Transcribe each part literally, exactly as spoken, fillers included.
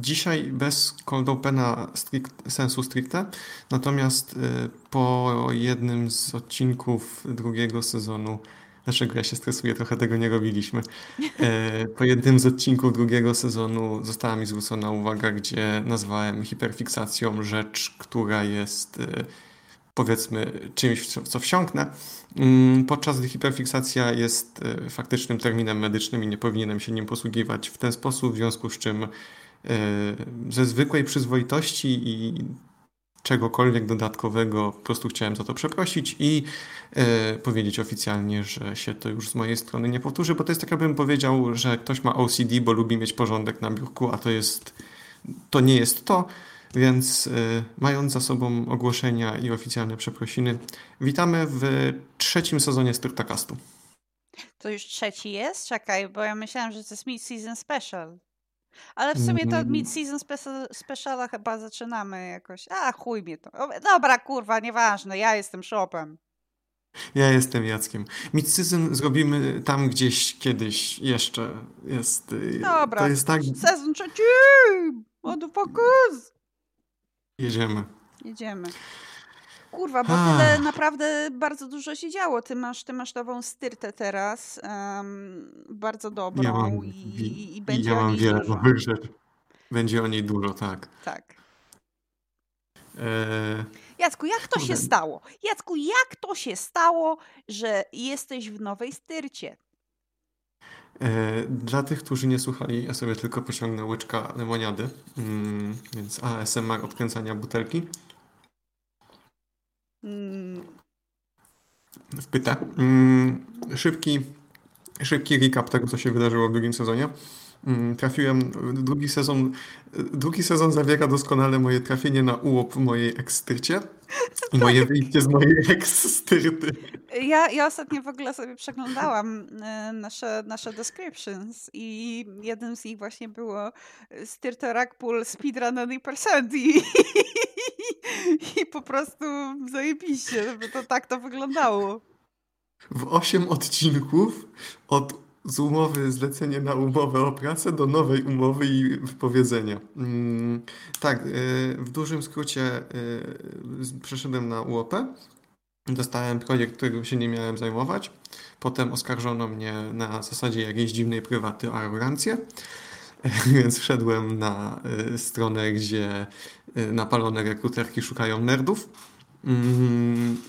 Dzisiaj bez cold opena strict, sensu stricte, natomiast po jednym z odcinków drugiego sezonu, dlaczego ja się stresuję, trochę tego nie robiliśmy. Po jednym z odcinków drugiego sezonu została mi zwrócona uwaga, gdzie nazwałem hiperfiksacją rzecz, która jest, powiedzmy, czymś, co wsiąknę, podczas gdy hiperfiksacja jest faktycznym terminem medycznym i nie powinienem się nim posługiwać w ten sposób, w związku z czym ze zwykłej przyzwoitości i czegokolwiek dodatkowego po prostu chciałem za to przeprosić i powiedzieć oficjalnie, że się to już z mojej strony nie powtórzy, bo to jest tak, jakbym powiedział, że ktoś ma O C D, bo lubi mieć porządek na biurku, a to jest, to nie jest to. Więc y, mając za sobą ogłoszenia i oficjalne przeprosiny, witamy w trzecim sezonie Styrtakastu. To już trzeci jest? Czekaj, bo ja myślałam, że to jest mid-season special. Ale w sumie to od mid-season spe- speciala chyba zaczynamy jakoś. A chuj mnie to. Dobra, kurwa, nieważne, ja jestem szopem. Ja jestem Jackiem. Mid-season zrobimy tam gdzieś kiedyś jeszcze. Jest, dobra, to jest tak... sezon trzeci! Motherfuckers! Jedziemy. Jedziemy. Kurwa, bo A. tyle naprawdę bardzo dużo się działo. Ty masz, ty masz nową styrtę teraz, um, bardzo dobrą ja mam, i, i będzie ja o niej wiele dużo. Nowych rzeczy. Będzie o niej dużo, tak. Tak. E... Jacku, jak to się stało? Jacku, jak to się stało, że jesteś w nowej styrcie? Dla tych, którzy nie słuchali, ja sobie tylko pociągnę łyczka lemoniady, mm, więc A S M R odkręcania butelki. Mm. Wpyta. Mm, szybki, szybki recap tego, co się wydarzyło w drugim sezonie. Mm, trafiłem, drugi sezon, drugi sezon zawiera doskonale moje trafienie na ułop w mojej ekstyrcie. Moje wyjście z mojej ekstyrty. Ja, ja ostatnio w ogóle sobie przeglądałam nasze, nasze descriptions i jednym z nich właśnie było styrta Ragpool speedrun na jeden procent i, i, i po prostu zajebiście, bo to tak to wyglądało. W osiem odcinków od z umowy, zlecenie na umowę o pracę do nowej umowy i wypowiedzenia. Mm, tak, yy, w dużym skrócie yy, przeszedłem na U O P, dostałem projekt, którym się nie miałem zajmować, potem oskarżono mnie na zasadzie jakiejś dziwnej prywaty o arogancję, więc wszedłem na yy, stronę, gdzie yy, napalone rekruterki szukają nerdów yy,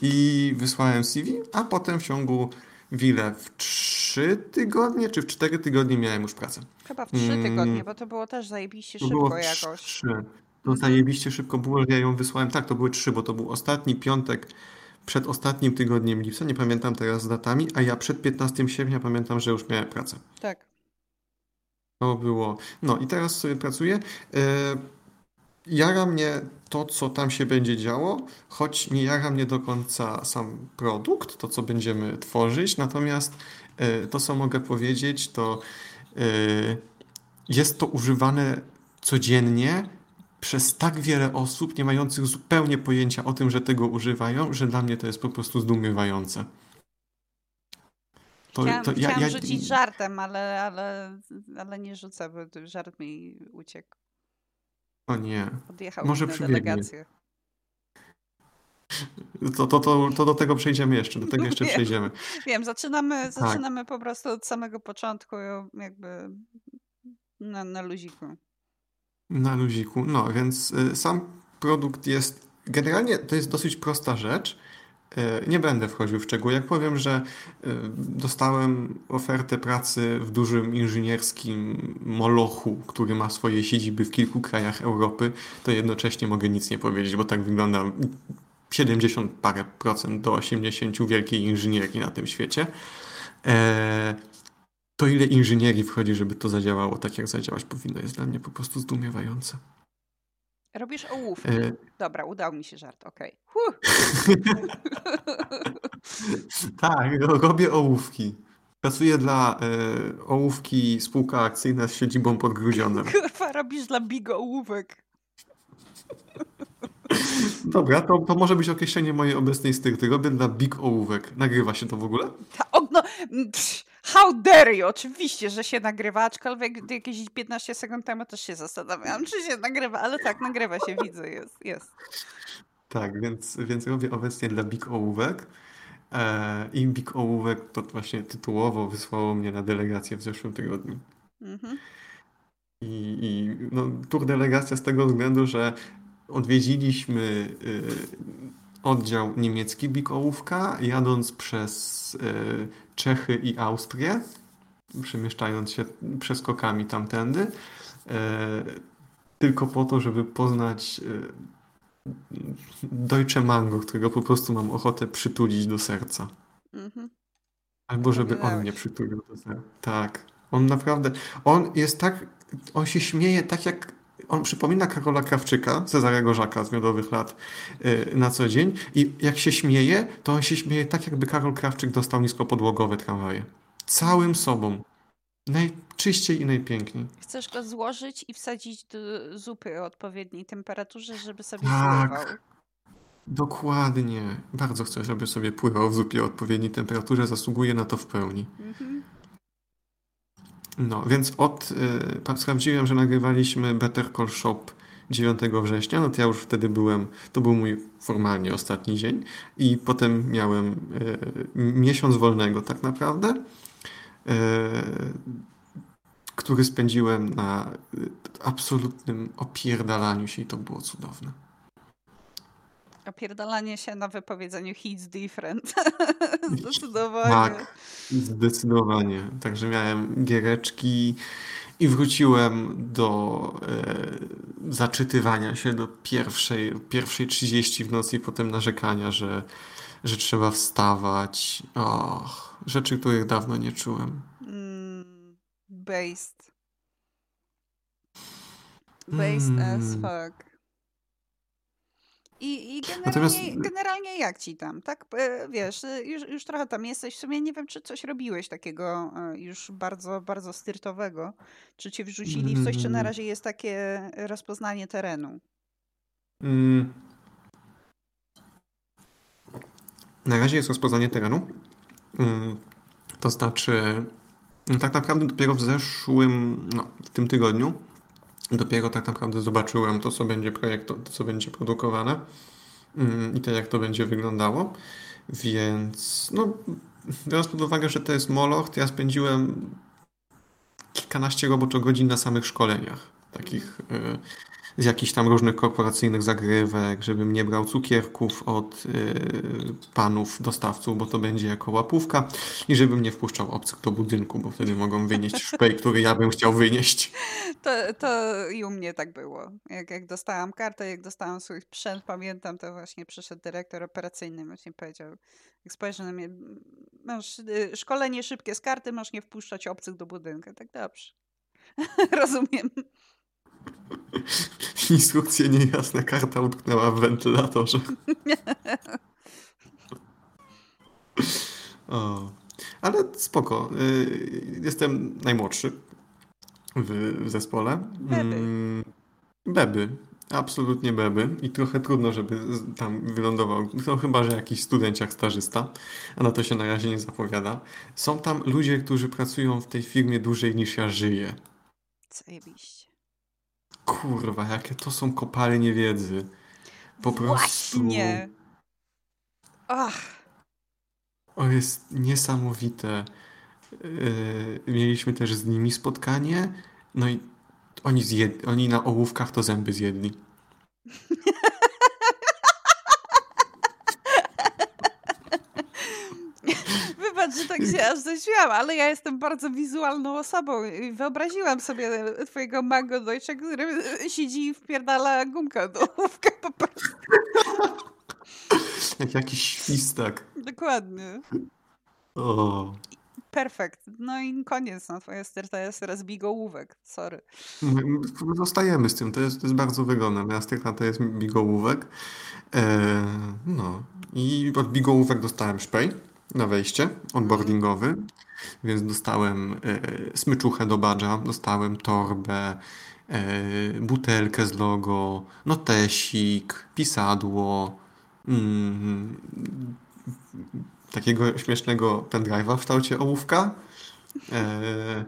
i wysłałem C V, a potem w ciągu Wile w trzy tygodnie, czy w cztery tygodnie miałem już pracę. Chyba w trzy tygodnie, bo to było też zajebiście to szybko było jakoś. Trzy. To zajebiście szybko było, że ja ją wysłałem. Tak, to były trzy, bo to był ostatni piątek przed ostatnim tygodniem lipca, nie pamiętam teraz z datami, a ja przed piętnastego sierpnia pamiętam, że już miałem pracę. Tak. To było. No i teraz sobie pracuję. Jara mnie to, co tam się będzie działo, choć nie jara mnie do końca sam produkt, to, co będziemy tworzyć, natomiast y, to, co mogę powiedzieć, to y, jest to używane codziennie przez tak wiele osób, nie mających zupełnie pojęcia o tym, że tego używają, że dla mnie to jest po prostu zdumiewające. To, chciałam to ja, chciałam ja, rzucić ja... żartem, ale, ale, ale nie rzucę, bo żart mi uciekł. O nie, odjechał może przybiegnie. To, to, to, to do tego przejdziemy jeszcze, do tego jeszcze wiem, przejdziemy. Wiem, zaczynamy, zaczynamy tak. Po prostu od samego początku, jakby na, na luziku. Na luziku, no więc sam produkt jest, generalnie to jest dosyć prosta rzecz. Nie będę wchodził w szczegóły. Jak powiem, że dostałem ofertę pracy w dużym inżynierskim molochu, który ma swoje siedziby w kilku krajach Europy, to jednocześnie mogę nic nie powiedzieć, bo tak wygląda siedemdziesiąt parę procent do osiemdziesiąt wielkiej inżynierii na tym świecie. To ile inżynierii wchodzi, żeby to zadziałało tak, jak zadziałać powinno, jest dla mnie po prostu zdumiewające. Robisz ołówki. E... Dobra, udał mi się żart, okej. Okay. Tak, robię ołówki. Pracuję dla e, ołówki spółka akcyjna z siedzibą pod Gruzionem. Kurwa, robisz dla Big Ołówek. Dobra, to, to może być określenie mojej obecnej styrty. Robię dla Big Ołówek. Nagrywa się to w ogóle? Ta, o, no, psz, How dare you? Oczywiście, że się nagrywa, aczkolwiek jakieś piętnaście sekund temu też się zastanawiałam, czy się nagrywa, ale tak, nagrywa się, widzę, jest. jest. Tak, więc, więc robię obecnie dla Big Ołówek. I Big Ołówek to właśnie tytułowo wysłało mnie na delegację w zeszłym tygodniu. Mhm. I, i no, tur delegacja z tego względu, że odwiedziliśmy y, oddział niemiecki Big Ołówka, jadąc przez y, Czechy i Austrię, przemieszczając się przeskokami tamtędy, y, tylko po to, żeby poznać y, Deutsche Mango, którego po prostu mam ochotę przytulić do serca. Mm-hmm. Albo żeby on mnie przytulił do serca. Tak. On naprawdę, on jest tak, on się śmieje tak jak, on przypomina Karola Krawczyka, Cezara Gorzaka z Miodowych Lat na co dzień i jak się śmieje, to on się śmieje tak jakby Karol Krawczyk dostał niskopodłogowe tramwaje. Całym sobą. Najczyściej i najpiękniej. Chcesz go złożyć i wsadzić do zupy o odpowiedniej temperaturze, żeby sobie tak. Pływał. Dokładnie. Bardzo chcę, żeby sobie pływał w zupie o odpowiedniej temperaturze. Zasługuje na to w pełni. Mhm. No, więc od, y, sprawdziłem, że nagrywaliśmy Better Call Saul dziewiątego września, no to ja już wtedy byłem, to był mój formalnie ostatni dzień i potem miałem y, miesiąc wolnego tak naprawdę, y, który spędziłem na absolutnym opierdalaniu się i to było cudowne. Opierdalanie się na wypowiedzeniu He's different. Zdecydowanie. Tak, zdecydowanie. Także miałem giereczki i wróciłem do e, zaczytywania się do pierwszej, pierwszej trzydzieści w nocy i potem narzekania, że, że trzeba wstawać. Och, rzeczy, których dawno nie czułem. Mm, based. Based mm. as fuck. I, i generalnie, Natomiast... generalnie jak ci tam, tak? Wiesz, już, już trochę tam jesteś. W sumie nie wiem, czy coś robiłeś takiego już bardzo, bardzo styrtowego. Czy cię wrzucili w coś, czy na razie jest takie rozpoznanie terenu? Mm. Na razie jest rozpoznanie terenu. To znaczy, tak naprawdę dopiero w zeszłym, no, w tym tygodniu dopiero tak naprawdę zobaczyłem to, co będzie projekt, to, co będzie produkowane i to, jak to będzie wyglądało. Więc, no, biorąc pod uwagę, że to jest moloch, ja spędziłem kilkanaście roboczo godzin na samych szkoleniach. Takich z jakichś tam różnych korporacyjnych zagrywek, żebym nie brał cukierków od panów dostawców, bo to będzie jako łapówka i żebym nie wpuszczał obcych do budynku, bo wtedy mogą wynieść szpej, który ja bym chciał wynieść. To, to i u mnie tak było. Jak, jak dostałam kartę, jak dostałam swój sprzęt, pamiętam, to właśnie przyszedł dyrektor operacyjny, właśnie powiedział, jak spojrzał na mnie, masz szkolenie szybkie z karty, masz nie wpuszczać obcych do budynku. Tak dobrze. Rozumiem. Instrukcja niejasna, karta utknęła w wentylatorze. O, ale spoko. Jestem najmłodszy w, w zespole. Beby. Beby. Absolutnie beby. I trochę trudno, żeby tam wylądował. No, chyba, że jakiś studenciak, stażysta. A na to się na razie nie zapowiada. Są tam ludzie, którzy pracują w tej firmie dłużej niż ja żyję. Zajebiście. Kurwa, jakie to są kopalnie wiedzy. Po Właśnie. prostu... Ach. O, jest niesamowite. Yy, mieliśmy też z nimi spotkanie, no i oni, zjed... oni na ołówkach to zęby zjedli. Że tak się aż zaśmiałam, ale ja jestem bardzo wizualną osobą i wyobraziłam sobie twojego mango dojcza, który siedzi i wpierdala gumkę do ołówka po prostu. Jak jakiś świstak. Dokładnie. O. Perfekt. No i koniec. No, twoja styrta jest teraz Big Ołówek. Sorry. Zostajemy z tym. To jest, to jest bardzo wygodne. Moja styrta to jest Big Ołówek. Eee, no. I od Big Ołówek dostałem szpej na wejście onboardingowy, więc dostałem e, smyczuchę do badża, dostałem torbę, e, butelkę z logo, notesik, pisadło, mm, takiego śmiesznego pendrive'a w kształcie ołówka Ee,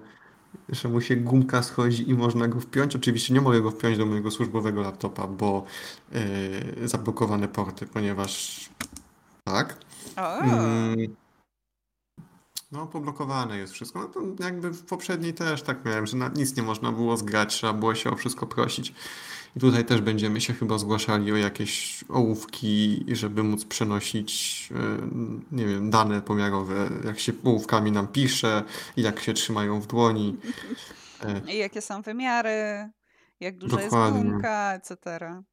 że mu się gumka schodzi i można go wpiąć. Oczywiście nie mogę go wpiąć do mojego służbowego laptopa, bo e, zablokowane porty, ponieważ tak. Oh. Mm. No, poblokowane jest wszystko. No to jakby w poprzedniej też tak miałem, że na nic nie można było zgrać, trzeba było się o wszystko prosić. I tutaj też będziemy się chyba zgłaszali o jakieś ołówki, żeby móc przenosić, nie wiem, dane pomiarowe, jak się ołówkami nam pisze, jak się trzymają w dłoni. I jakie są wymiary, jak duża Dokładnie. Jest gumka, et cetera.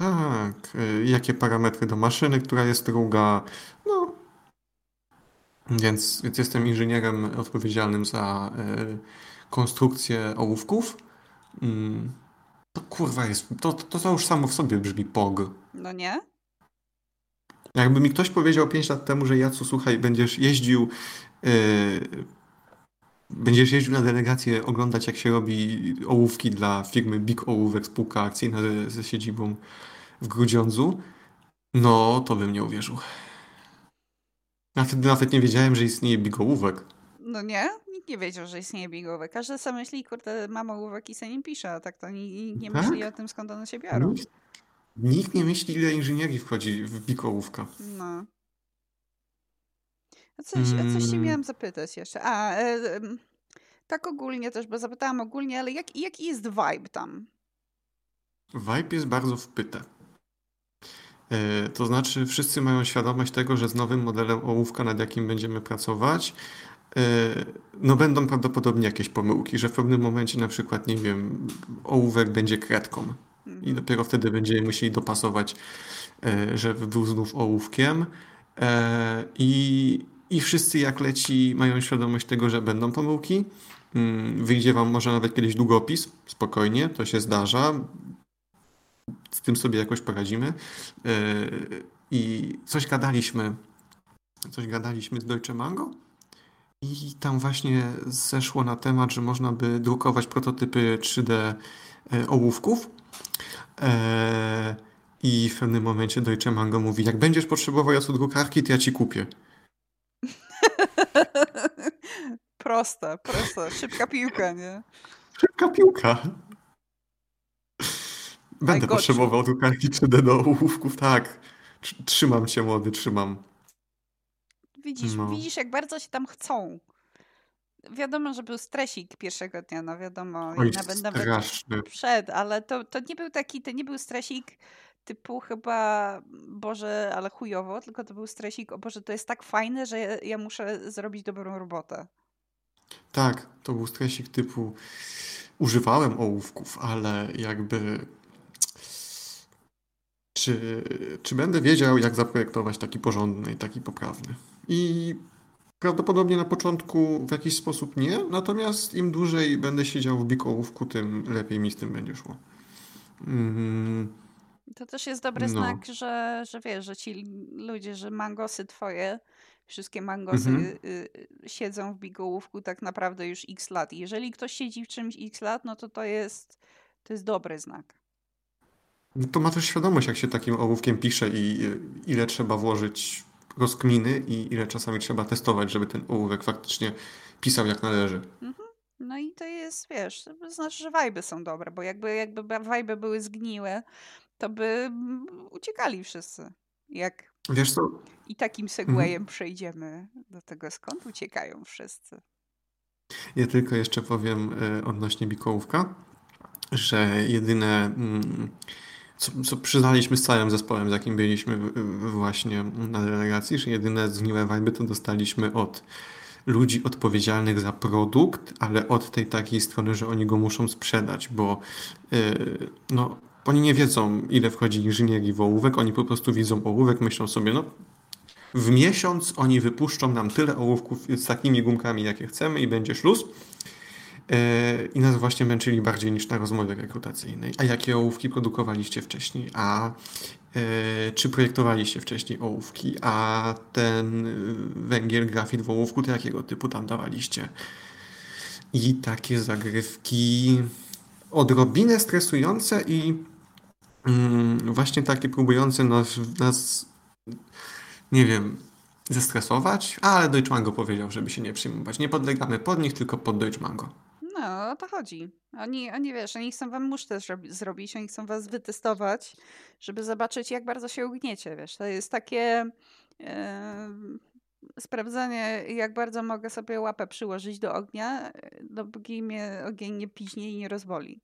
Tak, jakie parametry do maszyny, która jest druga, no. Więc, więc jestem inżynierem odpowiedzialnym za y, konstrukcję ołówków. Mm, to kurwa jest, to, to, to już samo w sobie brzmi pog. No nie? Jakby mi ktoś powiedział pięć lat temu, że Jacu, słuchaj, będziesz jeździł y, będziesz jeździł na delegację oglądać, jak się robi ołówki dla firmy Big Ołówek, spółka akcyjna ze, ze siedzibą w Grudziądzu, no to bym nie uwierzył. Ja wtedy nawet nie wiedziałem, że istnieje Big Ołówek. No nie? Nikt nie wiedział, że istnieje Big Ołówek. Każdy sam myśli, kurde, mam ołówek i se nim pisze, a tak to nikt nie tak? myśli o tym, skąd one się biorą. Nikt, nikt nie myśli, ile inżynierii wchodzi w Big Ołówka. No. A coś, hmm. a coś ci miałam zapytać jeszcze. A, e, e, tak ogólnie też, bo zapytałam ogólnie, ale jak, jaki jest vibe tam? Vibe jest bardzo wpyte. To znaczy wszyscy mają świadomość tego, że z nowym modelem ołówka, nad jakim będziemy pracować, no będą prawdopodobnie jakieś pomyłki, że w pewnym momencie na przykład, nie wiem, ołówek będzie kredką i dopiero wtedy będziemy musieli dopasować, żeby był znów ołówkiem i, i wszyscy jak leci mają świadomość tego, że będą pomyłki. Wyjdzie wam może nawet kiedyś długopis, spokojnie, to się zdarza. Z tym sobie jakoś poradzimy. Yy, I coś gadaliśmy. Coś gadaliśmy z Deutsche Mango. I tam właśnie zeszło na temat, że można by drukować prototypy trzy D ołówków. Yy, I w pewnym momencie Deutsche Mango mówi, jak będziesz potrzebował jacu drukarki, to ja ci kupię. Prosta, prosta. Szybka piłka, nie? Szybka piłka. Będę potrzebował drukarki trzy D do ołówków, tak. Trzymam cię, młody, trzymam. Widzisz, no. widzisz, jak bardzo się tam chcą. Wiadomo, że był stresik pierwszego dnia, no wiadomo. Oj, nawet, straszny. Nawet przed, ale to, to nie był taki, to nie był stresik typu chyba, Boże, ale chujowo, tylko to był stresik, o Boże, to jest tak fajne, że ja, ja muszę zrobić dobrą robotę. Tak, to był stresik typu używałem ołówków, ale jakby czy, czy będę wiedział, jak zaprojektować taki porządny i taki poprawny. I prawdopodobnie na początku w jakiś sposób nie, natomiast im dłużej będę siedział w Big Ołówku, tym lepiej mi z tym będzie szło. Mm. To też jest dobry no. znak, że, że wiesz, że ci ludzie, że mangosy twoje, wszystkie mangosy mhm. siedzą w Big Ołówku tak naprawdę już x lat. I jeżeli ktoś siedzi w czymś x lat, no to to jest, to jest dobry znak. No to ma też świadomość, jak się takim ołówkiem pisze i ile trzeba włożyć rozkminy i ile czasami trzeba testować, żeby ten ołówek faktycznie pisał jak należy. Mhm. No i to jest, wiesz, to znaczy, że wajby są dobre, bo jakby, jakby wajby były zgniłe, to by uciekali wszyscy. Jak... Wiesz co? I takim segwayem mhm. przejdziemy do tego, skąd uciekają wszyscy. Ja tylko jeszcze powiem odnośnie Big Ołówka, że jedyne, co, co przyznaliśmy z całym zespołem, z jakim byliśmy właśnie na delegacji, że jedyne zgniłe wajby to dostaliśmy od ludzi odpowiedzialnych za produkt, ale od tej takiej strony, że oni go muszą sprzedać, bo no... Oni nie wiedzą, ile wchodzi inżynierii w ołówek, oni po prostu widzą ołówek, myślą sobie, no w miesiąc oni wypuszczą nam tyle ołówków z takimi gumkami, jakie chcemy i będzie szluz. Yy, I nas właśnie męczyli bardziej niż na rozmowie rekrutacyjnej. A jakie ołówki produkowaliście wcześniej? A yy, czy projektowaliście wcześniej ołówki? A ten węgiel, grafit w ołówku, to jakiego typu tam dawaliście? I takie zagrywki odrobinę stresujące i właśnie takie próbujące nas, nas, nie wiem, zestresować, ale Deutsch Mango powiedział, żeby się nie przejmować. Nie podlegamy pod nich, tylko pod Deutsch Mango. No, o to chodzi. Oni, oni wiesz, oni chcą wam musztę zrobić, oni chcą was wytestować, żeby zobaczyć, jak bardzo się ugniecie, wiesz. To jest takie yy, sprawdzenie, jak bardzo mogę sobie łapę przyłożyć do ognia, dopóki mnie ogień nie piźnie i nie rozboli.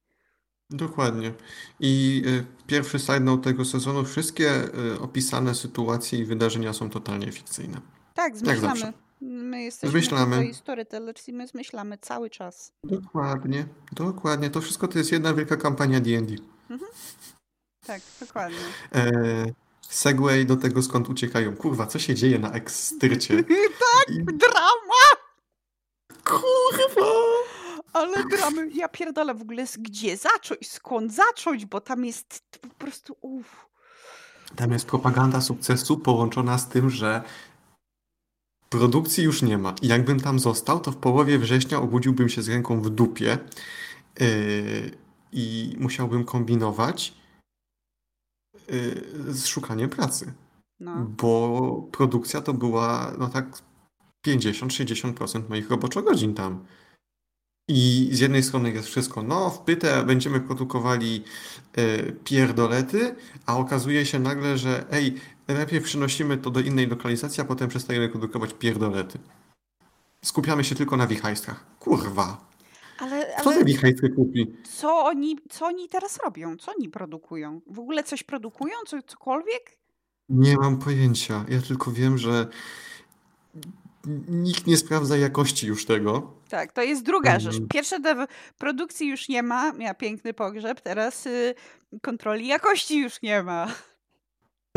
Dokładnie. I y, pierwszy side note tego sezonu, wszystkie y, opisane sytuacje i wydarzenia są totalnie fikcyjne. Tak, zmyślamy. My jesteśmy zmyślamy. Storytellers i my zmyślamy cały czas. Dokładnie, dokładnie. To wszystko to jest jedna wielka kampania D and D. Mhm. Tak, dokładnie. E, Segway do tego, skąd uciekają. Kurwa, co się dzieje na ekstrycie? Tak, I... drama! Kurwa! Ale dramy, ja pierdolę w ogóle, gdzie zacząć, skąd zacząć, bo tam jest po prostu uff. Tam jest propaganda sukcesu połączona z tym, że produkcji już nie ma. I jakbym tam został, to w połowie września obudziłbym się z ręką w dupie yy, i musiałbym kombinować yy, z szukaniem pracy. No. Bo produkcja to była no tak pięćdziesiąt do sześćdziesięciu procent moich roboczogodzin tam. I z jednej strony jest wszystko, no w pytę będziemy produkowali y, pierdolety, a okazuje się nagle, że ej, najpierw przenosimy to do innej lokalizacji, a potem przestajemy produkować pierdolety. Skupiamy się tylko na wichajstrach. Kurwa. Ale, ale... Kto te wichajstry kupi? Co oni, co oni teraz robią? Co oni produkują? W ogóle coś produkują? Co, cokolwiek? Nie mam pojęcia. Ja tylko wiem, że nikt nie sprawdza jakości już tego. Tak, to jest druga rzecz. Pierwsze de- produkcji już nie ma, miała piękny pogrzeb, teraz y, kontroli jakości już nie ma.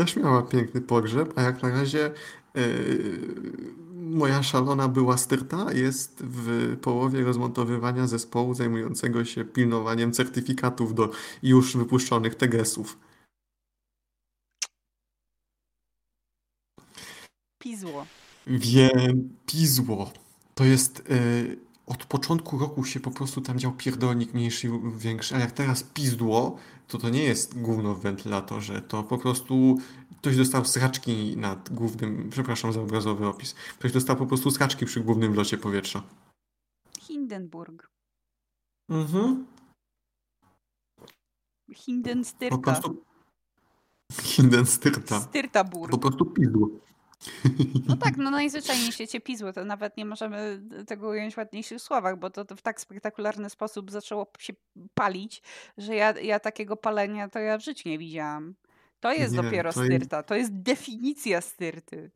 Też miała piękny pogrzeb, a jak na razie y, moja szalona była styrta, jest w połowie rozmontowywania zespołu zajmującego się pilnowaniem certyfikatów do już wypuszczonych T G S-ów. Pizło. Wiem, pizło. To jest... Y, od początku roku się po prostu tam dział pierdolnik mniejszy, większy, ale jak teraz pizdło, to to nie jest gówno w wentylatorze, to po prostu ktoś dostał sraczki nad głównym, przepraszam za obrazowy opis, ktoś dostał po prostu sraczki przy głównym locie powietrza. Hindenburg. Mhm. Hindenstyrta. Po prostu... Hindenstyrta. Styrtaburg. Po prostu pizdło. No tak, no najzwyczajniej się cię pizło, to nawet nie możemy tego ująć w ładniejszych słowach, bo to, to w tak spektakularny sposób zaczęło się palić, że ja, ja takiego palenia to ja w życiu nie widziałam. To jest nie, dopiero to styrta, to jest definicja styrty.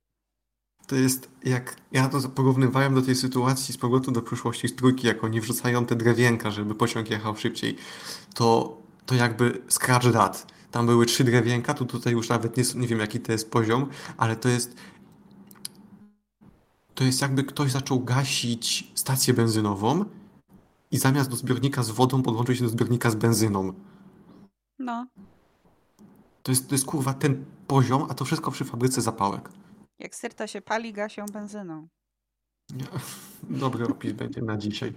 To jest jak, ja to porównywałem do tej sytuacji z Powrotu do przyszłości z trójki, jak oni wrzucają te drewienka, żeby pociąg jechał szybciej, to, to jakby scratch that. Tam były trzy drewienka, tu tutaj już nawet nie, nie wiem jaki to jest poziom, ale to jest to jest jakby ktoś zaczął gasić stację benzynową i zamiast do zbiornika z wodą podłączył się do zbiornika z benzyną. No. To jest, to jest kurwa ten poziom, a to wszystko przy fabryce zapałek. Jak styrta się pali, gasią benzyną. Dobry opis będzie na dzisiaj.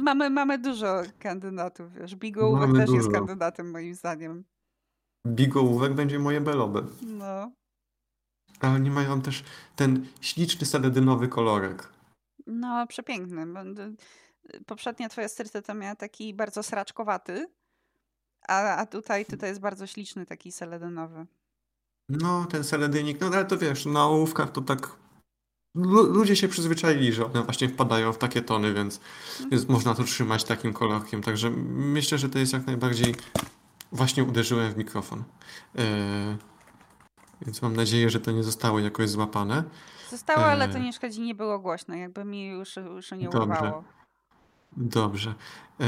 Mamy, mamy dużo kandydatów, wiesz. Big Ołówek mamy też dużo. Jest kandydatem, moim zdaniem. Big Ołówek będzie moje belobe. No. Ale nie mają też ten śliczny, seledynowy kolorek. No, przepiękny. Poprzednia twoja styrta to miała taki bardzo sraczkowaty, a, a tutaj, tutaj jest bardzo śliczny, taki seledynowy. No, ten seledynik, no ale to wiesz, na ołówkach to tak... Ludzie się przyzwyczaili, że one właśnie wpadają w takie tony, więc, więc można to trzymać takim kolorkiem. Także myślę, że to jest jak najbardziej... Właśnie uderzyłem w mikrofon. Yy... Więc mam nadzieję, że to nie zostało jakoś złapane. Zostało, yy... ale to nie szkodzi, nie było głośno. Jakby mi już, już nie Dobrze. Urwało. Dobrze. Yy...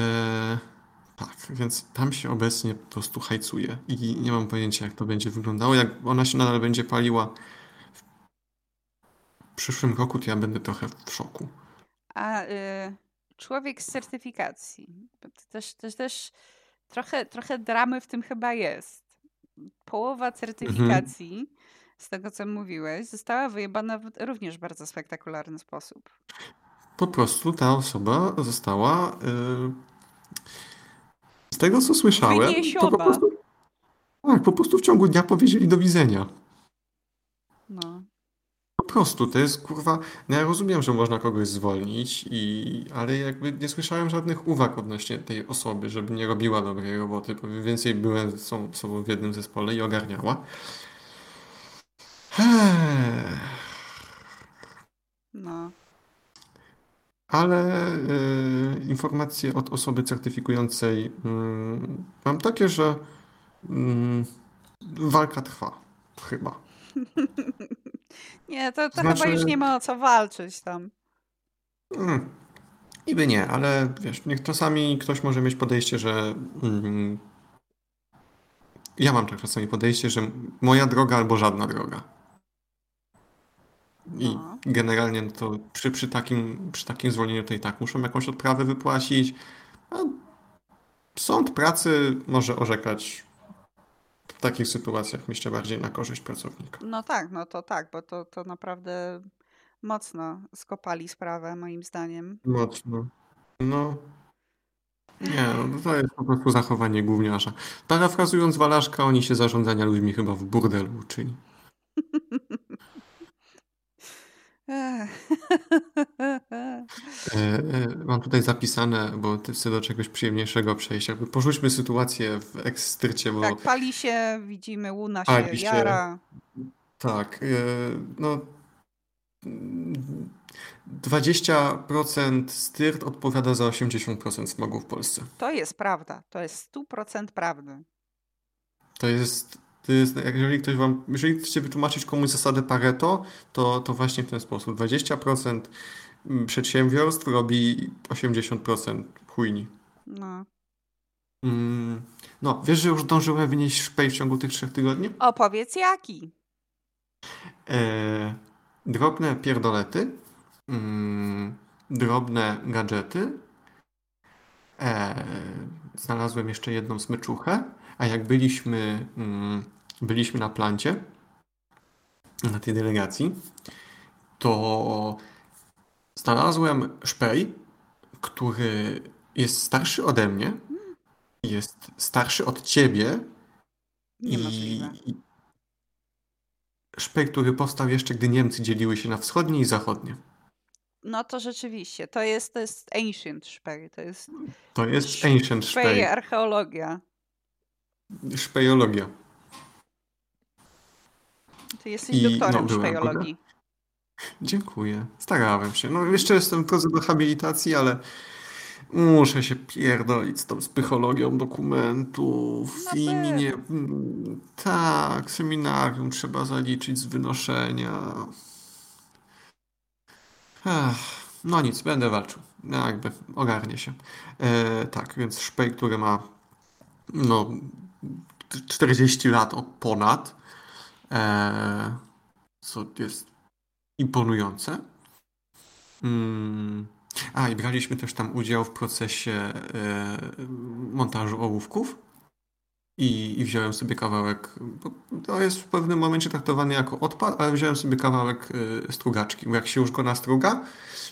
Tak, więc tam się obecnie po prostu hajcuje. I nie mam pojęcia, jak to będzie wyglądało. Jak ona się nadal będzie paliła... W przyszłym roku to ja będę trochę w szoku. A y, człowiek z certyfikacji. Też, też, też trochę, trochę dramy w tym chyba jest. Połowa certyfikacji, mhm. z tego co mówiłeś, została wyjebana w również bardzo spektakularny sposób. Po prostu ta osoba została y, z tego co słyszałem, to po prostu, tak, po prostu w ciągu dnia powiedzieli do widzenia. No. Po prostu to jest kurwa, no ja rozumiem, że można kogoś zwolnić, i, ale jakby nie słyszałem żadnych uwag odnośnie tej osoby, żeby nie robiła dobrej roboty, powiem więcej, byłem z sobą w jednym zespole i ogarniała. No. Ale y, informacje od osoby certyfikującej y, mam takie, że y, walka trwa, chyba. Nie, to, to znaczy... chyba już nie ma o co walczyć tam. Hmm. Niby nie, ale wiesz, niech czasami ktoś może mieć podejście, że mm, ja mam tak czasami podejście, że moja droga albo żadna droga. I no. Generalnie to przy, przy, takim, przy takim zwolnieniu to i tak muszą jakąś odprawę wypłacić. A sąd pracy może orzekać w takich sytuacjach myślę bardziej na korzyść pracownika. No tak, no to tak, bo to, to naprawdę mocno skopali sprawę moim zdaniem. Mocno. No. Nie, no to jest po prostu zachowanie gówniarza. Parafrazując Walaszka, oni się zarządzania ludźmi chyba w burdelu uczyli. Mam tutaj zapisane, bo ty chcesz do czegoś przyjemniejszego przejść. Jakby porzućmy sytuację w ekstrycie. Bo tak, pali się, widzimy, łuna się, pali się, jara. Tak, no dwadzieścia procent styrt odpowiada za osiemdziesiąt procent smogu w Polsce. To jest prawda, to jest sto procent prawdy. To jest... To jest, jeżeli ktoś wam, jeżeli chcecie wytłumaczyć komuś zasadę Pareto, to, to właśnie w ten sposób. dwadzieścia procent przedsiębiorstw robi osiemdziesiąt procent chujni. No. Mm, no, wiesz, że już zdążyłem wynieść szpej w ciągu tych trzech tygodni? Opowiedz jaki. E, drobne pierdolety, mm, drobne gadżety. E, znalazłem jeszcze jedną smyczuchę. A jak byliśmy, byliśmy na plancie, na tej delegacji, to znalazłem szpej, który jest starszy ode mnie, jest starszy od ciebie. Niemożliwe. I szpej, który powstał jeszcze, gdy Niemcy dzieliły się na wschodnie i zachodnie. No to rzeczywiście, to jest, to jest ancient szpej. To jest, to jest ancient szpej. Szpej archeologia. Szpejologia. Ty jesteś I, doktorem no, szpejologii. Dziękuję. Starałem się. No jeszcze jestem w drodze do habilitacji, ale muszę się pierdolić z tą psychologią dokumentów no i ty. Nie... Tak, seminarium trzeba zaliczyć z wynoszenia. Ech. No nic, będę walczył. Jakby ogarnię się. E, tak, więc szpej, który ma no czterdzieści lat od ponad, e, co jest imponujące. Mm. A i braliśmy też tam udział w procesie e, montażu ołówków i, i wziąłem sobie kawałek, bo to jest w pewnym momencie traktowane jako odpad, ale wziąłem sobie kawałek e, strugaczki, bo jak się już go nastruga,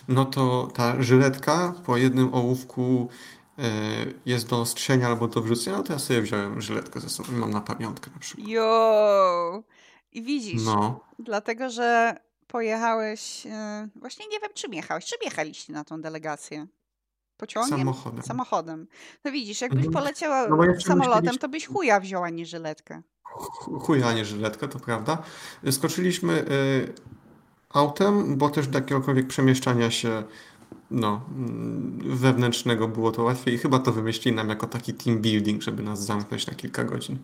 no to ta żyletka po jednym ołówku jest do ostrzenia albo do wrzucenia, no to ja sobie wziąłem żyletkę ze sobą i mam na pamiątkę na przykład. Jo! I widzisz, no. Dlatego, że pojechałeś, właśnie nie wiem, czym jechałeś, czym jechaliście na tą delegację? Pociągiem? Samochodem. Samochodem. No widzisz, jakbyś mhm. poleciała no samolotem, byliście... to byś chuja wzięła, nie żyletkę. Chuja, a nie żyletkę, to prawda. Skoczyliśmy y, autem, bo też do jakiegokolwiek przemieszczania się no, wewnętrznego było to łatwiej i chyba to wymyślili nam jako taki team building, żeby nas zamknąć na kilka godzin.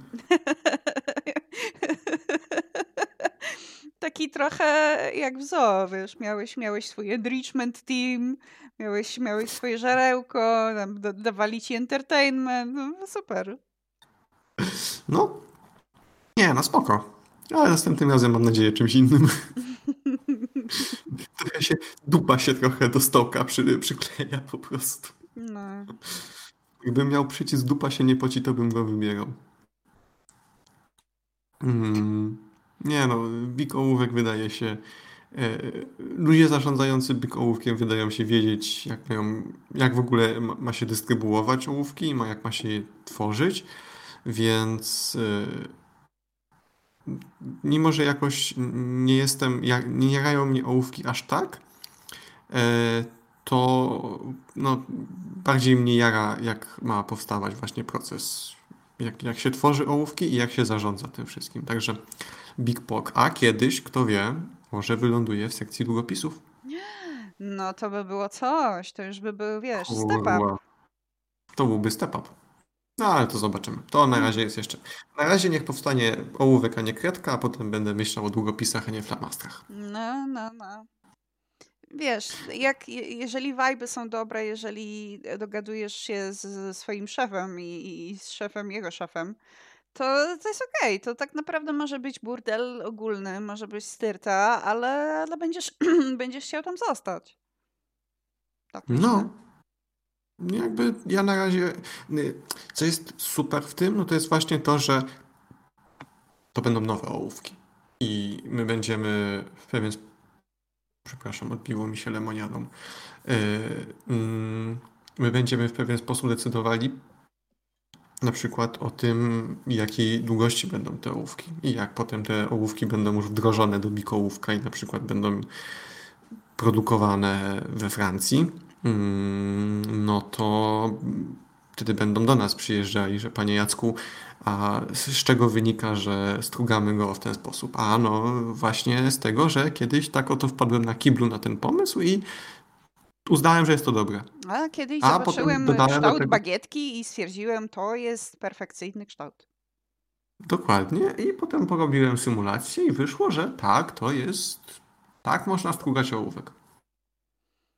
Taki trochę jak w zoo, wiesz, miałeś, miałeś swój enrichment team, miałeś, miałeś swoje żarełko, tam dawali ci entertainment, no, super. No, nie, no spoko. Ale następnym razem mam nadzieję czymś innym. Trochę się, dupa się trochę do stołka przy, przykleja po prostu. No. Gdybym miał przycisk dupa się nie poci, to bym go wybierał. Mm, nie no, Big Ołówek wydaje się... E, ludzie zarządzający Big Ołówkiem wydają się wiedzieć, jak, mają, jak w ogóle ma, ma się dystrybuować ołówki, ma, jak ma się je tworzyć, więc... E, mimo że jakoś nie jestem, nie jarają mnie ołówki aż tak, to no, bardziej mnie jara, jak ma powstawać właśnie proces, jak, jak się tworzy ołówki i jak się zarządza tym wszystkim. Także Big Pok. A kiedyś, kto wie, może wyląduje w sekcji długopisów. No to by było coś, to już by był, wiesz, step up. To byłby step up. No ale to zobaczymy. To na razie jest jeszcze. Na razie niech powstanie ołówek, a nie kredka, a potem będę myślał o długopisach, a nie flamastrach. No, no, no. Wiesz, jak, jeżeli wajby są dobre, jeżeli dogadujesz się z swoim szefem i, i z szefem, jego szefem, to, to jest okej. Okay. To tak naprawdę może być burdel ogólny, może być styrta, ale, ale będziesz, będziesz chciał tam zostać. Tak, no. Jakby ja na razie, co jest super w tym, no to jest właśnie to, że to będą nowe ołówki. I my będziemy w pewien sposób, przepraszam, odbiło mi się lemoniadą, my będziemy w pewien sposób decydowali na przykład o tym, jakiej długości będą te ołówki i jak potem te ołówki będą już wdrożone do bikołówka i na przykład będą produkowane we Francji, no to wtedy będą do nas przyjeżdżali, że panie Jacku, a z czego wynika, że strugamy go w ten sposób? A no właśnie z tego, że kiedyś tak oto wpadłem na kiblu na ten pomysł i uznałem, że jest to dobre. A kiedyś a zobaczyłem kształt do tego... bagietki i stwierdziłem, to jest perfekcyjny kształt. Dokładnie. I potem porobiłem symulację i wyszło, że tak, to jest... Tak można strugać ołówek.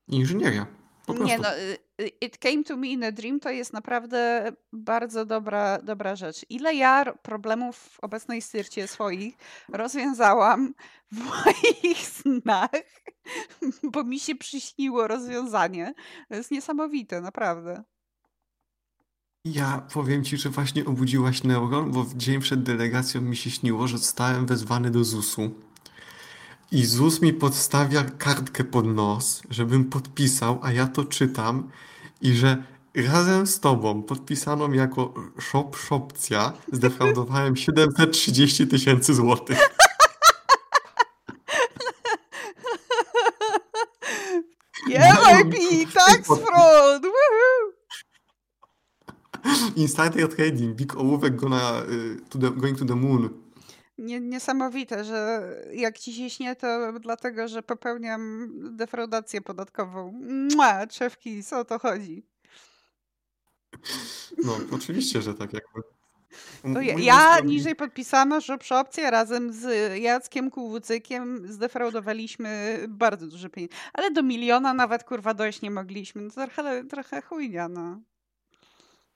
Inżynieria. Po prostu. Nie no, It Came to Me in a Dream to jest naprawdę bardzo dobra, dobra rzecz. Ile ja problemów w obecnej styrcie swoich rozwiązałam w moich snach, bo mi się przyśniło rozwiązanie. To jest niesamowite, naprawdę. Ja powiem ci, że właśnie obudziłaś neuron, bo w dzień przed delegacją mi się śniło, że zostałem wezwany do zusu. I ZUS mi podstawia kartkę pod nos, żebym podpisał, a ja to czytam i że razem z tobą podpisaną jako szop-szopcja zdefraudowałem siedemset trzydzieści tysięcy złotych. J I P, tax fraud! Insider trading, big ołówek go na, to the, going to the moon. Niesamowite, że jak ci się śnie, to dlatego, że popełniam defraudację podatkową. Mua, trzewki, co o to chodzi? No, oczywiście, że tak jakby. To ja ja niżej podpisano, że przy opcję razem z Jackiem Kółwucykiem zdefraudowaliśmy bardzo duże pieniądze. Ale do miliona nawet, kurwa, dojść nie mogliśmy. No, trochę, trochę chujnia, no.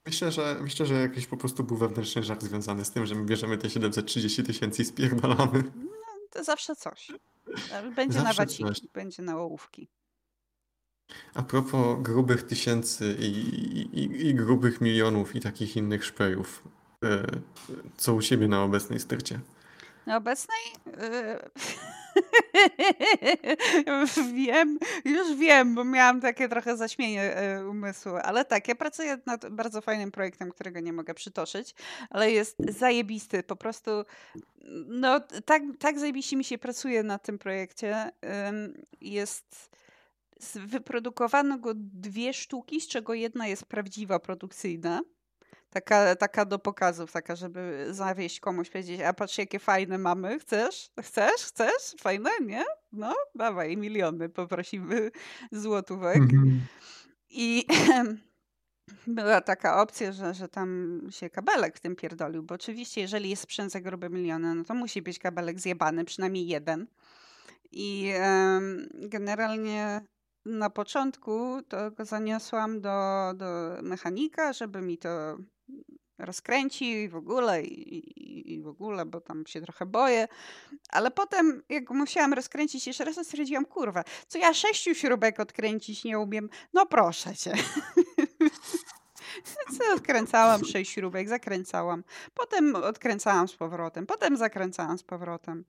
Myślę, że myślę, że jakiś po prostu był wewnętrzny żart związany z tym, że my bierzemy te siedemset trzydzieści tysięcy i spierdalamy. No, to zawsze coś. Będzie zawsze na waciki, coś. Będzie na ołówki. A propos grubych tysięcy i, i, i grubych milionów i takich innych szprejów, co u ciebie na obecnej styrcie? Na obecnej? Wiem, już wiem, bo miałam takie trochę zaśmienie umysłu, ale tak, ja pracuję nad bardzo fajnym projektem, którego nie mogę przytoczyć, ale jest zajebisty, po prostu no tak, tak zajebiście mi się pracuje na tym projekcie. Jest, wyprodukowano go dwie sztuki, z czego jedna jest prawdziwa, produkcyjna. Taka, taka do pokazów, taka, żeby zawieść komuś, powiedzieć, a patrz, jakie fajne mamy, chcesz? Chcesz? Chcesz? Fajne, nie? No, dawaj, miliony poprosimy złotówek. Mm-hmm. I była taka opcja, że, że tam się kabelek w tym pierdolił, bo oczywiście, jeżeli jest sprzęt za grube miliony, no to musi być kabelek zjebany, przynajmniej jeden. I um, generalnie... Na początku to go zaniosłam do, do mechanika, żeby mi to rozkręcił i w ogóle, i, i, i w ogóle, bo tam się trochę boję. Ale potem, jak musiałam rozkręcić jeszcze raz, stwierdziłam, kurwa, co ja sześciu śrubek odkręcić nie umiem? No proszę cię. Odkręcałam sześć śrubek, zakręcałam. Potem odkręcałam z powrotem, potem zakręcałam z powrotem.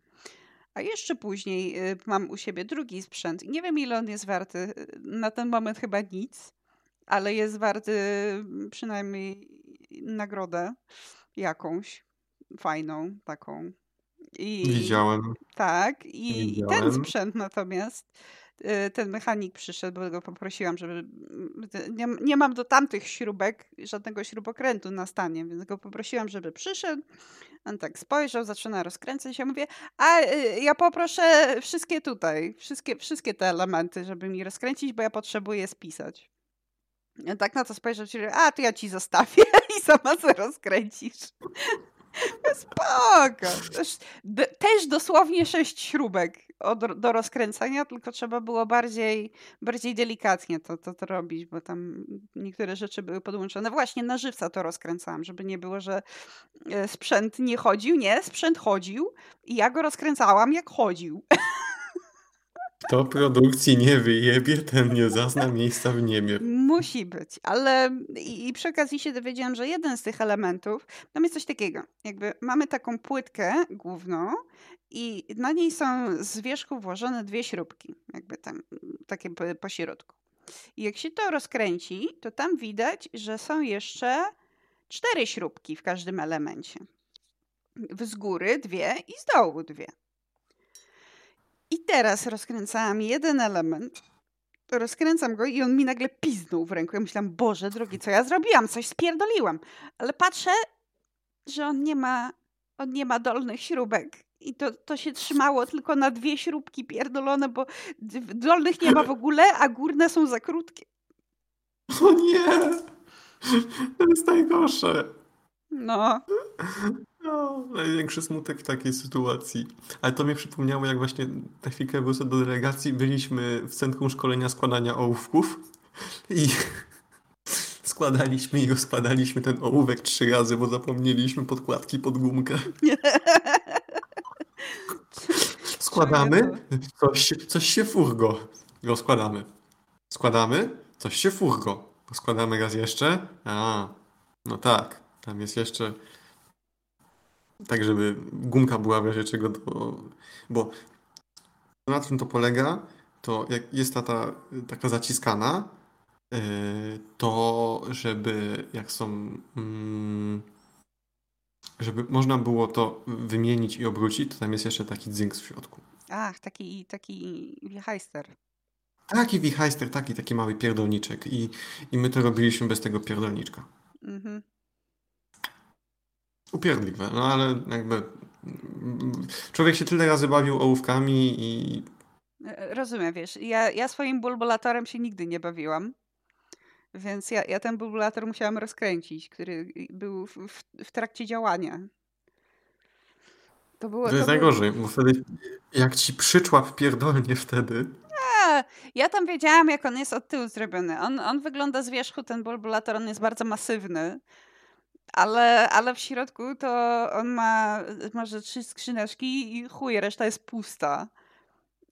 A jeszcze później mam u siebie drugi sprzęt. Nie wiem, ile on jest warty. Na ten moment chyba nic, ale jest warty przynajmniej nagrodę jakąś fajną, taką. I, Widziałem. Tak, i, Widziałem. i ten sprzęt natomiast, ten mechanik przyszedł, bo go poprosiłam, żeby... Nie, nie mam do tamtych śrubek żadnego śrubokrętu na stanie, więc go poprosiłam, żeby przyszedł. On tak spojrzał, zaczyna rozkręcać się, mówię, a ja poproszę wszystkie tutaj, wszystkie, wszystkie te elementy, żeby mi rozkręcić, bo ja potrzebuję spisać. I tak na to spojrzał, czyli, a to ja ci zostawię i sama sobie rozkręcisz. Spoko. Też, d- też dosłownie sześć śrubek od, do rozkręcania, tylko trzeba było bardziej, bardziej delikatnie to, to, to robić, bo tam niektóre rzeczy były podłączone. Właśnie na żywca to rozkręcałam, żeby nie było, że sprzęt nie chodził. Nie, sprzęt chodził i ja go rozkręcałam jak chodził. Kto produkcji nie wyjebie, ten nie zazna miejsca w niebie. Musi być, ale i, i przy okazji się dowiedziałam, że jeden z tych elementów, tam jest coś takiego, jakby mamy taką płytkę główną i na niej są z wierzchu włożone dwie śrubki, jakby tam takie po, po środku. I jak się to rozkręci, to tam widać, że są jeszcze cztery śrubki w każdym elemencie. Z góry dwie i z dołu dwie. I teraz rozkręcałam jeden element, rozkręcam go i on mi nagle piznął w ręku. Ja myślałam, Boże drogi, co ja zrobiłam? Coś spierdoliłam. Ale patrzę, że on nie ma, on nie ma dolnych śrubek. I to, to się trzymało tylko na dwie śrubki pierdolone, bo dolnych nie ma w ogóle, a górne są za krótkie. O nie! To jest najgorsze. No... No, największy smutek w takiej sytuacji. Ale to mnie przypomniało, jak właśnie na chwilkę wrócę do delegacji, byliśmy w Centrum Szkolenia Składania Ołówków i składaliśmy i rozkładaliśmy ten ołówek trzy razy, bo zapomnieliśmy podkładki pod gumkę. Składamy, coś, coś się furgo. Rozkładamy. Składamy, coś się furgo. Składamy raz jeszcze. A, no tak, tam jest jeszcze... Tak, żeby gumka była w razie czego... Do... Bo na czym to polega, to jak jest ta, ta taka zaciskana, yy, to żeby jak są... Yy, żeby można było to wymienić i obrócić, to tam jest jeszcze taki dzynk w środku. Ach, taki, taki wichajster. Taki wichajster, taki, taki mały pierdolniczek. I, I my to robiliśmy bez tego pierdolniczka. Mhm. Upierdliwe, no ale jakby człowiek się tyle razy bawił ołówkami i... Rozumiem, wiesz, ja, ja swoim bulbulatorem się nigdy nie bawiłam, więc ja, ja ten bulbulator musiałam rozkręcić, który był w, w, w trakcie działania. To, było, to jest to najgorzej, było... bo wtedy jak ci przyczłap pierdolnie wtedy... A, ja tam wiedziałam, jak on jest od tyłu zrobiony. On, on wygląda z wierzchu, ten bulbulator, on jest bardzo masywny. Ale, ale w środku to on ma może trzy skrzyneczki i chuj, reszta jest pusta.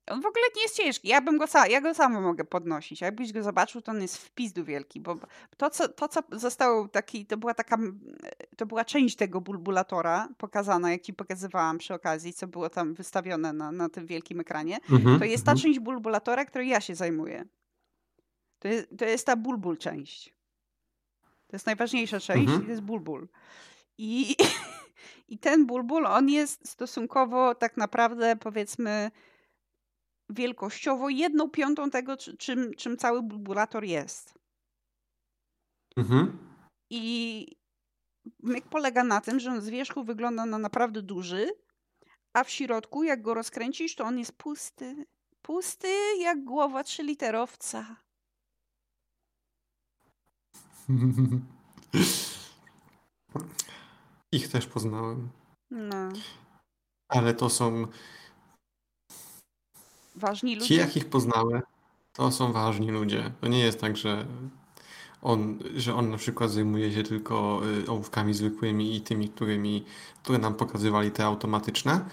On w ogóle nie jest ciężki. Ja bym go, sa- ja go sama mogę podnosić. Jakbyś go zobaczył, to on jest w pizdu wielki. Bo to, co, to, co zostało taki, to była taka, to była część tego bulbulatora pokazana, jak ci pokazywałam przy okazji, co było tam wystawione na, na tym wielkim ekranie. Mhm, to jest ta m- część bulbulatora, której ja się zajmuję. To jest, to jest ta bulbul część. To jest najważniejsza część, mhm. I to jest bulbul. I, I ten bulbul, on jest stosunkowo tak naprawdę, powiedzmy, wielkościowo jedną piątą tego, czym, czym cały bulbulator jest. Mhm. I myk polega na tym, że on z wierzchu wygląda na naprawdę duży, a w środku, jak go rozkręcisz, to on jest pusty. Pusty jak głowa trzyliterowca. Ich też poznałem. No. Ale to są ważni ludzie. Ci, jakich poznałem, to są ważni ludzie. To nie jest tak, że on, że on na przykład zajmuje się tylko ołówkami zwykłymi i tymi, którymi, które nam pokazywali te automatyczne.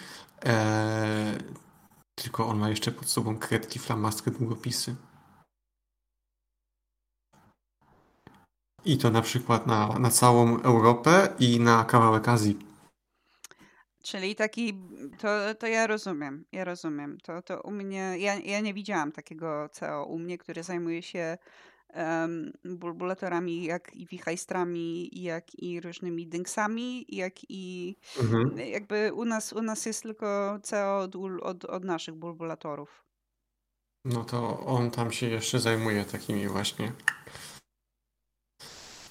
Eee, tylko on ma jeszcze pod sobą kredki, flamastry, długopisy. I to na przykład na, na całą Europę i na kawałek Azji. Czyli taki, to, to ja rozumiem, ja rozumiem. To, to u mnie, ja, ja nie widziałam takiego C E O u mnie, który zajmuje się um, bulbulatorami, jak i wichajstrami, jak i różnymi dynksami, jak i mhm. jakby u nas, u nas jest tylko C E O od, od, od naszych bulbulatorów. No to on tam się jeszcze zajmuje takimi właśnie.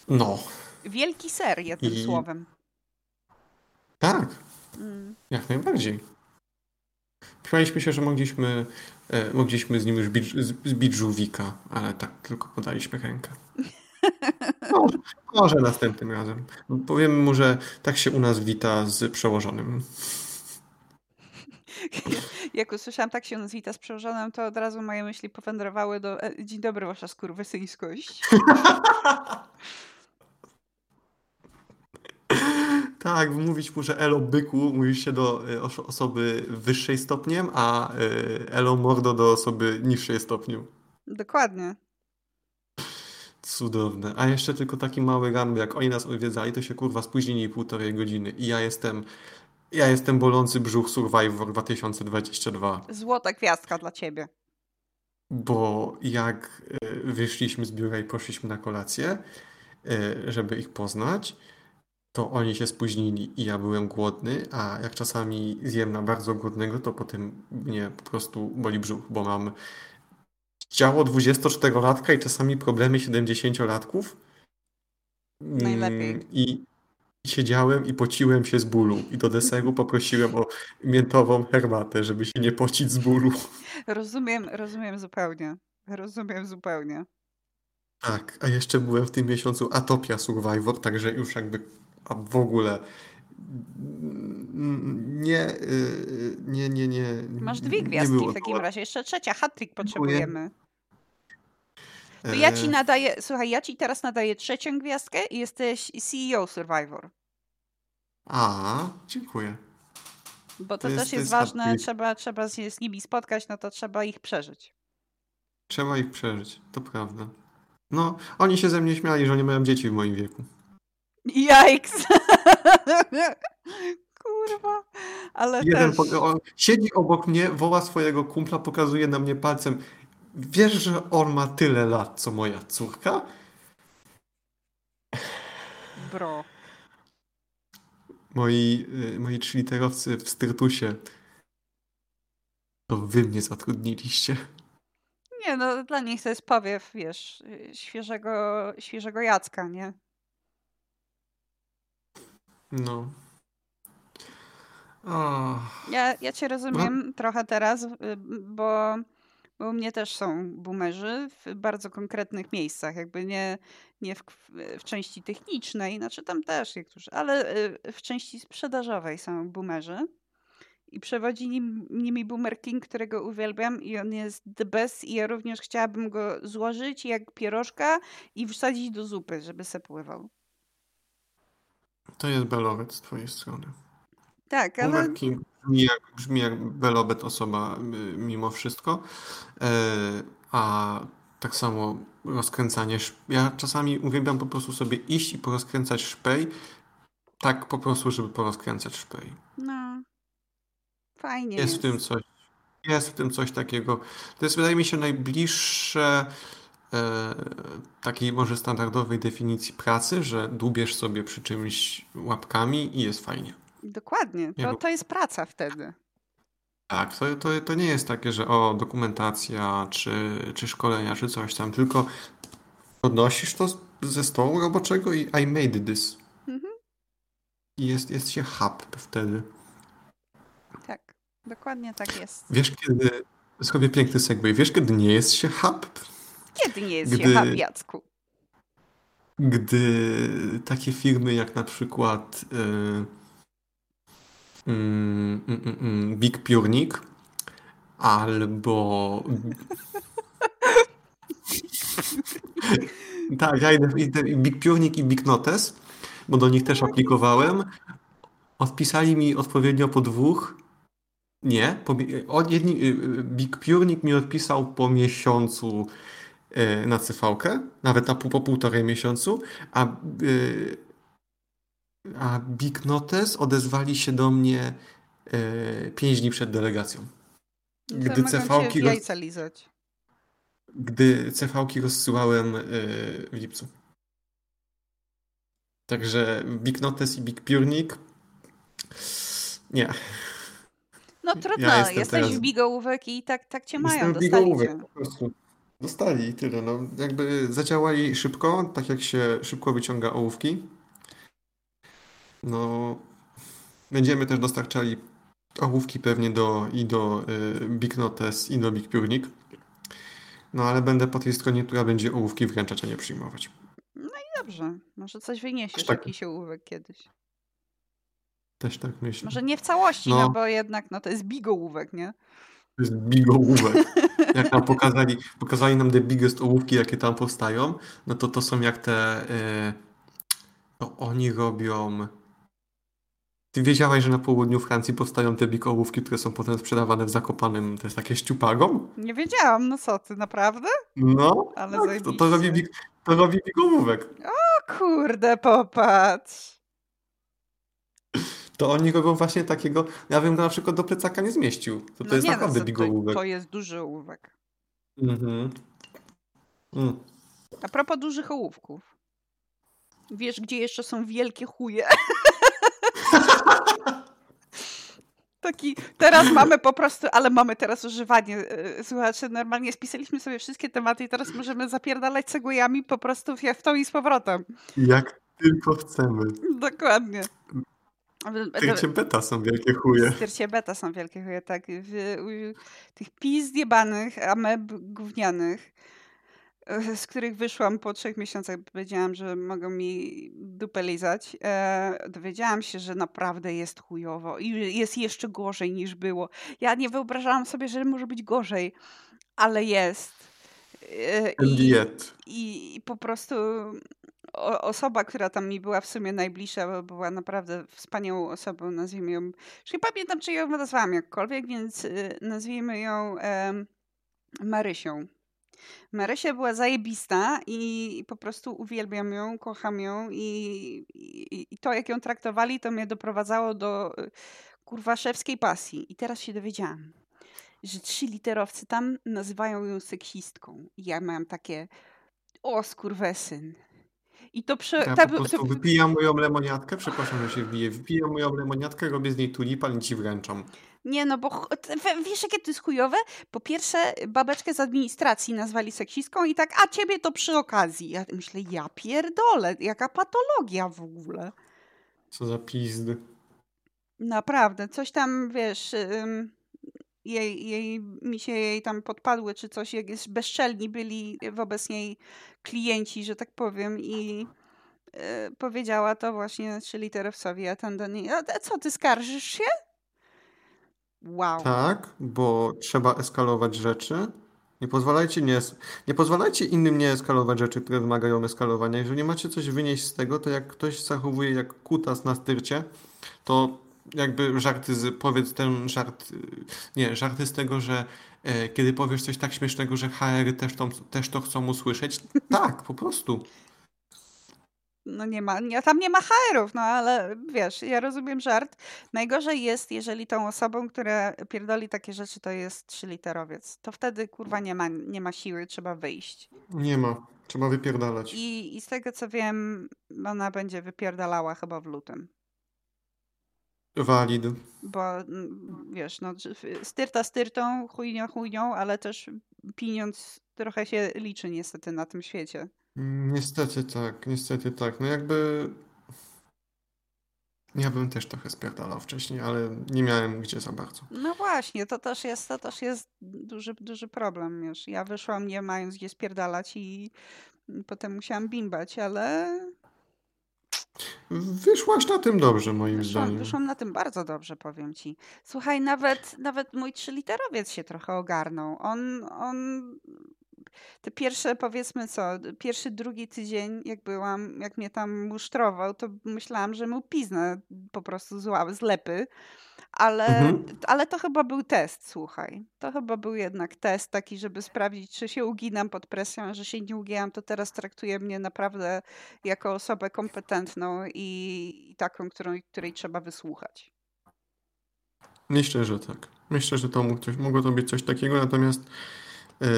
No. Wielki ser, jednym I... słowem. Tak. Mm. Jak najbardziej. Chwaliśmy się, że mogliśmy, e, mogliśmy z nim już zbić żółwika, ale tak tylko podaliśmy rękę. No, może następnym razem. Powiemy mu, że tak się u nas wita z przełożonym. Jak usłyszałam, tak się u nas wita z przełożonym, to od razu moje myśli powędrowały do dzień dobry, wasza skurwysyńskość. Tak, mówić mu, że elo byku mówisz się do osoby wyższej stopniem, a elo mordo do osoby niższej stopniu. Dokładnie. Cudowne. A jeszcze tylko taki mały gamb, jak oni nas odwiedzali, to się kurwa spóźnili półtorej godziny i ja jestem ja jestem bolący brzuch Survivor dwa tysiące dwudziesty drugi. Złota gwiazdka dla ciebie. Bo jak wyszliśmy z biura i poszliśmy na kolację, żeby ich poznać, to oni się spóźnili i ja byłem głodny, a jak czasami zjem na bardzo głodnego, to potem mnie po prostu boli brzuch, bo mam ciało dwudziestoczterolatka i czasami problemy siedemdziesięciolatków. Najlepiej. I siedziałem i pociłem się z bólu i do deseru poprosiłem o miętową herbatę, żeby się nie pocić z bólu. Rozumiem, rozumiem zupełnie. Rozumiem zupełnie. Tak, a jeszcze byłem w tym miesiącu Atopia Survivor, także już jakby a w ogóle nie, nie, nie, nie. Masz dwie gwiazdki w takim razie, jeszcze trzecia, hat-trick potrzebujemy. To ja ci nadaję, słuchaj, ja ci teraz nadaję trzecią gwiazdkę i jesteś C E O Survivor. A, dziękuję. Bo to, to też jest, jest ważne, trzeba, trzeba się z nimi spotkać, no to trzeba ich przeżyć. Trzeba ich przeżyć, to prawda. No, oni się ze mnie śmiali, że nie mają dzieci w moim wieku. Jajks! Kurwa, ale Jeden też... Po, on siedzi obok mnie, woła swojego kumpla, pokazuje na mnie palcem. Wiesz, że on ma tyle lat, co moja córka? Bro. Moi, moi trzyliterowcy w styrtusie. To wy mnie zatrudniliście. Nie, no dla nich to jest powiew, wiesz, świeżego, świeżego Jacka, nie? No. Oh. Ja, ja cię rozumiem no. trochę teraz, bo, bo u mnie też są boomerzy w bardzo konkretnych miejscach, jakby nie, nie w, w części technicznej, znaczy tam też niektórzy, ale w części sprzedażowej są boomerzy. I przewodzi nim, nimi Boomer King, którego uwielbiam i on jest the best i ja również chciałabym go złożyć jak pierożka i wsadzić do zupy, żeby se pływał. To jest belowet z twojej strony. Tak, ale... Boomer King brzmi jak, brzmi jak belowet osoba mimo wszystko, a tak samo rozkręcanie... Ja czasami uwielbiam po prostu sobie iść i porozkręcać szpej, tak po prostu, żeby porozkręcać szpej. No... Fajnie jest, jest w tym coś. Jest w tym coś takiego. To jest, wydaje mi się, najbliższe e, takiej może standardowej definicji pracy, że dłubiesz sobie przy czymś łapkami i jest fajnie. Dokładnie. To, to jest praca wtedy. Tak. To, to, to nie jest takie, że o, dokumentacja czy, czy szkolenia, czy coś tam, tylko podnosisz to ze stołu roboczego i I made this. Mhm. I jest, jest się hub wtedy. Dokładnie tak jest. Wiesz, kiedy... Sobie piękny segway. Wiesz, kiedy nie jest się hub? Kiedy nie jest gdy, się hub, Jacku? Gdy takie firmy jak na przykład yy, yy, yy, yy, Big Piórnik albo... tak, ja idę, idę Big Piórnik i Big Notes, bo do nich też aplikowałem. Odpisali mi odpowiednio po dwóch. Nie, po, od jedni, Big Piórnik mi odpisał po miesiącu y, na C V-kę, nawet na, po, po półtorej miesiącu, a, y, a Big Notes odezwali się do mnie y, pięć dni przed delegacją. Gdy C V-ki roz... gdy C V-ki rozsyłałem w lipcu. Także Big Notes i Big Piórnik? Nie. No trudno, ja jesteś teraz... w Big Ołówek i tak, tak cię Jestem mają, dostali Big Ołówek, po prostu. Dostali i tyle. No, jakby zadziałali szybko, tak jak się szybko wyciąga ołówki. No, będziemy też dostarczali ołówki pewnie do, i do y, Big Notes, i do Big Piórnik. No ale będę po tej stronie, która będzie ołówki wręczać, a nie przyjmować. No i dobrze. Może coś wyniesiesz, tak. Jakiś ołówek kiedyś. Też tak myślę. Może nie w całości, no, no bo jednak no, to jest Big Ołówek, nie? To jest Big Ołówek. Jak nam pokazali, pokazali nam the biggest ołówki, jakie tam powstają, no to to są jak te... Yy, to oni robią... Ty wiedziałaś, że na południu Francji powstają te big ołówki, które są potem sprzedawane w Zakopanem, to jest takie ściupagą? Nie wiedziałam, no co ty, naprawdę? No, ale tak, to, to robi big, to robi big ołówek. O kurde, popatrz. To oni robią właśnie takiego, ja bym go na przykład do plecaka nie zmieścił. To, to no jest nie, naprawdę no, big ołówek. To jest duży ołówek. Mhm. Mm. A propos dużych ołówków. Wiesz, gdzie jeszcze są wielkie chuje? Taki, teraz mamy po prostu, ale mamy teraz używanie. Słuchajcie, normalnie spisaliśmy sobie wszystkie tematy i teraz możemy zapierdalać segwayami po prostu w to i z powrotem. Jak tylko chcemy. Dokładnie. W Tyrcie beta są wielkie chuje. W Tyrcie beta są wielkie chuje, tak. W, tych pis jebanych, ameb gównianych, z których wyszłam po trzech miesiącach, powiedziałam, że mogą mi dupę lizać. E, dowiedziałam się, że naprawdę jest chujowo i jest jeszcze gorzej niż było. Ja nie wyobrażałam sobie, że może być gorzej, ale jest. E, i, i, I po prostu o, osoba, która tam mi była w sumie najbliższa, bo była naprawdę wspaniałą osobą, nazwijmy ją, już nie pamiętam, czy ją nazwałam jakkolwiek, więc y, nazwijmy ją e, Marysią. Marysia była zajebista i po prostu uwielbiam ją, kocham ją i, i, i to, jak ją traktowali, to mnie doprowadzało do kurwa szewskiej pasji. I teraz się dowiedziałam, że trzy literowcy tam nazywają ją seksistką. I ja miałam takie, o skurwesyn. I to prze... Ja po prostu wypijam moją lemoniatkę, przepraszam, że się wbiję, wypijam moją lemoniatkę, robię z niej tulipan i ci wręczam. Nie no, bo wiesz jakie to jest chujowe? Po pierwsze babeczkę z administracji nazwali seksistką i tak, a ciebie to przy okazji. Ja myślę, ja pierdolę, jaka patologia w ogóle. Co za pizdy. Naprawdę, coś tam, wiesz... Ym... Jej, jej, mi się jej tam podpadły, czy coś, jak jest bezczelni byli wobec niej klienci, że tak powiem, i yy, powiedziała to właśnie trzyliterowcowi, a ten do niej, a co, ty skarżysz się? Wow. Tak, bo trzeba eskalować rzeczy. Nie pozwalajcie, nie, nie pozwalajcie innym nie eskalować rzeczy, które wymagają eskalowania. Jeżeli macie coś wynieść z tego, to jak ktoś zachowuje jak kutas na styrcie, to jakby żarty, z, powiedz ten żart, nie, żarty z tego, że e, kiedy powiesz coś tak śmiesznego, że H R też to, też to chcą usłyszeć, tak, po prostu. No nie ma, nie, tam nie ma H R-ów, no ale wiesz, ja rozumiem żart. Najgorzej jest, jeżeli tą osobą, która pierdoli takie rzeczy, to jest trzyliterowiec. To wtedy, kurwa, nie ma, nie ma siły, trzeba wyjść. Nie ma, trzeba wypierdalać. I, i z tego, co wiem, ona będzie wypierdalała chyba w lutym. Walid. Bo wiesz, no styrta styrtą, chujnia chujnią, ale też pieniądz trochę się liczy niestety na tym świecie. Niestety tak, niestety tak. No jakby ja bym też trochę spierdalał wcześniej, ale nie miałem gdzie za bardzo. No właśnie, to też jest, to też jest duży, duży problem, wiesz. Ja wyszłam nie mając gdzie spierdalać i potem musiałam bimbać, ale... Wyszłaś na tym dobrze, moim wyszłam, zdaniem. Wyszłam na tym bardzo dobrze, powiem ci. Słuchaj, nawet, nawet mój trzyliterowiec się trochę ogarnął. On, on, te pierwsze, powiedzmy co, pierwszy, drugi tydzień, jak byłam, jak mnie tam musztrował, to myślałam, że mu piznę po prostu zła, zlepy, ale, mhm. ale to chyba był test, słuchaj. To chyba był jednak test taki, żeby sprawdzić, czy się uginam pod presją, a że się nie uginam, to teraz traktuje mnie naprawdę jako osobę kompetentną i, i taką, którą, której trzeba wysłuchać. Myślę, że tak. Myślę, że to mógł coś, mogło to być coś takiego, natomiast yy,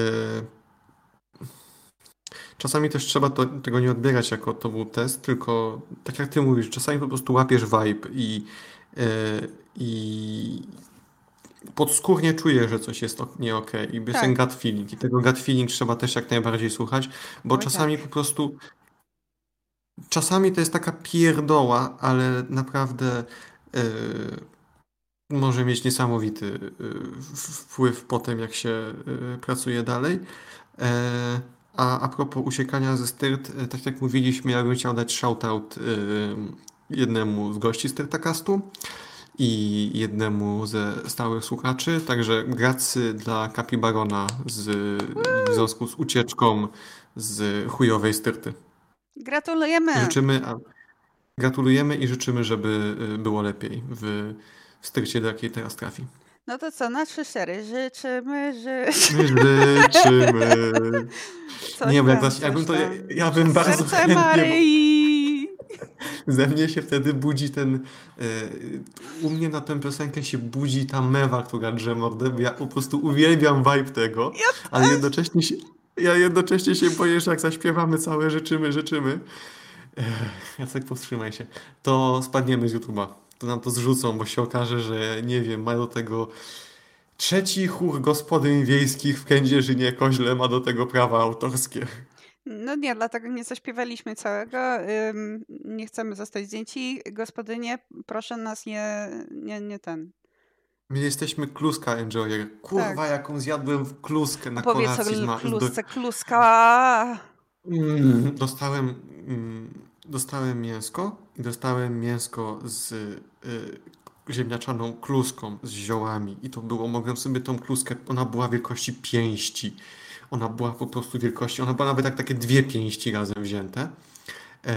Czasami też trzeba to, tego nie odbierać jako to był test, tylko tak jak ty mówisz, czasami po prostu łapiesz vibe i, yy, i podskórnie czujesz, że coś jest nie okej okay. I jest tak. Ten gut feeling i tego gut feeling trzeba też jak najbardziej słuchać, bo Oj czasami tak. po prostu czasami to jest taka pierdoła, ale naprawdę yy, może mieć niesamowity yy, wpływ potem jak się yy, pracuje dalej. Yy, A, a propos uciekania ze styrt, tak jak mówiliśmy, ja bym chciał dać shoutout yy, jednemu z gości z Styrtacastu i jednemu ze stałych słuchaczy, także gracy dla CapyBarona z, w związku z ucieczką z chujowej styrty. Gratulujemy! Życzymy, a, gratulujemy i życzymy, żeby było lepiej w, w styrcie, do jakiej teraz trafi. No to co, na trzy, cztery. Życzymy, życzymy. Życzymy. Coś nie wiem, jakbym to... Ja bym bardzo Serce chętnie... Maryi. Ze mnie się wtedy budzi ten... U mnie na tę piosenkę się budzi ta mewa, która drze mordę. Ja po prostu uwielbiam vibe tego, ale jednocześnie się, ja jednocześnie się boję, że jak zaśpiewamy całe życzymy, życzymy. Jacek, powstrzymaj się. To spadniemy z YouTube'a. To nam to zrzucą, bo się okaże, że nie wiem, ma do tego trzeci chór gospodyń wiejskich w Kędzierzynie Koźle ma do tego prawa autorskie. No nie, dlatego nie zaśpiewaliśmy całego. Nie chcemy zostać zdjęci. Gospodynie, proszę nas nie, nie, nie ten. My jesteśmy kluska enjoyer. Kurwa, tak. Jaką zjadłem w kluskę na Powiedz kolacji. Powiedz o klusce, kluska. Mm, dostałem... Mm, Dostałem mięsko i dostałem mięsko z y, ziemniaczaną kluską, z ziołami. I to było, mogłem sobie tą kluskę, ona była wielkości pięści. Ona była po prostu wielkości, ona była nawet tak, takie dwie pięści razem wzięte. Y,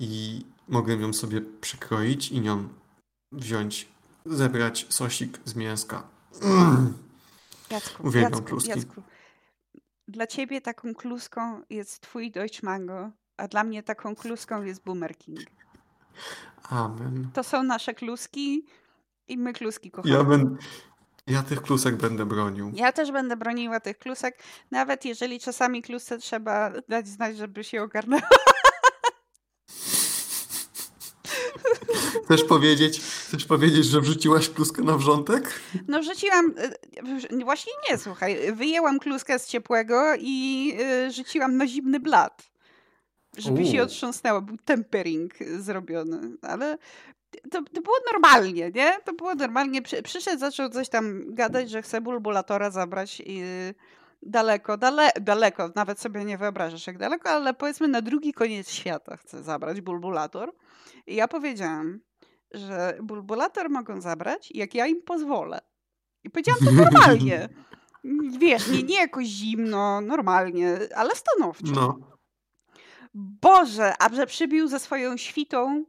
I mogłem ją sobie przekroić i nią wziąć, zebrać sosik z mięska. Mm. Jacku, Uwielbiam Jacku, kluski. Jacku. Dla ciebie taką kluską jest twój Deutsch Mango. A dla mnie taką kluską jest Boomer King. Amen. To są nasze kluski i my kluski kochamy. Ja, ben, ja tych klusek będę bronił. Ja też będę broniła tych klusek, nawet jeżeli czasami klusce trzeba dać znać, żeby się ogarnęła. Chcesz powiedzieć, chcesz powiedzieć, że wrzuciłaś kluskę na wrzątek? No wrzuciłam, właśnie nie, słuchaj, wyjęłam kluskę z ciepłego i rzuciłam na zimny blat. Żeby U. się otrząsnęła, był tempering zrobiony, ale to, to było normalnie, nie? To było normalnie, przyszedł, zaczął coś tam gadać, że chce bulbulatora zabrać i daleko, dale, daleko, nawet sobie nie wyobrażasz jak daleko, ale powiedzmy na drugi koniec świata chce zabrać bulbulator i ja powiedziałam, że bulbulator mogą zabrać, jak ja im pozwolę. I powiedziałam to normalnie, wiesz, nie, nie jakoś zimno, normalnie, ale stanowczo. No. Boże, a że przybił ze swoją świtą,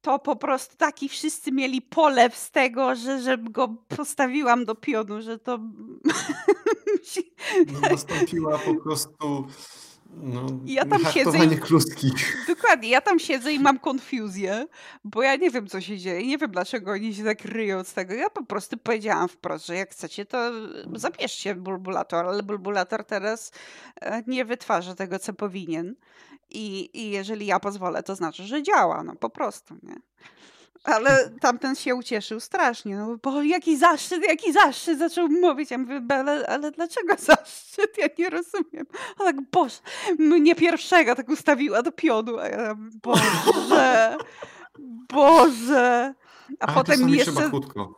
to po prostu taki wszyscy mieli polew z tego, że, że go postawiłam do pionu, że to... No, nastąpiła po prostu no, ja tam hartowanie i... kluski. Dokładnie, ja tam siedzę i mam konfuzję, bo ja nie wiem, co się dzieje, nie wiem, dlaczego oni się tak ryją z tego. Ja po prostu powiedziałam wprost, że jak chcecie, to zabierzcie bulbulator, ale bulbulator teraz nie wytwarza tego, co powinien. I, i jeżeli ja pozwolę, to znaczy, że działa, no po prostu, nie? Ale tamten się ucieszył strasznie, no bo jaki zaszczyt, jaki zaszczyt, zaczął mówić, ja mówię, ale, ale dlaczego zaszczyt, ja nie rozumiem. A tak, Boże, mnie pierwszego tak ustawiła do pionu, a ja, Boże, Boże. A, a potem jeszcze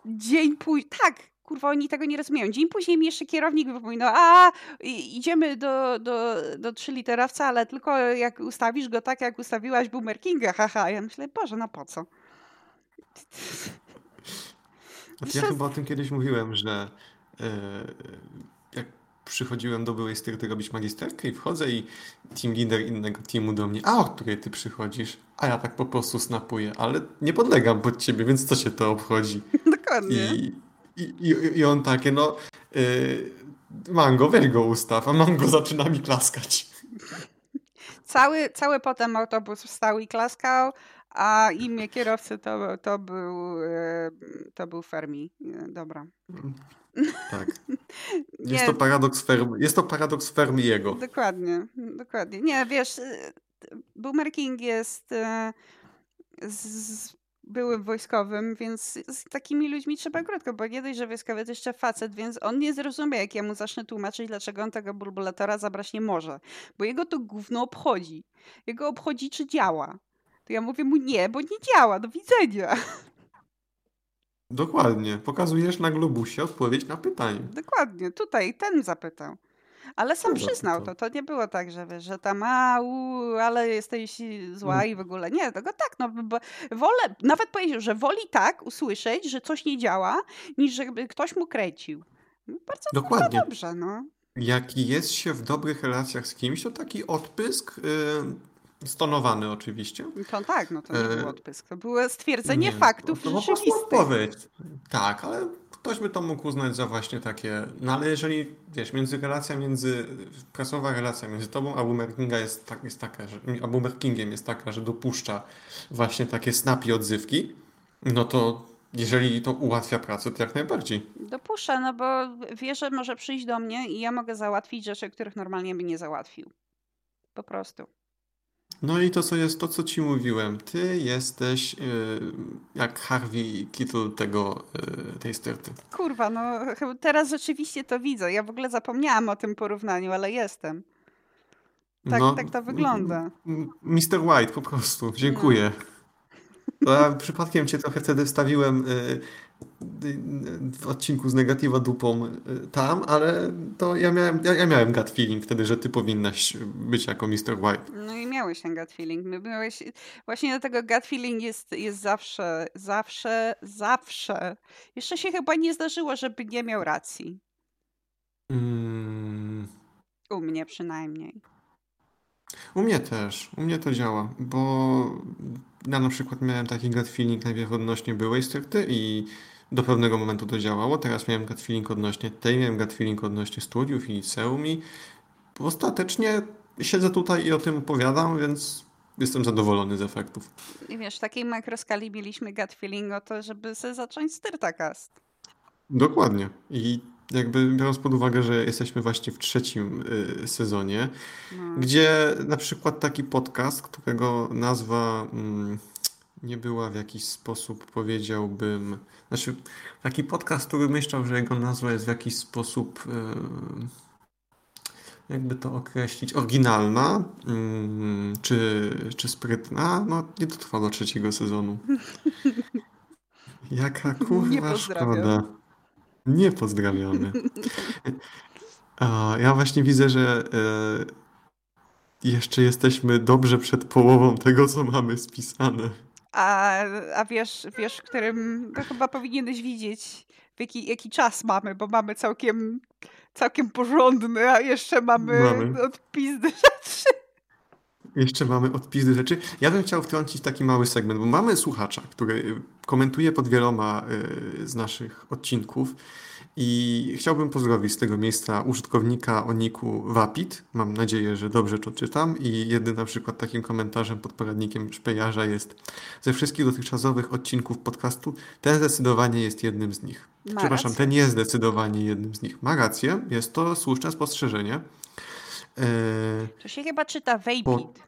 dzień później, tak, kurwa, oni tego nie rozumieją, dzień później mi jeszcze kierownik wypominał, a idziemy do, do, do trzyliterawca, ale tylko jak ustawisz go tak, jak ustawiłaś Boomer Kinga, haha, ja myślę, Boże, no po co? Ja chyba o tym kiedyś mówiłem, że yy, jak przychodziłem do byłej styrty robić magisterkę i wchodzę i team leader innego teamu do mnie, a o której ty przychodzisz? A ja tak po prostu snapuję, ale nie podlegam pod ciebie, więc co się to obchodzi? Dokładnie. I, i, i, i on takie, no yy, Mango, weź go ustaw, a Mango zaczyna mi klaskać. Cały, cały potem autobus wstał i klaskał. A imię kierowcy to, to był to był Fermi. Dobra. Tak. Jest to paradoks Fermi, jest to paradoks Fermiego. Dokładnie, dokładnie. Nie, wiesz, Boomer King jest z byłym wojskowym, więc z takimi ludźmi trzeba krótko, bo nie dość, że wojskowy to jeszcze facet, więc on nie zrozumie, jak ja mu zacznę tłumaczyć, dlaczego on tego bulbulatora zabrać nie może. Bo jego to gówno obchodzi. Jego obchodzi, czy działa. To ja mówię mu nie, bo nie działa. Do widzenia. Dokładnie. Pokazujesz na globusie odpowiedź na pytanie. Dokładnie. Tutaj ten zapytał. Ale sam Dobra, przyznał to. to. To nie było tak, że wiesz, że tam a, u, ale jesteś zła i w ogóle. Nie, tego tak. No, bo wolę, nawet powiedział, że woli tak usłyszeć, że coś nie działa, niż żeby ktoś mu kręcił. No, bardzo Dokładnie. No, dobrze. No. Jak jest się w dobrych relacjach z kimś, to taki odpysk, yy, stonowany oczywiście. To tak, no to nie był odpysk. To było stwierdzenie nie, faktów to, to rzeczywistych. Tak, ale... Ktoś by to mógł uznać za właśnie takie... No ale jeżeli, wiesz, między relacja między... Prasowa relacja między tobą a Boomer Kinga jest, tak, jest taka, że... A Boomer Kingiem jest taka, że dopuszcza właśnie takie snapy odzywki, no to jeżeli to ułatwia pracę, to jak najbardziej. Dopuszcza, no bo wie, że może przyjść do mnie i ja mogę załatwić rzeczy, których normalnie by nie załatwił. Po prostu. No i to, co jest to, co ci mówiłem. Ty jesteś yy, jak Harvey Keitel tego, yy, tej sterty. Kurwa, no teraz rzeczywiście to widzę. Ja w ogóle zapomniałam o tym porównaniu, ale jestem. Tak, no, tak to wygląda. mister White po prostu. Dziękuję. No. Ja przypadkiem cię trochę wtedy wstawiłem yy, w odcinku z negatywa dupą tam, ale to ja miałem, ja, ja miałem gut feeling wtedy, że ty powinnaś być jako mister White. No i miałeś ten gut feeling. Miałeś, właśnie dlatego gut feeling jest, jest zawsze, zawsze, zawsze. Jeszcze się chyba nie zdarzyło, żeby nie miał racji. Mm. U mnie przynajmniej. U mnie też. U mnie to działa, bo ja na przykład miałem taki gut feeling najpierw odnośnie byłej stricte i do pewnego momentu to działało. Teraz miałem gut feeling odnośnie tej, miałem gut feeling odnośnie studiów i liceum i ostatecznie siedzę tutaj i o tym opowiadam, więc jestem zadowolony z efektów. I wiesz, w takiej makroskali mieliśmy gut feeling o to, żeby sobie zacząć styrtacast. Dokładnie. I jakby biorąc pod uwagę, że jesteśmy właśnie w trzecim y, sezonie, no. Gdzie na przykład taki podcast, którego nazwa mm, nie była w jakiś sposób, powiedziałbym... Znaczy, taki podcast, który myślał, że jego nazwa jest w jakiś sposób... Y, jakby to określić, oryginalna mm, czy, czy sprytna, no nie dotrwa do trzeciego sezonu. Jaka kurwa szkoda. Nie pozdrawiamy. A, ja właśnie widzę, że e, jeszcze jesteśmy dobrze przed połową tego, co mamy spisane. A, a wiesz, wiesz, w którym to chyba powinieneś widzieć, w jaki, jaki czas mamy, bo mamy całkiem... Całkiem porządny, a jeszcze mamy, mamy. odpizdy rzeczy. Jeszcze mamy odpizdy rzeczy. Ja bym chciał wtrącić taki mały segment, bo mamy słuchacza, który komentuje pod wieloma y, z naszych odcinków i chciałbym pozdrowić z tego miejsca użytkownika o niku Wapit. Mam nadzieję, że dobrze to czytam i jednym na przykład takim komentarzem pod poradnikiem Szpejarza jest: ze wszystkich dotychczasowych odcinków podcastu ten zdecydowanie jest jednym z nich. Ma Przepraszam, rację. ten jest zdecydowanie jednym z nich. Ma rację, jest to słuszne spostrzeżenie. Eee, to się chyba czyta Vapid.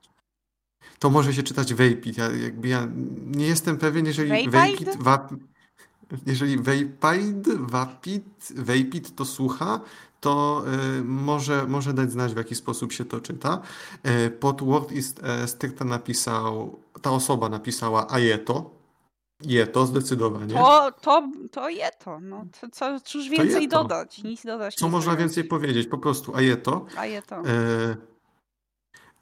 To może się czytać Vapid. Ja, jakby ja nie jestem pewien, jeżeli Vapid, Vapid, jeżeli Vapid, Vapid, Vapid to słucha, to y, może, może dać znać, w jaki sposób się to czyta. Y, pod Word is e, stricta napisał, ta osoba napisała a je to. Je to zdecydowanie. To, to, to je to. No, to, co, cóż więcej to to. dodać? Nic dodać. Co można dodać. Więcej powiedzieć? Po prostu, a je to. A je to. E,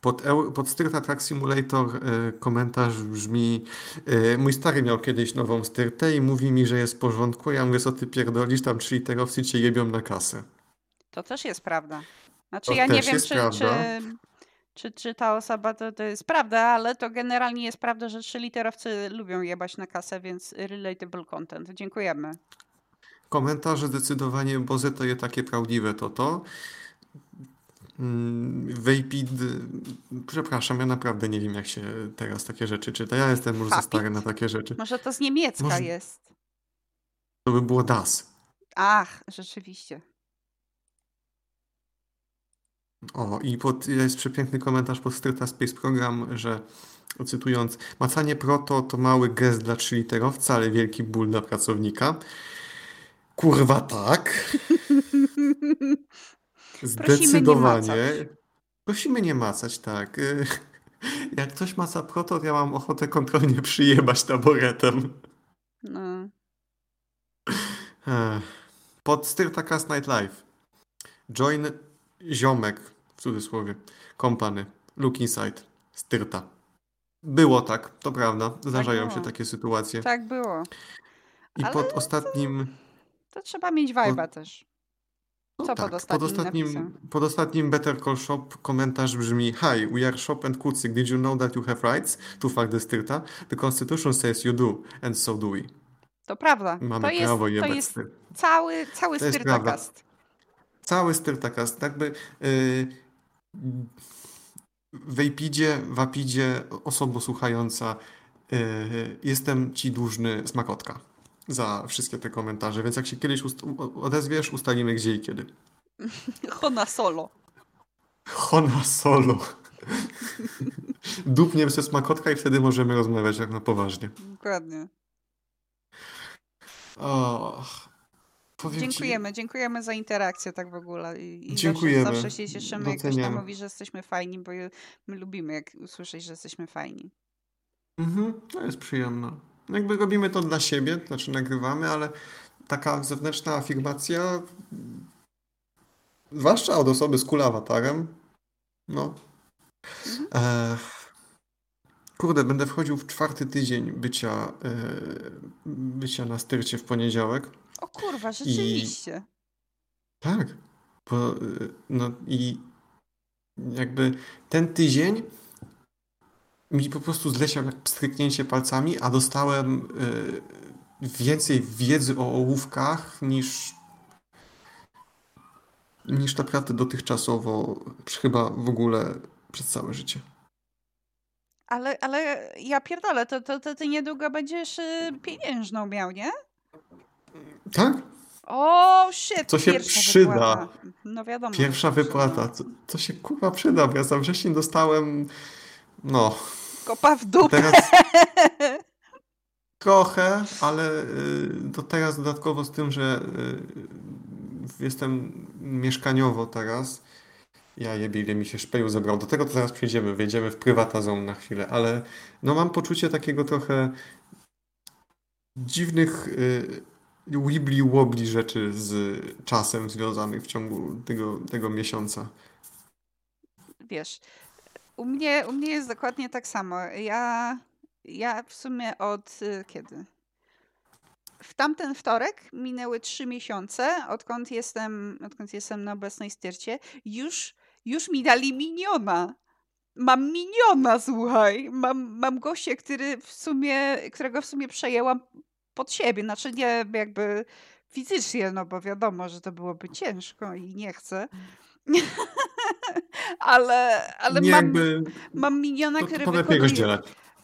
pod pod Styrta Track Simulator e, komentarz brzmi: e, mój stary miał kiedyś nową styrtę i mówi mi, że jest w porządku. Ja mówię, co ty pierdolisz, tam czyli terowcy cię jebią na kasę. To też jest prawda. Znaczy to ja nie wiem, czy, czy, czy, czy ta osoba to, to jest prawda, ale to generalnie jest prawda, że trzy literowcy lubią jebać na kasę, więc relatable content. Dziękujemy. Komentarze zdecydowanie, bo to je takie prawdziwe to to. Vapid, przepraszam, ja naprawdę nie wiem, jak się teraz takie rzeczy czyta. Ja jestem już za stary na takie rzeczy. Może to z niemiecka Może... jest. To by było das. Ach, rzeczywiście. O, i pod, jest przepiękny komentarz pod Stryta Space Program, że cytując, macanie proto to mały gest dla trzyliterowca, ale wielki ból dla pracownika. Kurwa tak. Zdecydowanie. Prosimy nie macać. Prosimy nie macać, tak. Jak ktoś maca proto, to ja mam ochotę kontrolnie przyjebać taboretem. No. Pod Stryta Cast Nightlife. Join ziomek, w cudzysłowie, kompany. Look inside. Styrta. Było tak, to prawda. Zdarzają tak się takie sytuacje. Tak było. I ale pod ostatnim... To, to trzeba mieć vibe'a pod... też. Co no tak, pod ostatnim, pod ostatnim, pod ostatnim Better Call Shop komentarz brzmi: Hi, we are Shop and Kucyk. Did you know that you have rights? To fuck the Styrta. The Constitution says you do. And so do we. To prawda. Mamy to prawo jest, jebać to jest cały, cały to Styrta jest Cast. Cały Styrtakast, jakby yy, w Apidzie, w Apidzie osoba słuchająca yy, jestem ci dłużny smakotka za wszystkie te komentarze, więc jak się kiedyś ust- odezwiesz, ustalimy gdzie i kiedy. Hona solo. Hona solo. Dupniem ze smakotka i wtedy możemy rozmawiać jak na poważnie. Dokładnie. Och. Dziękujemy, ci... dziękujemy za interakcję tak w ogóle i, i dziękujemy. Zawsze, zawsze się cieszymy, doceniamy. Jak ktoś tam mówi, że jesteśmy fajni, bo my lubimy, jak usłyszeć, że jesteśmy fajni. Mhm, to jest przyjemne. Jakby robimy to dla siebie, to znaczy nagrywamy, ale taka zewnętrzna afirmacja, zwłaszcza od osoby z cool awatarem, no. Mhm. E... Kurde, będę wchodził w czwarty tydzień bycia, e... bycia na styrcie w poniedziałek. O kurwa, rzeczywiście. I, tak. Bo, no i jakby ten tydzień mi po prostu zleciał jak pstryknięcie palcami, a dostałem y, więcej wiedzy o ołówkach niż niż naprawdę dotychczasowo chyba w ogóle przez całe życie. Ale, ale ja pierdolę, to, to, to ty niedługo będziesz pieniężną miał, nie? Tak? O, shit. Co się przyda. Wypłata. No wiadomo. Pierwsza wypłata. Co, co się kurwa przyda, bo ja za wrzesień dostałem no. Kopa w dupę. Teraz... Trochę, ale to teraz dodatkowo z tym, że jestem mieszkaniowo teraz. Ja jebie, ile mi się szpeju zebrał. Do tego to zaraz przejdziemy. Wejdziemy w prywatną zonę na chwilę, ale no mam poczucie takiego trochę dziwnych... Wibli-wobli rzeczy z czasem związanych w ciągu tego, tego miesiąca. Wiesz, u mnie, u mnie jest dokładnie tak samo. Ja, ja w sumie od kiedy? W tamten wtorek minęły trzy miesiące, odkąd jestem, odkąd jestem na obecnej styrcie. Już, już mi dali miniona. Mam miniona, słuchaj. Mam, mam gościa, który w sumie, którego w sumie przejęłam pod siebie, znaczy nie jakby fizycznie, no bo wiadomo, że to byłoby ciężko i nie chcę. ale ale nie mam, jakby... mam miniona, to, który to wykonuje...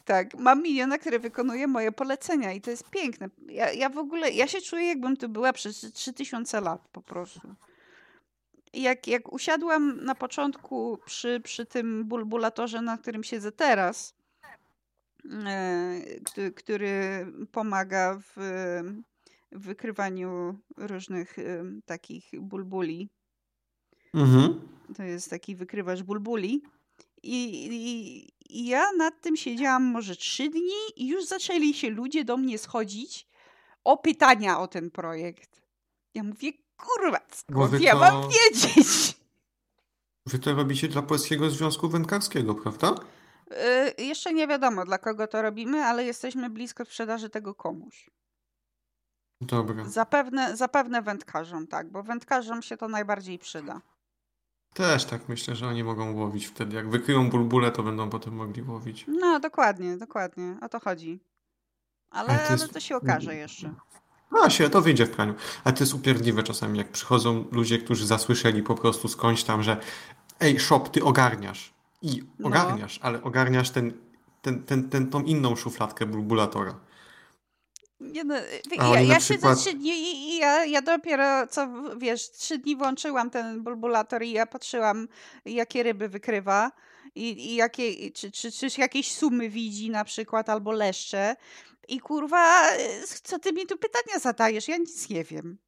Tak, mam miniona, który wykonuje moje polecenia i to jest piękne. Ja, ja w ogóle, ja się czuję jakbym tu była przez trzy tysiące lat po prostu. Jak, jak usiadłam na początku przy, przy tym bulbulatorze, na którym siedzę teraz, który pomaga w wykrywaniu różnych takich bulbuli. Mhm. To jest taki wykrywacz bulbuli. I, i, i ja nad tym siedziałam może trzy dni i już zaczęli się ludzie do mnie schodzić o pytania o ten projekt. Ja mówię, kurwa, skąd to... ja mam wiedzieć? Wy to robicie dla Polskiego Związku Wędkarskiego, prawda? Yy, jeszcze nie wiadomo, dla kogo to robimy, ale jesteśmy blisko sprzedaży tego komuś. Dobra. Zapewne, zapewne wędkarzom, tak, bo wędkarzom się to najbardziej przyda. Też tak myślę, że oni mogą łowić wtedy. Jak wykryją bulbulę, to będą potem mogli łowić. No, dokładnie, dokładnie. O to chodzi. Ale, ale, to, jest... ale to się okaże jeszcze. No się, to wyjdzie w praniu. Ale to jest upierdliwe czasami, jak przychodzą ludzie, którzy zasłyszeli po prostu skądś tam, że ej, shop, ty ogarniasz. I ogarniasz, no. Ale ogarniasz ten, ten, ten, ten, tą inną szufladkę bulbulatora. Nie, no, ja, ja przykład... siedzę trzy dni i ja, ja dopiero, co wiesz, trzy dni włączyłam ten bulbulator i ja patrzyłam, jakie ryby wykrywa i, i jakie, czy, czy, czy jakieś sumy widzi na przykład, albo leszcze. I kurwa, co ty mi tu pytania zadajesz? Ja nic nie wiem.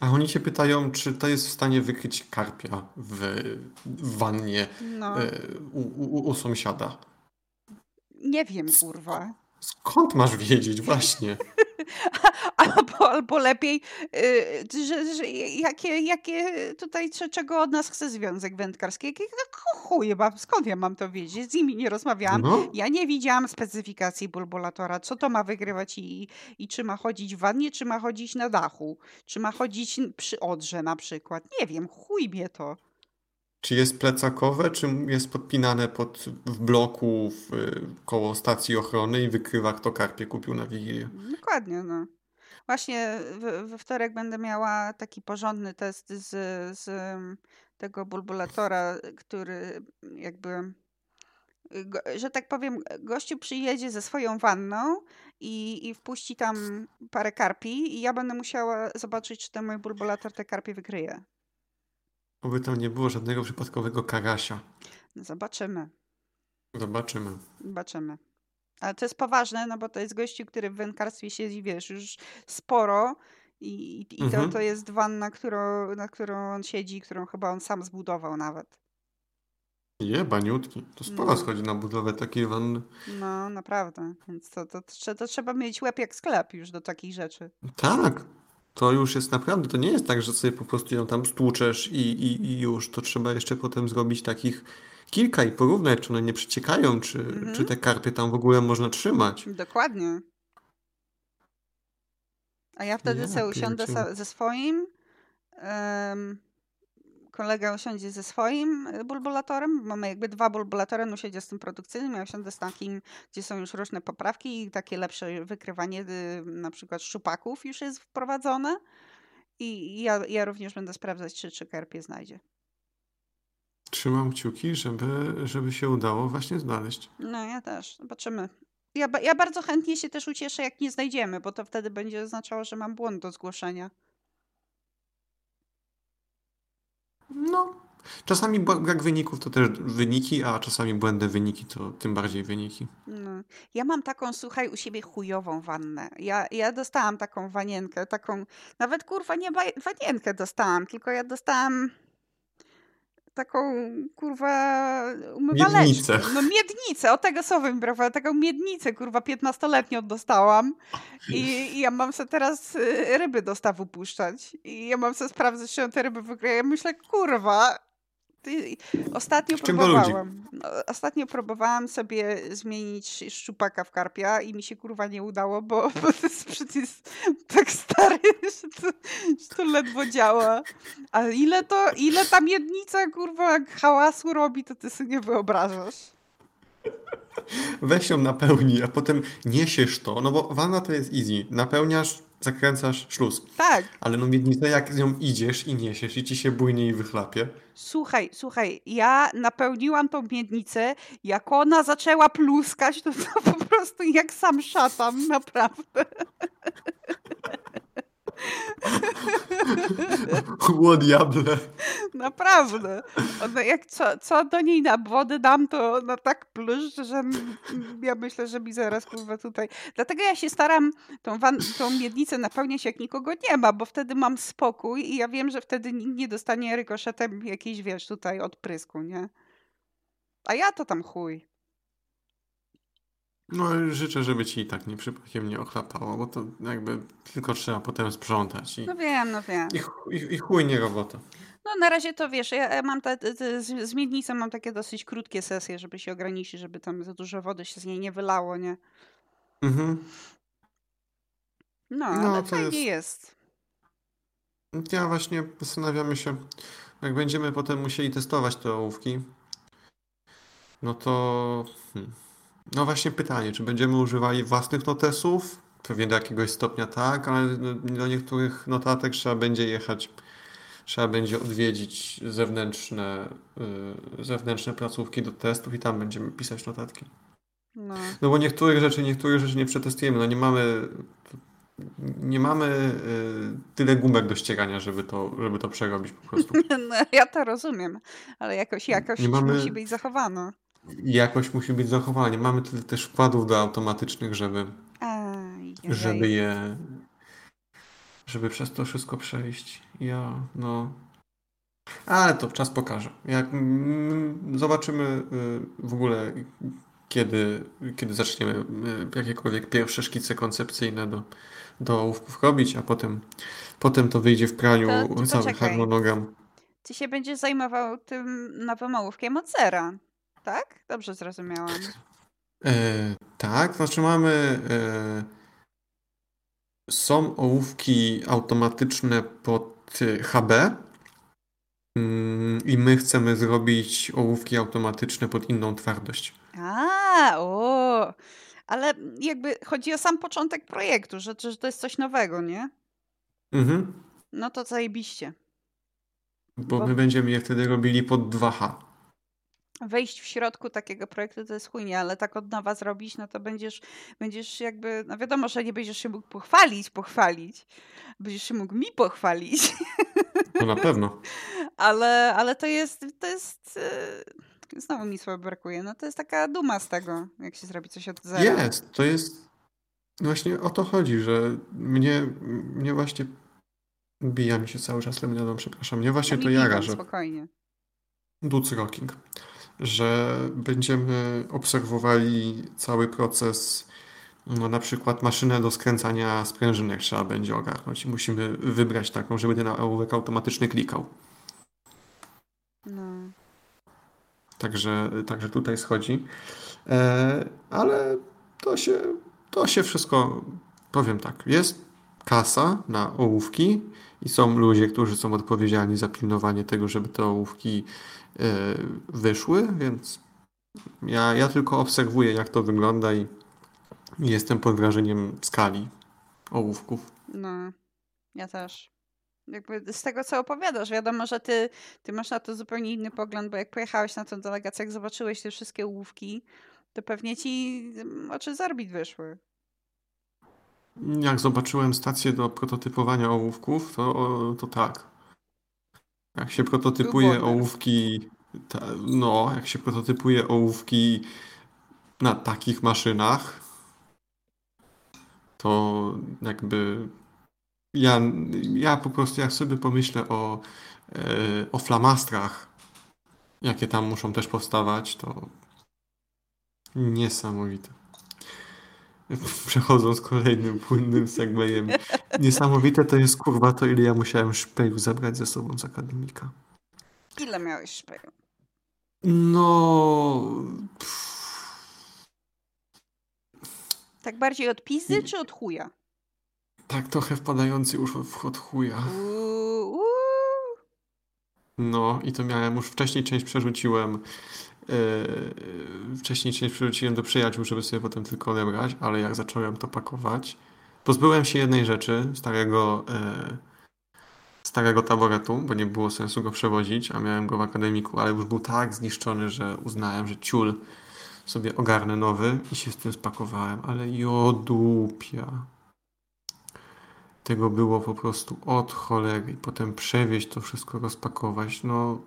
A oni się pytają, czy to jest w stanie wykryć karpia w, w wannie no. u, u, u sąsiada. Nie wiem, kurwa. Skąd masz wiedzieć właśnie? albo, albo lepiej, że, że jakie, jakie tutaj, czego od nas chce Związek Wędkarski? Jakie, no chuj, mam, skąd ja mam to wiedzieć? Z nimi nie rozmawiałam. No. Ja nie widziałam specyfikacji bulbulatora. Co to ma wygrywać i, i czy ma chodzić w wannie, czy ma chodzić na dachu? Czy ma chodzić przy odrze na przykład? Nie wiem, chuj mnie to. Czy jest plecakowe, czy jest podpinane pod, w bloku w, koło stacji ochrony i wykrywa, kto karpie kupił na Wigilię. Dokładnie, no. Właśnie w, we wtorek będę miała taki porządny test z, z tego bulbulatora, który jakby, go, że tak powiem, gościu przyjedzie ze swoją wanną i, i wpuści tam parę karpi i ja będę musiała zobaczyć, czy ten mój bulbulator te karpie wykryje. Oby tam nie było żadnego przypadkowego karasia. Zobaczymy. Zobaczymy. Zobaczymy. Ale to jest poważne, no bo to jest gościu, który w wędkarstwie siedzi, wiesz, już sporo i, i mhm. to, to jest wanna, którą, na którą on siedzi, którą chyba on sam zbudował nawet. Jebaniutki. To sporo no. schodzi na budowę takiej wanny. No, naprawdę. Więc to, to, to, to trzeba mieć łeb jak sklep już do takich rzeczy. Tak. To już jest naprawdę, to nie jest tak, że sobie po prostu ją tam stłuczesz i, i, i już. To trzeba jeszcze potem zrobić takich kilka i porównać, czy one nie przeciekają, czy, mm-hmm. czy te karpie tam w ogóle można trzymać. Dokładnie. A ja wtedy ja, sobie usiądę sa- ze swoim, um, kolega usiądzie ze swoim bulbulatorem, mamy jakby dwa bulbulatory, no siedzę z tym produkcyjnym, ja usiądę z takim, gdzie są już różne poprawki i takie lepsze wykrywanie na przykład szczupaków już jest wprowadzone i ja, ja również będę sprawdzać, czy, czy karpie znajdzie. Trzymam kciuki, żeby, żeby się udało właśnie znaleźć. No ja też, zobaczymy. Ja, ja bardzo chętnie się też ucieszę, jak nie znajdziemy, bo to wtedy będzie oznaczało, że mam błąd do zgłoszenia. No, czasami brak wyników to też wyniki, a czasami błędne wyniki to tym bardziej wyniki. No. Ja mam taką, słuchaj, u siebie chujową wannę. Ja, ja dostałam taką wanienkę, taką, nawet kurwa nie wanienkę dostałam, tylko ja dostałam taką kurwa umywaleczkę. Miednicę. No miednicę, o tego słowa mi brakowało, taką miednicę kurwa piętnastoletnią dostałam i, i ja mam sobie teraz ryby do stawu puszczać i ja mam sobie sprawdzać, czy te ryby wygrywają. Ja myślę, kurwa, ty... ostatnio próbowałam. Ostatnio próbowałam sobie zmienić szczupaka w karpia i mi się kurwa nie udało, bo, bo to jest przecież tak stary, że to, że to ledwo działa. A ile to, ile ta miednica kurwa hałasu robi, to ty sobie nie wyobrażasz. Weź ją napełni, a potem niesiesz to, no bo wanna to jest easy. Napełniasz, zakręcasz szluz. Tak. Ale no miednicę, jak z nią idziesz i niesiesz i ci się bujnie i wychlapie. Słuchaj, słuchaj, ja napełniłam tą miednicę, jak ona zaczęła pluskać, to, to po prostu jak sam szatan, naprawdę. O diable. Naprawdę. Ona jak co, co do niej na wody dam, to ona tak pluszcz, że ja myślę, że mi zaraz kurwa tutaj. Dlatego ja się staram tą, wan- tą miednicę napełniać, jak nikogo nie ma, bo wtedy mam spokój i ja wiem, że wtedy nikt nie dostanie rykoszetem jakiejś, wiesz, tutaj odprysku, nie? A ja to tam chuj. No życzę, żeby ci i tak nie przypadkiem nie ochlapało, bo to jakby tylko trzeba potem sprzątać. I, no wiem, no wiem. I, i, i chuj nie robota. No na razie to wiesz, ja mam te, te, z, z miednicą mam takie dosyć krótkie sesje, żeby się ograniczyć, żeby tam za dużo wody się z niej nie wylało, nie? Mhm. No, no ale to fajnie jest. jest. Ja właśnie zastanawiamy się, jak będziemy potem musieli testować te ołówki, no to... Hmm. No właśnie pytanie, czy będziemy używali własnych notesów? Pewnie do jakiegoś stopnia tak, ale do niektórych notatek trzeba będzie jechać trzeba będzie odwiedzić zewnętrzne, yy, zewnętrzne placówki do testów i tam będziemy pisać notatki. No, no bo niektórych rzeczy, niektórych rzeczy nie przetestujemy, no nie mamy nie mamy y, tyle gumek do ścierania, żeby to, żeby to przerobić po prostu. No, ja to rozumiem, ale jakoś jakoś mamy, musi być zachowana. Jakoś musi być zachowana. Nie mamy tyle też wkładów do automatycznych, żeby Aj, żeby je żeby przez to wszystko przejść. Ja, no ale to czas pokaże. Jak mm, zobaczymy y, w ogóle Kiedy, kiedy zaczniemy jakiekolwiek pierwsze szkice koncepcyjne do, do ołówków robić, a potem, potem to wyjdzie w praniu to, cały poczekaj. harmonogram. Ty się będziesz zajmował tym nowym ołówkiem od zera, tak? Dobrze zrozumiałam. E, tak, znaczy mamy... E, są ołówki automatyczne pod H B mm, i my chcemy zrobić ołówki automatyczne pod inną twardość. A, o, ale jakby chodzi o sam początek projektu, że, że to jest coś nowego, nie? Mhm. No to zajebiście. Bo, Bo my będziemy je wtedy robili pod dwa H. Wejść w środku takiego projektu to jest chujnie, ale tak od nowa zrobić, no to będziesz, będziesz jakby, no wiadomo, że nie będziesz się mógł pochwalić, pochwalić. Będziesz się mógł mi pochwalić. No na pewno. ale, ale to jest, to jest... Yy... Znowu mi słabo brakuje. No to jest taka duma z tego, jak się zrobi coś od zera. Jest, to jest... Właśnie o to chodzi, że mnie, mnie właśnie... Bija mi się cały czas lemniadą, przepraszam. Mnie właśnie no to jara, że... Spokojnie. Duc rocking. Że będziemy obserwowali cały proces, no na przykład maszynę do skręcania sprężynek trzeba będzie ogarnąć i musimy wybrać taką, żeby ten ołówek automatyczny klikał. No... Także, także tutaj schodzi. E, ale to się, to się wszystko, powiem tak, jest kasa na ołówki i są ludzie, którzy są odpowiedzialni za pilnowanie tego, żeby te ołówki e, wyszły, więc ja, ja tylko obserwuję, jak to wygląda i jestem pod wrażeniem skali ołówków. No, ja też. Jakby z tego, co opowiadasz, wiadomo, że ty, ty masz na to zupełnie inny pogląd, bo jak pojechałeś na tę delegację, jak zobaczyłeś te wszystkie ołówki, to pewnie ci oczy z orbit wyszły. Jak zobaczyłem stację do prototypowania ołówków, to, to tak. Jak się prototypuje ołówki, ta, no, jak się prototypuje ołówki na takich maszynach, to jakby... Ja, ja po prostu, jak sobie pomyślę o, e, o flamastrach, jakie tam muszą też powstawać, to niesamowite. Przechodząc kolejnym płynnym segmejem. Niesamowite to jest, kurwa, to ile ja musiałem szpeju zabrać ze sobą z akademika. Ile miałeś szpeju? No... Pff. Tak bardziej od pizzy czy od chuja? Tak trochę wpadający już od chuja. No i to miałem już wcześniej, część przerzuciłem yy, wcześniej część przerzuciłem do przyjaciół, żeby sobie potem tylko odebrać, ale jak zacząłem to pakować, pozbyłem się jednej rzeczy, starego yy, starego taboretu, bo nie było sensu go przewozić, a miałem go w akademiku, ale już był tak zniszczony, że uznałem, że ciul, sobie ogarnę nowy i się z tym spakowałem, ale jodupia. Tego było po prostu od cholery. Potem przewieźć to wszystko, rozpakować. No,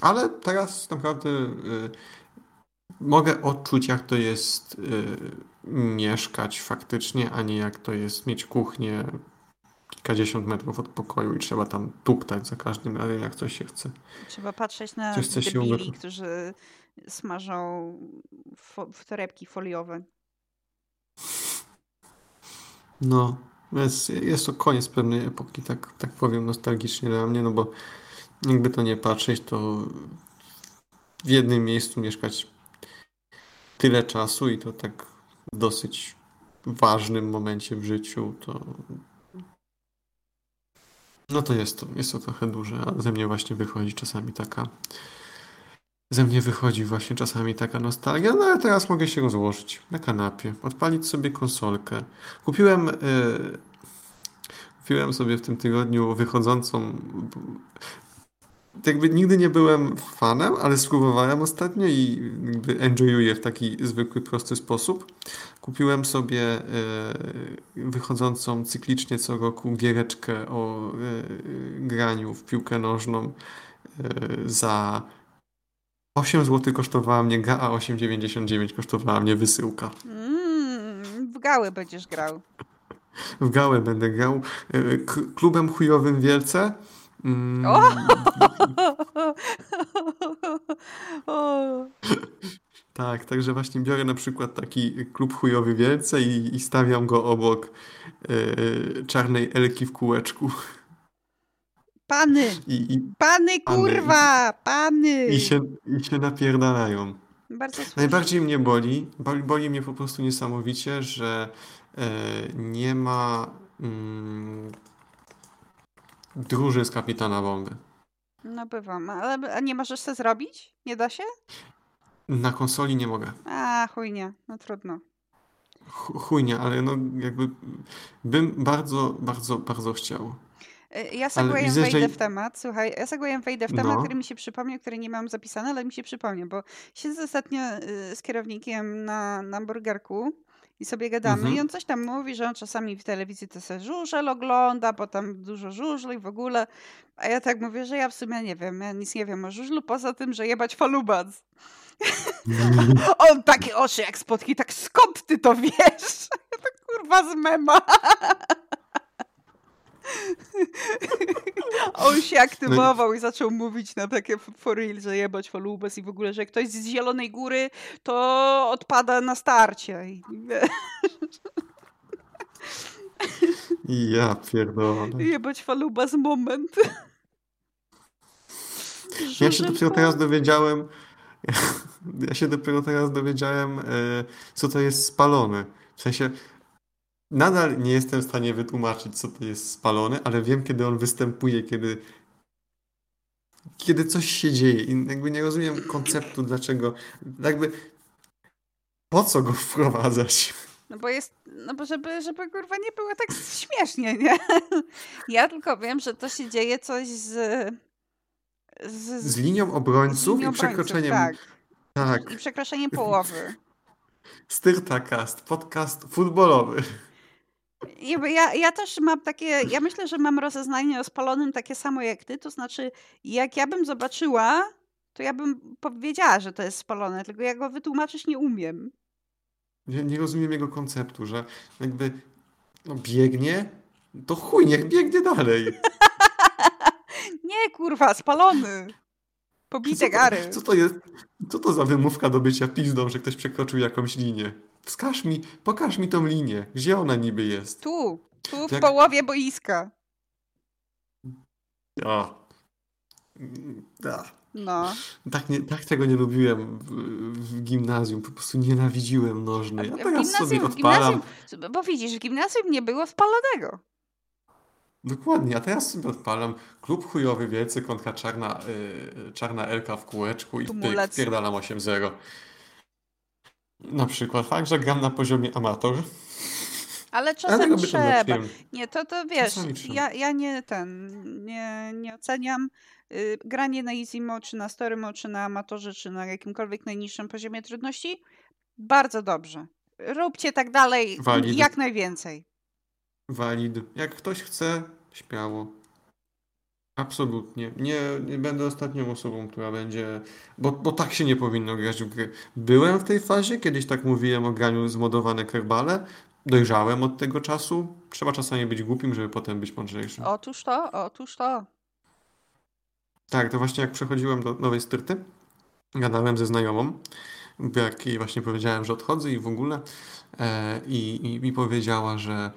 ale teraz naprawdę y, mogę odczuć, jak to jest y, mieszkać faktycznie, a nie jak to jest mieć kuchnię kilkadziesiąt metrów od pokoju i trzeba tam tuktać za każdym razem, jak coś się chce. Trzeba patrzeć na debili, którzy smażą fo- w torebki foliowe. No. Jest, jest to koniec pewnej epoki, tak, tak powiem nostalgicznie dla mnie, no bo jakby to nie patrzeć, to w jednym miejscu mieszkać tyle czasu i to tak w dosyć ważnym momencie w życiu, to no to jest to, jest to trochę duże, a ze mnie właśnie wychodzi czasami taka ze mnie wychodzi właśnie czasami taka nostalgia, no ale teraz mogę się rozłożyć na kanapie, odpalić sobie konsolkę. Kupiłem, yy, kupiłem sobie w tym tygodniu wychodzącą... Jakby nigdy nie byłem fanem, ale spróbowałem ostatnio i jakby enjoyuję w taki zwykły, prosty sposób. Kupiłem sobie wychodzącą cyklicznie co roku giereczkę o graniu w piłkę nożną. Za osiem złotych kosztowała mnie gra, a osiem dziewięćdziesiąt dziewięć kosztowała mnie wysyłka. Mm, w gały będziesz grał. W gały będę grał. Klubem chujowym Wielce. Mm. O! O! Tak, także właśnie biorę na przykład taki klub chujowy Wielce i, i stawiam go obok yy, czarnej Elki w kółeczku. Pany! I, i, pany, kurwa! Pany! I się, i się napierdalają. Bardzo Najbardziej mnie boli, boli, boli mnie po prostu niesamowicie, że yy, nie ma... Yy, drużyn z Kapitana Bomby. No bywam, ale nie możesz co zrobić? Nie da się? Na konsoli nie mogę. A, chujnie, no trudno. Ch- chujnie, ale no jakby bym bardzo, bardzo, bardzo chciał. Ja segwayem wejdę że... w temat, słuchaj, ja segwayem wejdę w temat, no. który mi się przypomniał, który nie mam zapisany, ale mi się przypomniał, bo siedzę ostatnio z kierownikiem na, na burgerku i sobie gadamy. Mhm. I on coś tam mówi, że on czasami w telewizji to se żużel ogląda, bo tam dużo żużli w ogóle. A ja tak mówię, że ja w sumie nie wiem, ja nic nie wiem o żużlu, poza tym, że jebać falubac. Mm. On takie oczy jak spotki, tak skąd ty to wiesz? Ja tak kurwa z mema. On się aktywował i zaczął mówić na takie for real, że jebać falubas i w ogóle, że jak ktoś z Zielonej Góry to odpada na starcie. Ja pierdolę. Jebać falubas moment. Ja się dopiero teraz dowiedziałem ja się dopiero teraz dowiedziałem co to jest spalony. W sensie nadal nie jestem w stanie wytłumaczyć, co to jest spalony, ale wiem, kiedy on występuje, kiedy, kiedy coś się dzieje. I jakby nie rozumiem konceptu, dlaczego, jakby po co go wprowadzać? No bo jest, no bo żeby, żeby kurwa nie było tak śmiesznie, nie? Ja tylko wiem, że to się dzieje coś z... Z, z linią obrońców z linią i przekroczeniem... Tak. tak. I przekroczeniem połowy. Styrtakast, podcast futbolowy. Ja, ja też mam takie, ja myślę, że mam rozeznanie o spalonym takie samo jak ty, to znaczy jak ja bym zobaczyła, to ja bym powiedziała, że to jest spalone, tylko ja go wytłumaczyć nie umiem. Nie, nie rozumiem jego konceptu, że jakby no biegnie, to chuj, niech biegnie dalej. Nie, kurwa, spalony. Pobite gary. Co to jest? Co to za wymówka do bycia pizdą, że ktoś przekroczył jakąś linię? Wskaż mi, pokaż mi tą linię. Gdzie ona niby jest? Tu. Tu w Jak... połowie boiska. O. Da. No. Tak, nie, tak tego nie lubiłem w, w gimnazjum. Po prostu nienawidziłem nożnej. A teraz w sobie odpalam. Gimnazjum, bo widzisz, w gimnazjum nie było spalonego. Dokładnie, a teraz sobie odpalam klub chujowy Wielce kontra czarna, yy, czarna Elka w kółeczku i pyk, wpierdalam osiem zero. Na przykład fakt, że gram na poziomie amator. Ale czasem ale trzeba. To nie, to, to wiesz, ja, ja nie ten, nie, nie oceniam yy, granie na easy mode, czy na story mode, czy na amatorze, czy na jakimkolwiek najniższym poziomie trudności. Bardzo dobrze. Róbcie tak dalej, Walid. Jak najwięcej. Walid. Jak ktoś chce, śmiało. Absolutnie. Nie, nie będę ostatnią osobą, która będzie... Bo, bo tak się nie powinno grać w gry. Byłem w tej fazie, kiedyś tak mówiłem o graniu zmodowane kerbale. Dojrzałem od tego czasu. Trzeba czasami być głupim, żeby potem być mądrzejszym. Otóż to, otóż to. Tak, to właśnie jak przechodziłem do nowej styrty, gadałem ze znajomą, jak jej właśnie powiedziałem, że odchodzę i w ogóle. E, i, i mi powiedziała, że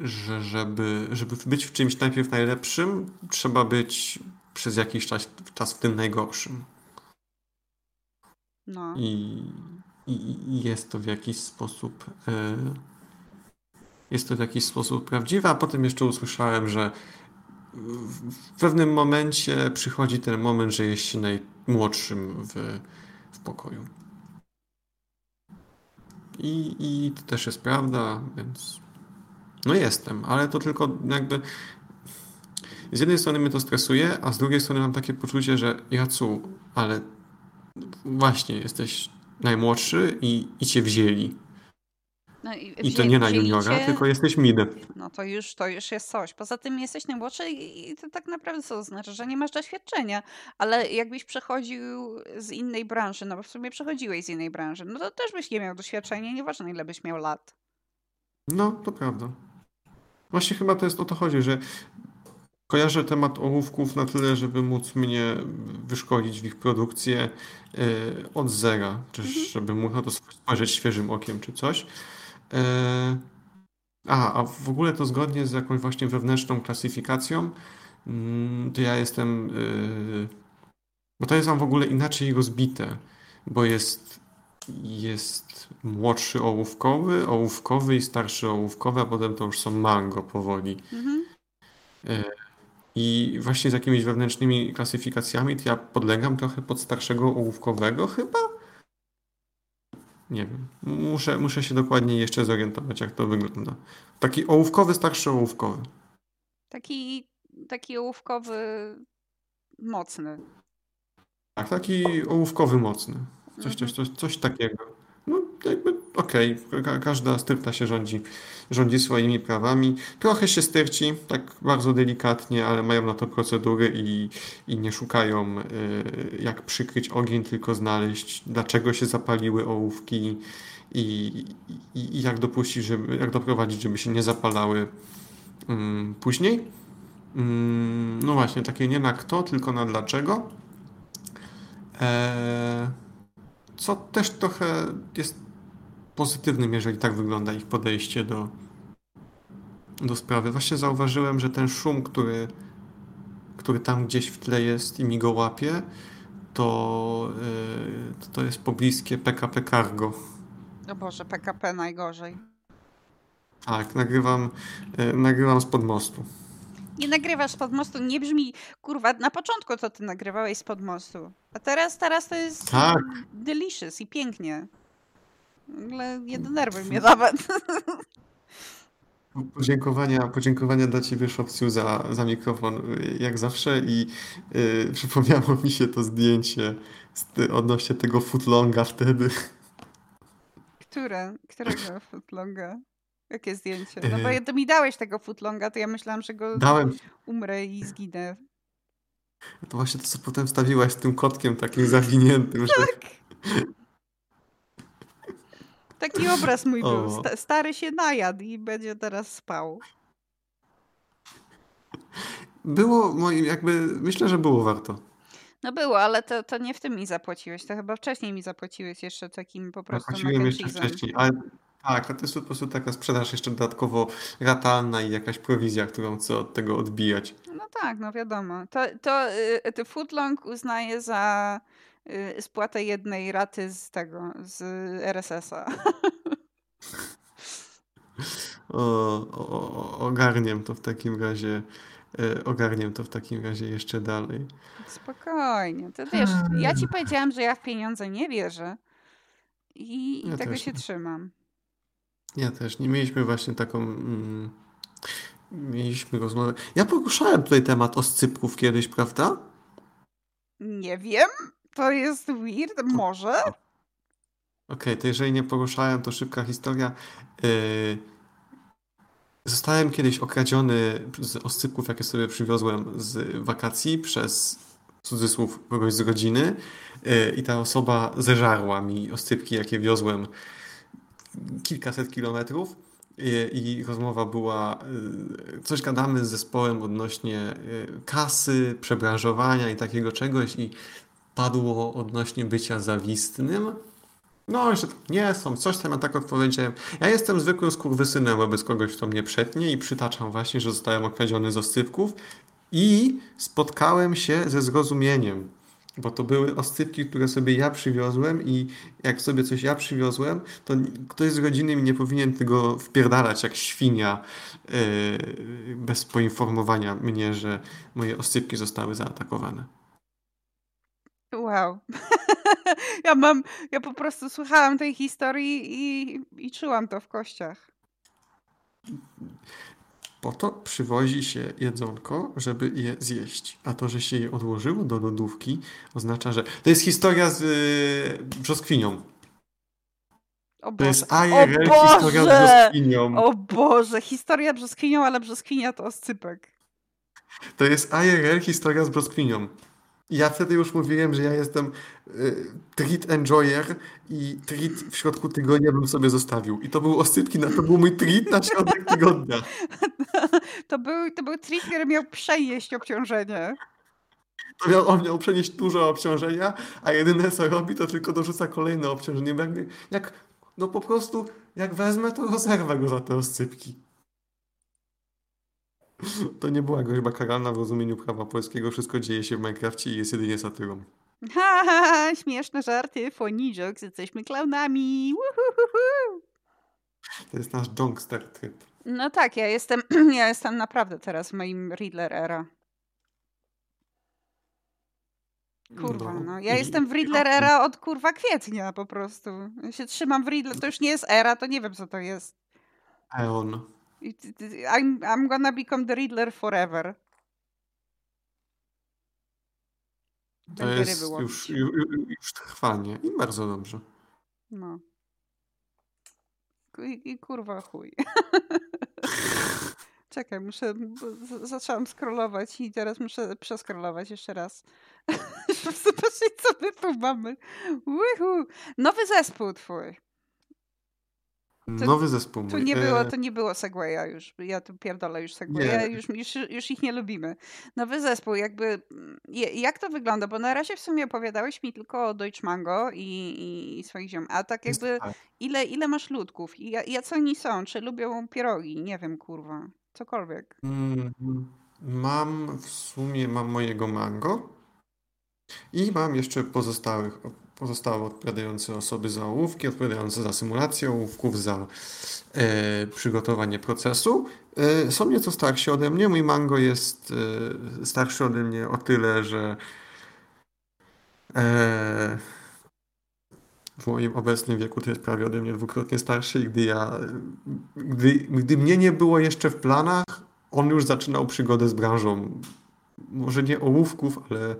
że żeby, żeby być w czymś najpierw najlepszym, trzeba być przez jakiś czas, czas w tym najgorszym. No. I, i jest to w jakiś sposób jest to w jakiś sposób prawdziwe, a potem jeszcze usłyszałem, że w pewnym momencie przychodzi ten moment, że jest się najmłodszym w, w pokoju. I, i to też jest prawda, więc No jestem, ale to tylko jakby... Z jednej strony mnie to stresuje, a z drugiej strony mam takie poczucie, że Jacu, ale właśnie jesteś najmłodszy i, i cię wzięli. No i, I to nie na juniora, cię... tylko jesteś midem. No to już, to już jest coś. Poza tym jesteś najmłodszy i, i to tak naprawdę co to znaczy, że nie masz doświadczenia. Ale jakbyś przechodził z innej branży, no bo w sumie przechodziłeś z innej branży, no to też byś nie miał doświadczenia, nieważne ile byś miał lat. No, to prawda. Właśnie chyba to jest o to chodzi, że kojarzę temat ołówków na tyle, żeby móc mnie wyszkolić w ich produkcję od zera, czy żeby móc na to spojrzeć świeżym okiem czy coś. A, a w ogóle to zgodnie z jakąś właśnie wewnętrzną klasyfikacją, to ja jestem... Bo to jest tam w ogóle inaczej rozbite, bo jest, jest młodszy ołówkowy, ołówkowy i starszy ołówkowy, a potem to już są mango powoli. Mhm. I właśnie z jakimiś wewnętrznymi klasyfikacjami to ja podlegam trochę pod starszego ołówkowego chyba? Nie wiem. Muszę, muszę się dokładnie jeszcze zorientować, jak to wygląda. Taki ołówkowy, starszy ołówkowy. Taki, taki ołówkowy mocny. Tak, taki ołówkowy mocny. Coś, mhm. coś, coś, coś takiego. No jakby okej, okay. Ka- każda styrta się rządzi, rządzi swoimi prawami. Trochę się styrci, tak bardzo delikatnie, ale mają na to procedury i, i nie szukają y, jak przykryć ogień, tylko znaleźć, dlaczego się zapaliły ołówki i, i, i jak dopuścić, żeby, jak doprowadzić, żeby się nie zapalały mm, później. Mm, no właśnie, takie nie na kto, tylko na dlaczego. Eee... Co też trochę jest pozytywnym, jeżeli tak wygląda ich podejście do, do sprawy. Właśnie zauważyłem, że ten szum, który, który tam gdzieś w tle jest i mi go łapie, to, yy, to jest pobliskie P K P Cargo. O Boże, P K P najgorzej. Tak, nagrywam, yy, nagrywam spod mostu. Nie nagrywasz spod mostu, nie brzmi, kurwa, na początku to ty nagrywałeś spod mostu, a teraz, teraz to jest tak. Delicious i pięknie. W ogóle nie denerwuj mnie nawet. Podziękowania, podziękowania dla ciebie, Szopciu, za, za mikrofon, jak zawsze i yy, przypomniało mi się to zdjęcie z ty, odnośnie tego footlonga wtedy. Które? Którego footlonga? Jakie zdjęcie? No bo ty mi dałeś tego footlonga, to ja myślałam, że go dałem. Umrę i zginę. To właśnie to, co potem stawiłaś z tym kotkiem takim zawiniętym. Tak. Że... Taki obraz mój o. był. Sta- stary się najadł i będzie teraz spał. Było moim jakby... Myślę, że było warto. No było, ale to, to nie w tym mi zapłaciłeś. To chyba wcześniej mi zapłaciłeś jeszcze takim po prostu... Zapłaciłem jeszcze wcześniej, ale... Tak, to jest po prostu taka sprzedaż jeszcze dodatkowo ratalna i jakaś prowizja, którą chcę od tego odbijać. No tak, no wiadomo. To, to y, footlong uznaję za y, spłatę jednej raty z tego, z R S S a. O, o, ogarniem to w takim razie y, ogarniem to w takim razie jeszcze dalej. Spokojnie. To wiesz, ja ci powiedziałam, że ja w pieniądze nie wierzę i, i ja tego się nie. trzymam. Ja też. Nie mieliśmy właśnie taką... Mm, mieliśmy rozmowę... Ja poruszałem tutaj temat oscypków kiedyś, prawda? Nie wiem. To jest weird. Może. Okej, okay, to jeżeli nie poruszałem, to szybka historia. Yy, zostałem kiedyś okradziony z oscypków, jakie sobie przywiozłem z wakacji przez... cudzysłów kogoś z rodziny. Yy, I ta osoba zeżarła mi oscypki, jakie wiozłem kilkaset kilometrów i, i rozmowa była, coś gadamy z zespołem odnośnie kasy, przebranżowania i takiego czegoś i padło odnośnie bycia zawistnym. No, że nie są, coś tam, ja tak odpowiedziałem. Ja jestem zwykłym skurwysynem wobec kogoś, kto mnie przetnie i przytaczam właśnie, że zostałem okradziony z oscypków i spotkałem się ze zrozumieniem. Bo to były oscypki, które sobie ja przywiozłem i jak sobie coś ja przywiozłem, to ktoś z rodziny mi nie powinien tego wpierdalać jak świnia yy, bez poinformowania mnie, że moje oscypki zostały zaatakowane. Wow. ja mam, ja po prostu słuchałam tej historii i, i czułam to w kościach. Po to przywozi się jedzonko, żeby je zjeść. A to, że się je odłożyło do lodówki, oznacza, że... To jest historia z yy, brzoskwinią. O to jest I R L historia z brzoskwinią. O Boże, historia brzoskwinią, ale brzoskwinia to oscypek. To jest I R L historia z brzoskwinią. Ja wtedy już mówiłem, że ja jestem y, treat enjoyer i treat w środku tygodnia bym sobie zostawił. I to był oscypki, na, to był mój treat na środek tygodnia. To był, to był treat, który miał przenieść obciążenie. To miał, on miał przenieść dużo obciążenia, a jedyne co robi, to tylko dorzuca kolejne obciążenie. Jak, jak, no po prostu jak wezmę, to rozerwę go za te oscypki. To nie była groźba karalna w rozumieniu prawa polskiego. Wszystko dzieje się w Minecrafcie i jest jedynie satyrą. Ha, ha, ha, śmieszne żarty, funny jokes, jesteśmy klaunami. Uhuhuhu. To jest nasz Donkster tryb. No tak, ja jestem, ja jestem naprawdę teraz w moim Riddler era. Kurwa, no. no. Ja jestem w Riddler era od kurwa kwietnia po prostu. Ja się trzymam w Riddler, to już nie jest era, to nie wiem co to jest. Eon. I'm, I'm gonna become the Riddler forever. To Ten jest już, już, już trwanie. I bardzo dobrze. No. I, i kurwa chuj. Czekaj, muszę... Zaczęłam scrollować i teraz muszę przeskrolować jeszcze raz. Zobaczcie, co my tu mamy. Uhu. Nowy zespół twój. To, Nowy zespół. Tu nie było, to nie było Segwaya już. Ja tu pierdolę już Segwaya. Już, już, już ich nie lubimy. Nowy zespół, jakby... Jak to wygląda? Bo na razie w sumie opowiadałeś mi tylko o Deutsch Mango i, i swoich ziom. A tak jakby... Ile, ile masz ludków? I ja, ja co oni są? Czy lubią pierogi? Nie wiem, kurwa. Cokolwiek. Mam w sumie... Mam mojego mango. I mam jeszcze pozostałych... Pozostałe odpowiadające osoby za ołówki, odpowiadające za symulację ołówków, za e, przygotowanie procesu. E, są nieco starsi ode mnie. Mój mango jest e, starszy ode mnie o tyle, że e, w moim obecnym wieku to jest prawie ode mnie dwukrotnie starszy. I gdy, ja, gdy, gdy mnie nie było jeszcze w planach, on już zaczynał przygodę z branżą. Może nie ołówków, ale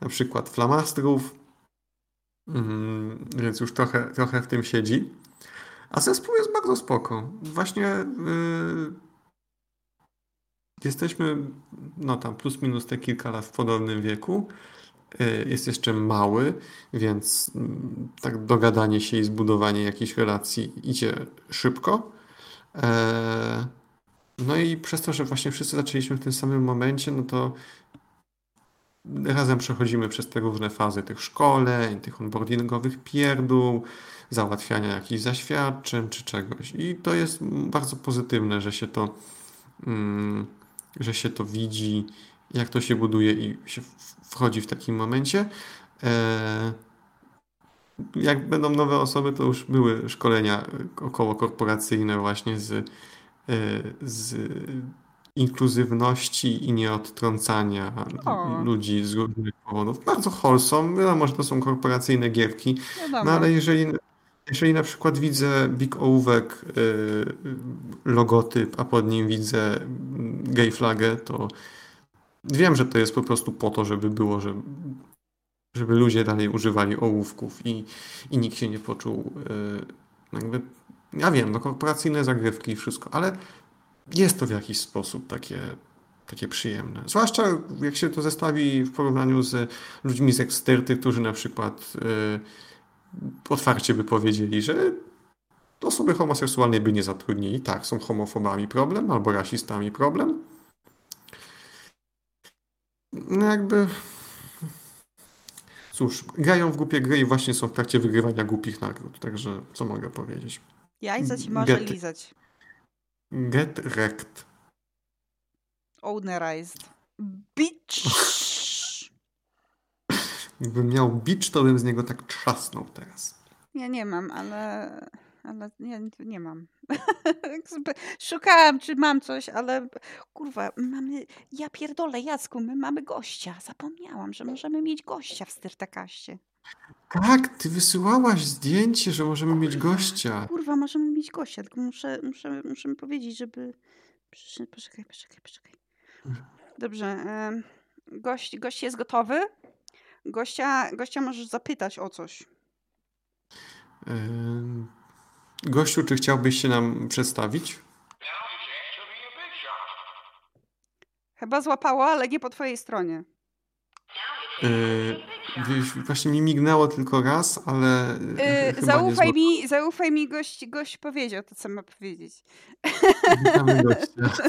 na przykład flamastrów. Mm, więc już trochę, trochę w tym siedzi. A zespół jest bardzo spoko. Właśnie yy, jesteśmy no tam plus minus te kilka lat w podobnym wieku. Yy, jest jeszcze mały, więc yy, tak dogadanie się i zbudowanie jakichś relacji idzie szybko. Yy, no i przez to, że właśnie wszyscy zaczęliśmy w tym samym momencie, no to razem przechodzimy przez te różne fazy tych szkoleń, tych onboardingowych pierdół, załatwiania jakichś zaświadczeń czy czegoś. I to jest bardzo pozytywne, że się to, um, że się to widzi, jak to się buduje i się wchodzi w takim momencie. E, jak będą nowe osoby, to już były szkolenia okołokorporacyjne właśnie z, z inkluzywności i nieodtrącania o. ludzi z różnych powodów. Bardzo wholesome, wiadomo, że to są korporacyjne gierki, no, no ale jeżeli, jeżeli na przykład widzę Big Ołówek, yy, logotyp, a pod nim widzę gay flagę, to wiem, że to jest po prostu po to, żeby było, żeby, żeby ludzie dalej używali ołówków i, i nikt się nie poczuł yy, jakby, ja wiem, no korporacyjne zagrywki i wszystko, ale jest to w jakiś sposób takie, takie przyjemne. Zwłaszcza jak się to zestawi w porównaniu z ludźmi z eksterty, którzy na przykład yy, otwarcie by powiedzieli, że osoby homoseksualne by nie zatrudnili. Tak, są homofobami problem, albo rasistami problem. No jakby... Cóż, grają w głupie gry i właśnie są w trakcie wygrywania głupich nagród. Także co mogę powiedzieć? Jajzać może lizać. Get wrecked. Ownerized. Bitch! Gdybym miał bitch, to bym z niego tak trzasnął teraz. Ja nie mam, ale... ale ja nie mam. Szukałam, czy mam coś, ale... Kurwa, mamy... Ja pierdolę, Jacku, my mamy gościa. Zapomniałam, że możemy mieć gościa w Styrtakaście. Tak, ty wysyłałaś zdjęcie, że możemy kurwa, mieć gościa. Kurwa, możemy mieć gościa, tylko muszę, muszę, muszę mi powiedzieć, żeby... Poczekaj, poczekaj, poczekaj. Dobrze, gość, gość jest gotowy. Gościa, gościa możesz zapytać o coś. Gościu, czy chciałbyś się nam przedstawić? Chyba złapało, ale nie po twojej stronie. Yy, właśnie mi mignęło tylko raz, ale... Yy, zaufaj, mi, zaufaj mi, gość, gość powiedział to, co ma powiedzieć. Witamy gościa.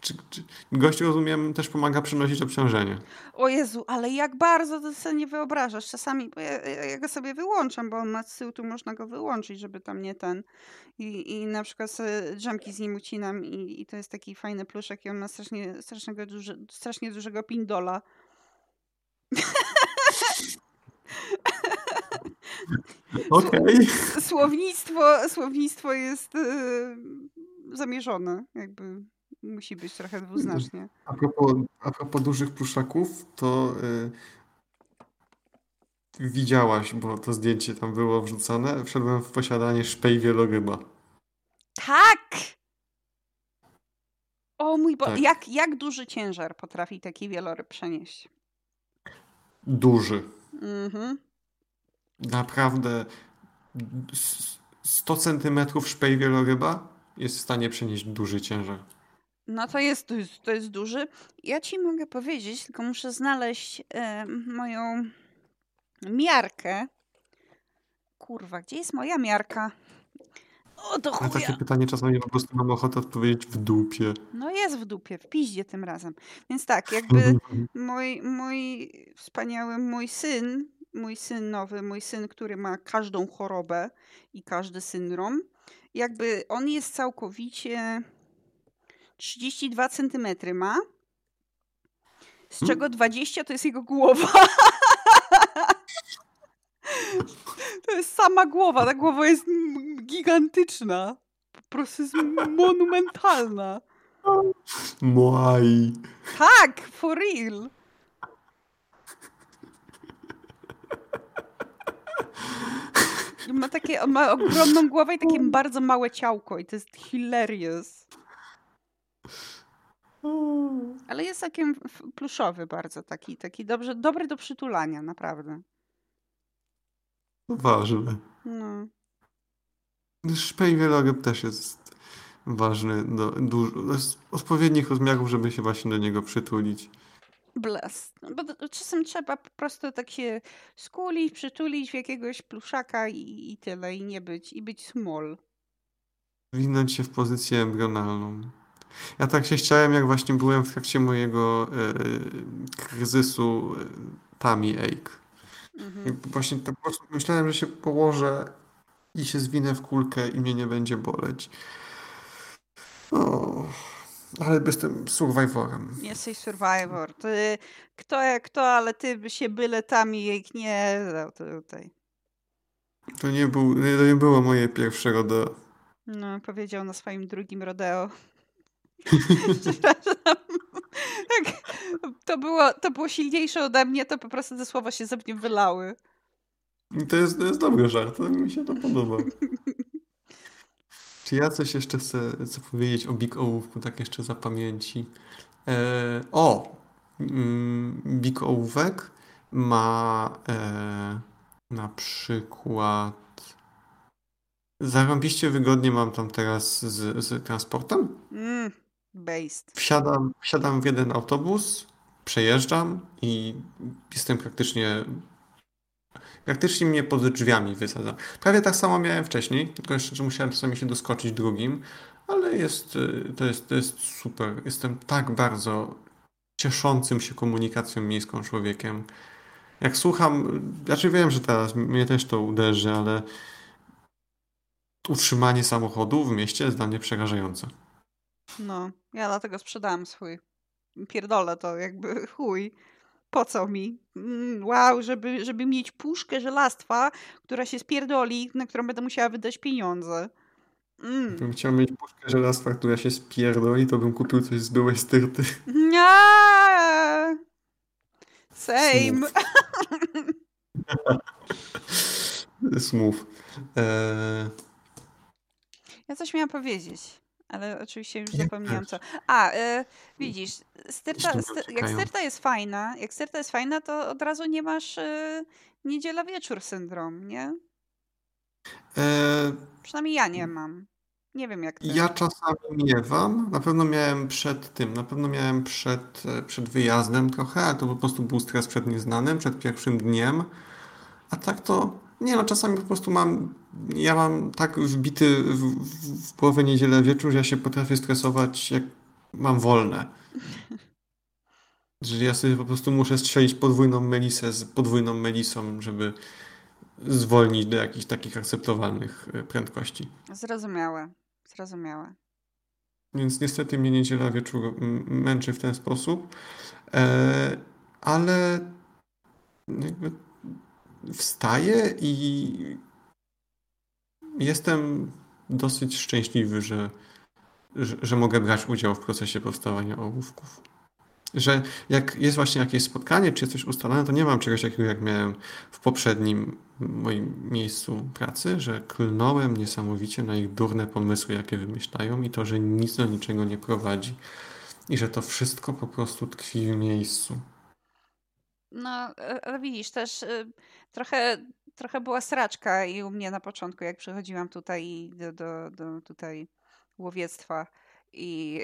czy, czy, gość, rozumiem, też pomaga przenosić obciążenie. O Jezu, ale jak bardzo to sobie nie wyobrażasz. Czasami bo ja, ja go sobie wyłączam, bo on z tyłu tu można go wyłączyć, żeby tam nie ten... I, i na przykład drzemki z nim ucinam i, i to jest taki fajny pluszek i on ma strasznie, strasznego, duże, strasznie dużego pindola. Okay. Słownictwo, słownictwo jest yy, zamierzone, jakby musi być trochę dwuznacznie. A propos, a propos dużych pluszaków, to yy, widziałaś, bo to zdjęcie tam było wrzucane, wszedłem w posiadanie szpej wieloryba. Tak! O mój Boże, tak. jak, jak duży ciężar potrafi taki wieloryb przenieść? Duży. Mhm. Naprawdę sto centymetrów szpej wieloryba jest w stanie przenieść duży ciężar. No to jest, to jest, to jest duży. Ja ci mogę powiedzieć, tylko muszę znaleźć y, moją miarkę. Kurwa, gdzie jest moja miarka? O, do chuja. Na takie pytanie czasami po prostu mam ochotę odpowiedzieć w dupie. No jest w dupie, w piździe tym razem. Więc tak, jakby mój, mój wspaniały mój syn, mój syn nowy, mój syn, który ma każdą chorobę i każdy syndrom, jakby on jest całkowicie trzydzieści dwa centymetry ma, z czego hmm? dwadzieścia to jest jego głowa. To jest sama głowa, ta głowa jest gigantyczna. Po prostu jest monumentalna. Moj. Tak, for real. Ma takie, on ma ogromną głowę i takie bardzo małe ciałko i to jest hilarious. Ale jest takim pluszowy bardzo, taki, taki dobrze, dobry do przytulania, naprawdę. Ważny. No. Szpej wieloryb też jest ważny do, do, do odpowiednich rozmiarów, żeby się właśnie do niego przytulić. Bless. Bo czasem trzeba po prostu tak się skulić, przytulić w jakiegoś pluszaka i, i tyle, i nie być, i być small. Winąć się w pozycję embrionalną. Ja tak się chciałem, jak właśnie byłem w trakcie mojego e, kryzysu e, tummy ache. Mhm. Właśnie tak po prostu myślałem, że się położę i się zwinę w kulkę i mnie nie będzie boleć. O, ale jestem survivorem. Jesteś survivor. Ty, kto jak kto, ale ty by się byle tam i nie dał tutaj. To nie, był, to nie było moje pierwsze rodeo. No, powiedział na swoim drugim rodeo. Przepraszam. Tak, to było, to było silniejsze ode mnie, to po prostu te słowa się ze mnie wylały. To jest, to jest dobry żart, to mi się to podoba. Czy ja coś jeszcze chcę, chcę powiedzieć o Big Ołówku, tak jeszcze za pamięci? E, o! Mm, Big Ołówek ma e, na przykład... Zarąbiście wygodnie mam tam teraz z, z transportem. Mm. Based. Wsiadam, wsiadam w jeden autobus, przejeżdżam i jestem praktycznie praktycznie mnie pod drzwiami wysadza. Prawie tak samo miałem wcześniej, tylko jeszcze musiałem czasami się doskoczyć drugim, ale jest to, jest to jest super. Jestem tak bardzo cieszącym się komunikacją miejską człowiekiem. Jak słucham, znaczy wiem, że teraz mnie też to uderzy, ale utrzymanie samochodu w mieście jest dla mnie przerażające. No, ja dlatego sprzedałam swój. Pierdolę to, jakby chuj. Po co mi? Wow, żeby, żeby mieć puszkę żelastwa, która się spierdoli, na którą będę musiała wydać pieniądze. Mm. Gdybym chciał mieć puszkę żelastwa, która się spierdoli, to bym kupił coś z byłej styrty. Nie! Same. Smooth. Eee... Ja coś miałam powiedzieć, ale oczywiście już zapomniałam co. A, e, widzisz, sterta, ster, jak sterta jest fajna, jak sterta jest fajna, to od razu nie masz e, niedziela wieczór syndrom, nie? Eee... Przynajmniej ja nie mam. Nie wiem jak to. Ja czasami miewam. Na pewno miałem przed tym, na pewno miałem przed, przed wyjazdem trochę, ale to po prostu był stres przed nieznanym, przed pierwszym dniem. A tak to, nie no, czasami po prostu mam, ja mam tak wbity w, w, w połowę niedzielę wieczór, że ja się potrafię stresować, jak mam wolne. Że ja sobie po prostu muszę strzelić podwójną melisę z podwójną melisą, żeby zwolnić do jakichś takich akceptowalnych prędkości. Zrozumiałe. Zrozumiałe. Więc niestety mnie niedziela wieczór męczy w ten sposób, e, ale jakby wstaję i jestem dosyć szczęśliwy, że, że, że mogę brać udział w procesie powstawania ołówków. Że jak jest właśnie jakieś spotkanie, czy jest coś ustalone, to nie mam czegoś takiego, jak miałem w poprzednim moim miejscu pracy, że klnąłem niesamowicie na ich durne pomysły, jakie wymyślają i to, że nic do niczego nie prowadzi. I że to wszystko po prostu tkwi w miejscu. No, ale widzisz, też trochę, trochę była sraczka i u mnie na początku, jak przychodziłam tutaj do, do, do tutaj łowiectwa i...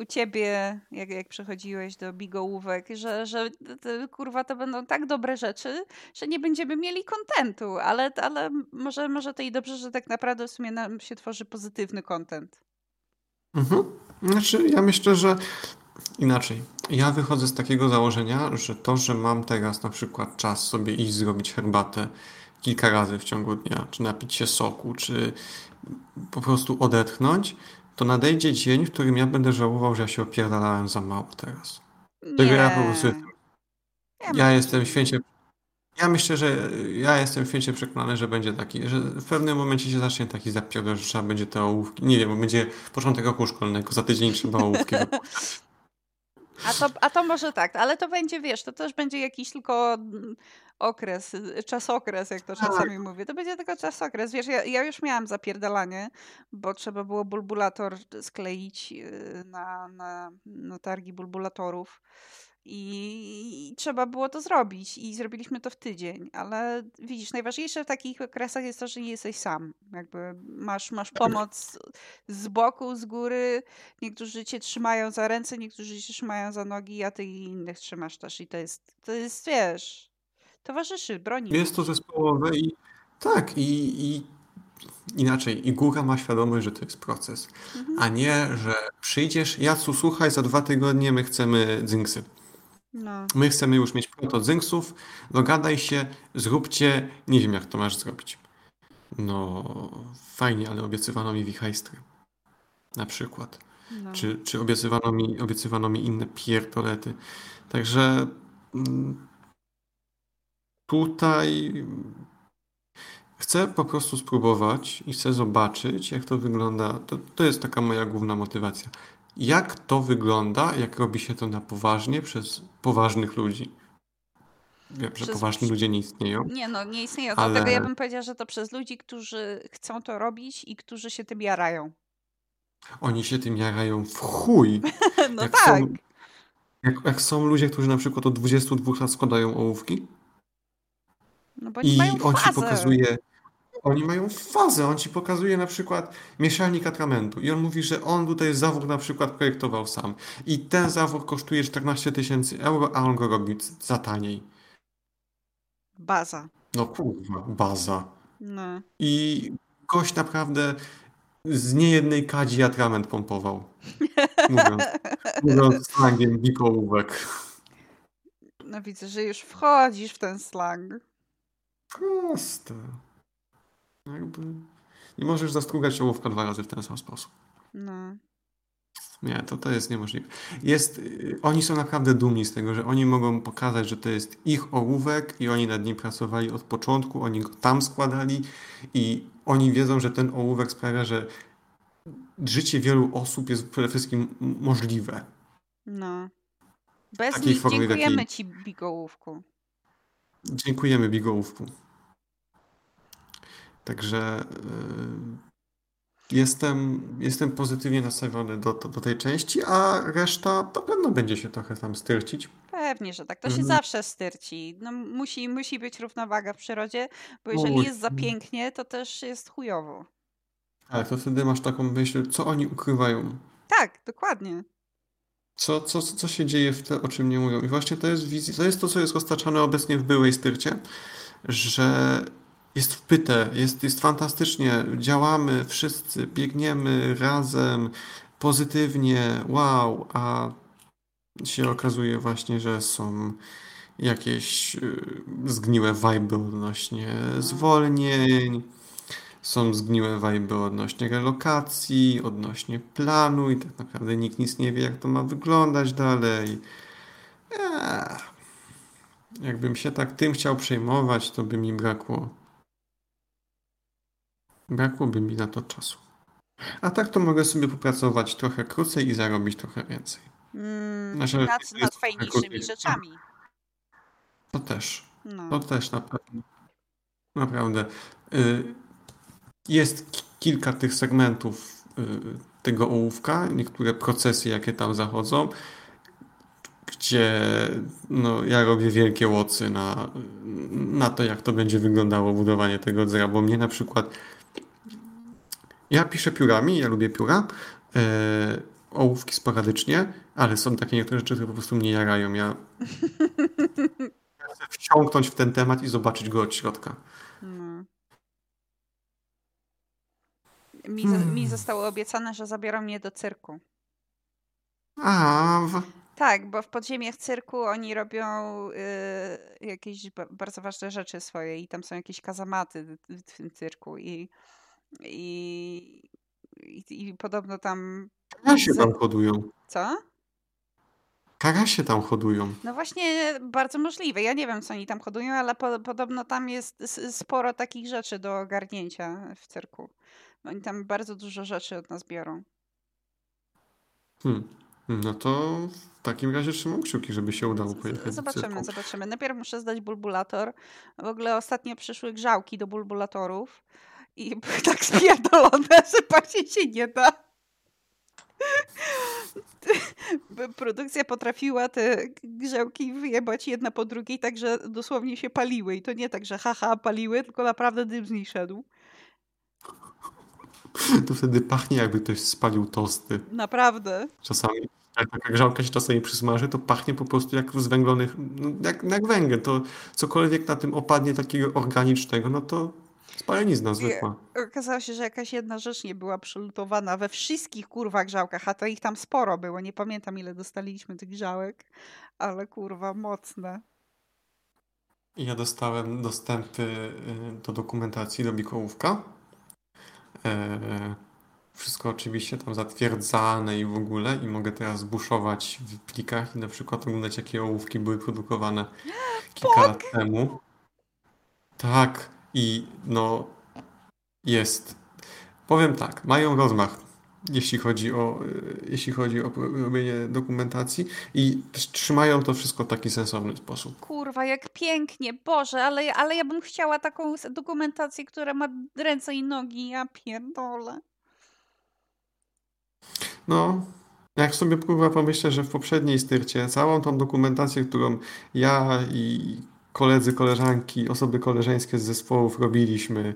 u ciebie, jak, jak przychodziłeś do Big Ołówek, że, że kurwa to będą tak dobre rzeczy, że nie będziemy mieli kontentu, ale, ale może, może to i dobrze, że tak naprawdę w sumie nam się tworzy pozytywny kontent. Mhm. Znaczy ja myślę, że inaczej. Ja wychodzę z takiego założenia, że to, że mam teraz na przykład czas sobie iść zrobić herbatę kilka razy w ciągu dnia, czy napić się soku, czy po prostu odetchnąć, to nadejdzie dzień, w którym ja będę żałował, że ja się opierdalałem za mało teraz. Tego ja po prostu... Ja jestem święcie... Ja myślę, że ja jestem święcie przekonany, że będzie taki, że w pewnym momencie się zacznie taki zapierdol, że trzeba będzie te ołówki... Nie wiem, bo będzie początek roku szkolnego, za tydzień trzeba ołówki wypuszczać. A to, a to może tak, ale to będzie, wiesz, to też będzie jakiś tylko okres, czasokres, jak to czasami tak mówię. To będzie tylko czasokres. Wiesz, ja, ja już miałam zapierdalanie, bo trzeba było bulbulator skleić na, na, na targi bulbulatorów i, i trzeba było to zrobić i zrobiliśmy to w tydzień, ale widzisz, najważniejsze w takich okresach jest to, że nie jesteś sam. Jakby masz, masz pomoc z boku, z góry. Niektórzy cię trzymają za ręce, niektórzy cię trzymają za nogi, a ty innych trzymasz też i to jest, to jest, wiesz... towarzyszy, broni. Jest to zespołowe i tak, i, i inaczej, i góra ma świadomość, że to jest proces, mhm. a nie, że przyjdziesz, Jacu, słuchaj, za dwa tygodnie my chcemy dzinksy. No. My chcemy już mieć proto dzinksów, dogadaj się, zróbcie, nie wiem jak to masz zrobić. No, fajnie, ale obiecywano mi wichajstry. Na przykład. No. Czy, czy obiecywano mi, obiecywano mi inne pierdolety. Także... Mm, tutaj chcę po prostu spróbować i chcę zobaczyć, jak to wygląda. To, to jest taka moja główna motywacja. Jak to wygląda, jak robi się to na poważnie przez poważnych ludzi. Wiem, przez... że poważni ludzie nie istnieją. Nie, no nie istnieją. Ale... Dlatego ja bym powiedziała, że to przez ludzi, którzy chcą to robić i którzy się tym jarają. Oni się tym jarają w chuj. No jak tak. Są, jak, jak są ludzie, którzy na przykład od dwudziestu dwóch lat składają ołówki, no bo oni i mają on fazę. Ci pokazuje, oni mają fazę, on ci pokazuje na przykład mieszalnik atramentu i on mówi, że on tutaj zawór na przykład projektował sam i ten zawór kosztuje czternaście tysięcy euro, a on go robi za taniej. Baza. No kurwa, baza. No. I gość naprawdę z niejednej kadzi atrament pompował. Mówiąc, mówiąc slangiem Big Ołówek. No widzę, że już wchodzisz w ten slang. Proste. Jakby... Nie możesz zastrugać ołówka dwa razy w ten sam sposób. No. Nie, to, to jest niemożliwe. Jest, oni są naprawdę dumni z tego, że oni mogą pokazać, że to jest ich ołówek i oni nad nim pracowali od początku, oni go tam składali i oni wiedzą, że ten ołówek sprawia, że życie wielu osób jest przede wszystkim możliwe. No. Bez takiej nich formie, dziękujemy takiej... ci, Big Ołówku. Dziękujemy, Big Ołówku. Także yy, jestem, jestem pozytywnie nastawiony do, do, do tej części, a reszta na pewno będzie się trochę tam styrcić. Pewnie, że tak. To się mhm. zawsze styrci. No, musi, musi być równowaga w przyrodzie, bo jeżeli Uj. jest za pięknie, to też jest chujowo. Ale to wtedy masz taką myśl, co oni ukrywają. Tak, dokładnie. Co, co, co się dzieje w tym, o czym nie mówią. I właśnie to jest wizja, to jest to, co jest roztaczane obecnie w byłej styrcie, że jest wpyte, jest, jest fantastycznie, działamy wszyscy, biegniemy razem, pozytywnie, wow, a się okazuje właśnie, że są jakieś zgniłe wajby odnośnie zwolnień, są zgniłe wajby odnośnie relokacji, odnośnie planu i tak naprawdę nikt nic nie wie, jak to ma wyglądać dalej. Eee. Jakbym się tak tym chciał przejmować, to by mi brakło. Brakłoby mi na to czasu. A tak to mogę sobie popracować trochę krócej i zarobić trochę więcej. Mm, nad nad fajniejszymi rzeczami. To też. No. To też na pewno. Naprawdę. Y- Jest kilka tych segmentów tego ołówka, niektóre procesy, jakie tam zachodzą, gdzie no, ja robię wielkie łocy na, na to, jak to będzie wyglądało budowanie tego dzera, bo mnie na przykład, ja piszę piórami, ja lubię pióra, e, ołówki sporadycznie, ale są takie niektóre rzeczy, które po prostu mnie jarają. Ja chcę wciągnąć w ten temat i zobaczyć go od środka. No. Mi, hmm. mi zostało obiecane, że zabiorą mnie do cyrku. A, w... Tak, bo w podziemiach cyrku oni robią y, jakieś ba- bardzo ważne rzeczy swoje i tam są jakieś kazamaty w tym cyrku i, i, i, i podobno tam... Karasie tam hodują. Co? Karasie tam hodują. No właśnie, bardzo możliwe. Ja nie wiem, co oni tam hodują, ale po, podobno tam jest sporo takich rzeczy do ogarnięcia w cyrku. Oni tam bardzo dużo rzeczy od nas biorą. Hmm. No to w takim razie trzymam kciuki, żeby się udało pojechać. Zobaczymy, zobaczymy. Najpierw muszę zdać bulbulator. W ogóle ostatnio przyszły grzałki do bulbulatorów i były tak spierdolone, że patrzcie się nie da. Produkcja potrafiła te grzałki wyjebać jedna po drugiej, tak że dosłownie się paliły. I to nie tak, że haha paliły, tylko naprawdę dym z niej szedł. To wtedy pachnie, jakby ktoś spalił tosty. Naprawdę. Czasami, jak taka grzałka się czasami przysmaży, to pachnie po prostu jak w zwęglonych, jak, jak węgiel. To cokolwiek na tym opadnie takiego organicznego, no to spalenizna zwykła. I okazało się, że jakaś jedna rzecz nie była przylutowana we wszystkich kurwa grzałkach, a to ich tam sporo było. Nie pamiętam, ile dostaliśmy tych grzałek, ale kurwa mocne. Ja dostałem dostępy do dokumentacji do Big Ołówka. Eee, wszystko oczywiście tam zatwierdzane i w ogóle i mogę teraz buszować w plikach i na przykład oglądać, jakie ołówki były produkowane kilka Pok. lat temu. Tak i no jest. Powiem tak, mają rozmach, jeśli chodzi o jeśli chodzi o robienie dokumentacji i trzymają to wszystko w taki sensowny sposób. Kurwa, jak pięknie, Boże, ale, ale ja bym chciała taką dokumentację, która ma ręce i nogi, ja pierdolę. No, jak sobie kurwa pomyślę, że w poprzedniej styrcie całą tą dokumentację, którą ja i koledzy, koleżanki, osoby koleżeńskie z zespołów robiliśmy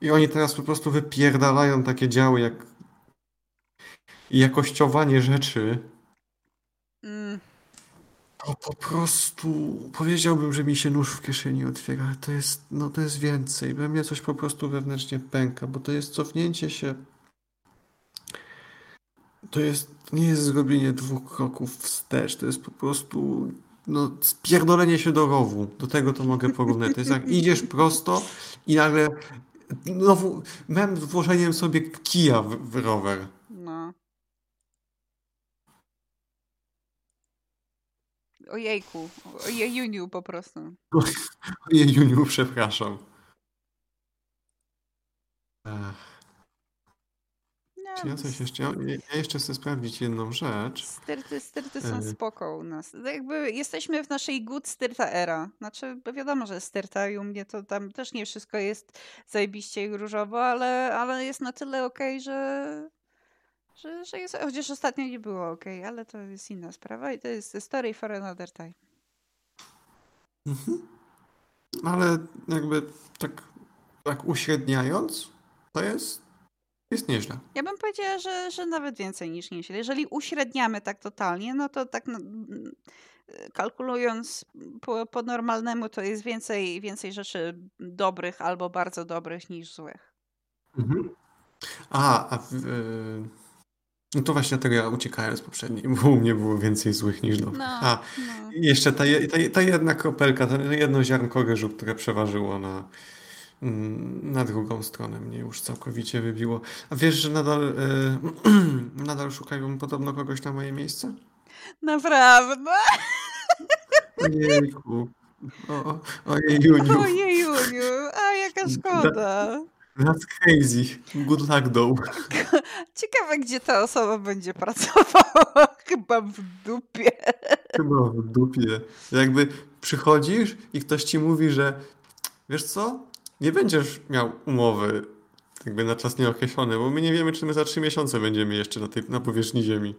i oni teraz po prostu wypierdalają takie działy jak i jakościowanie rzeczy, mm. to po prostu powiedziałbym, że mi się nóż w kieszeni otwiera, ale to jest, no to jest więcej. We mnie coś po prostu wewnętrznie pęka, bo to jest cofnięcie się. To jest, nie jest zrobienie dwóch kroków wstecz, to jest po prostu no, spierdolenie się do rowu. Do tego to mogę porównać. To jest jak idziesz prosto i nagle no, mem z włożeniem sobie kija w, w rower. No. Ojejku, ojejuniu po prostu. Ojejuniu, przepraszam. Ach. No, Czy ja coś jeszcze? Ja jeszcze chcę sprawdzić jedną rzecz. Styrty, styrty są spoko u nas. Jakby jesteśmy w naszej good styrta era. Znaczy, wiadomo, że styrta i u mnie to tam też nie wszystko jest zajebiście i różowo, ale, ale jest na tyle okej, okay, że, że, że jest, chociaż ostatnio nie było okej, okay, ale to jest inna sprawa i to jest story for another time. Mhm. Ale jakby tak, tak uśredniając, to jest Jest nieźle. Ja bym powiedziała, że, że nawet więcej niż nieźle. Jeżeli uśredniamy tak totalnie, no to tak no, kalkulując po, po normalnemu, to jest więcej, więcej rzeczy dobrych albo bardzo dobrych niż złych. Mhm. A, a yy, no to właśnie tego ja uciekałem z poprzedniej, bo u mnie było więcej złych niż dobrych. No, a no. Jeszcze ta, ta, ta jedna kropelka, to jedno ziarnko ryżu, które przeważyło na... na drugą stronę mnie już całkowicie wybiło. A wiesz, że nadal, yy, nadal szukają podobno kogoś na moje miejsce? Naprawdę? Ojejku. O, ojejuniu. Ojejuniu. A jaka szkoda. That's crazy. Good luck though. Ciekawe, gdzie ta osoba będzie pracowała. Chyba w dupie. Chyba w dupie. Jakby przychodzisz i ktoś ci mówi, że wiesz co? Nie będziesz miał umowy jakby na czas nieokreślony, bo my nie wiemy, czy my za trzy miesiące będziemy jeszcze na, tej, na powierzchni ziemi.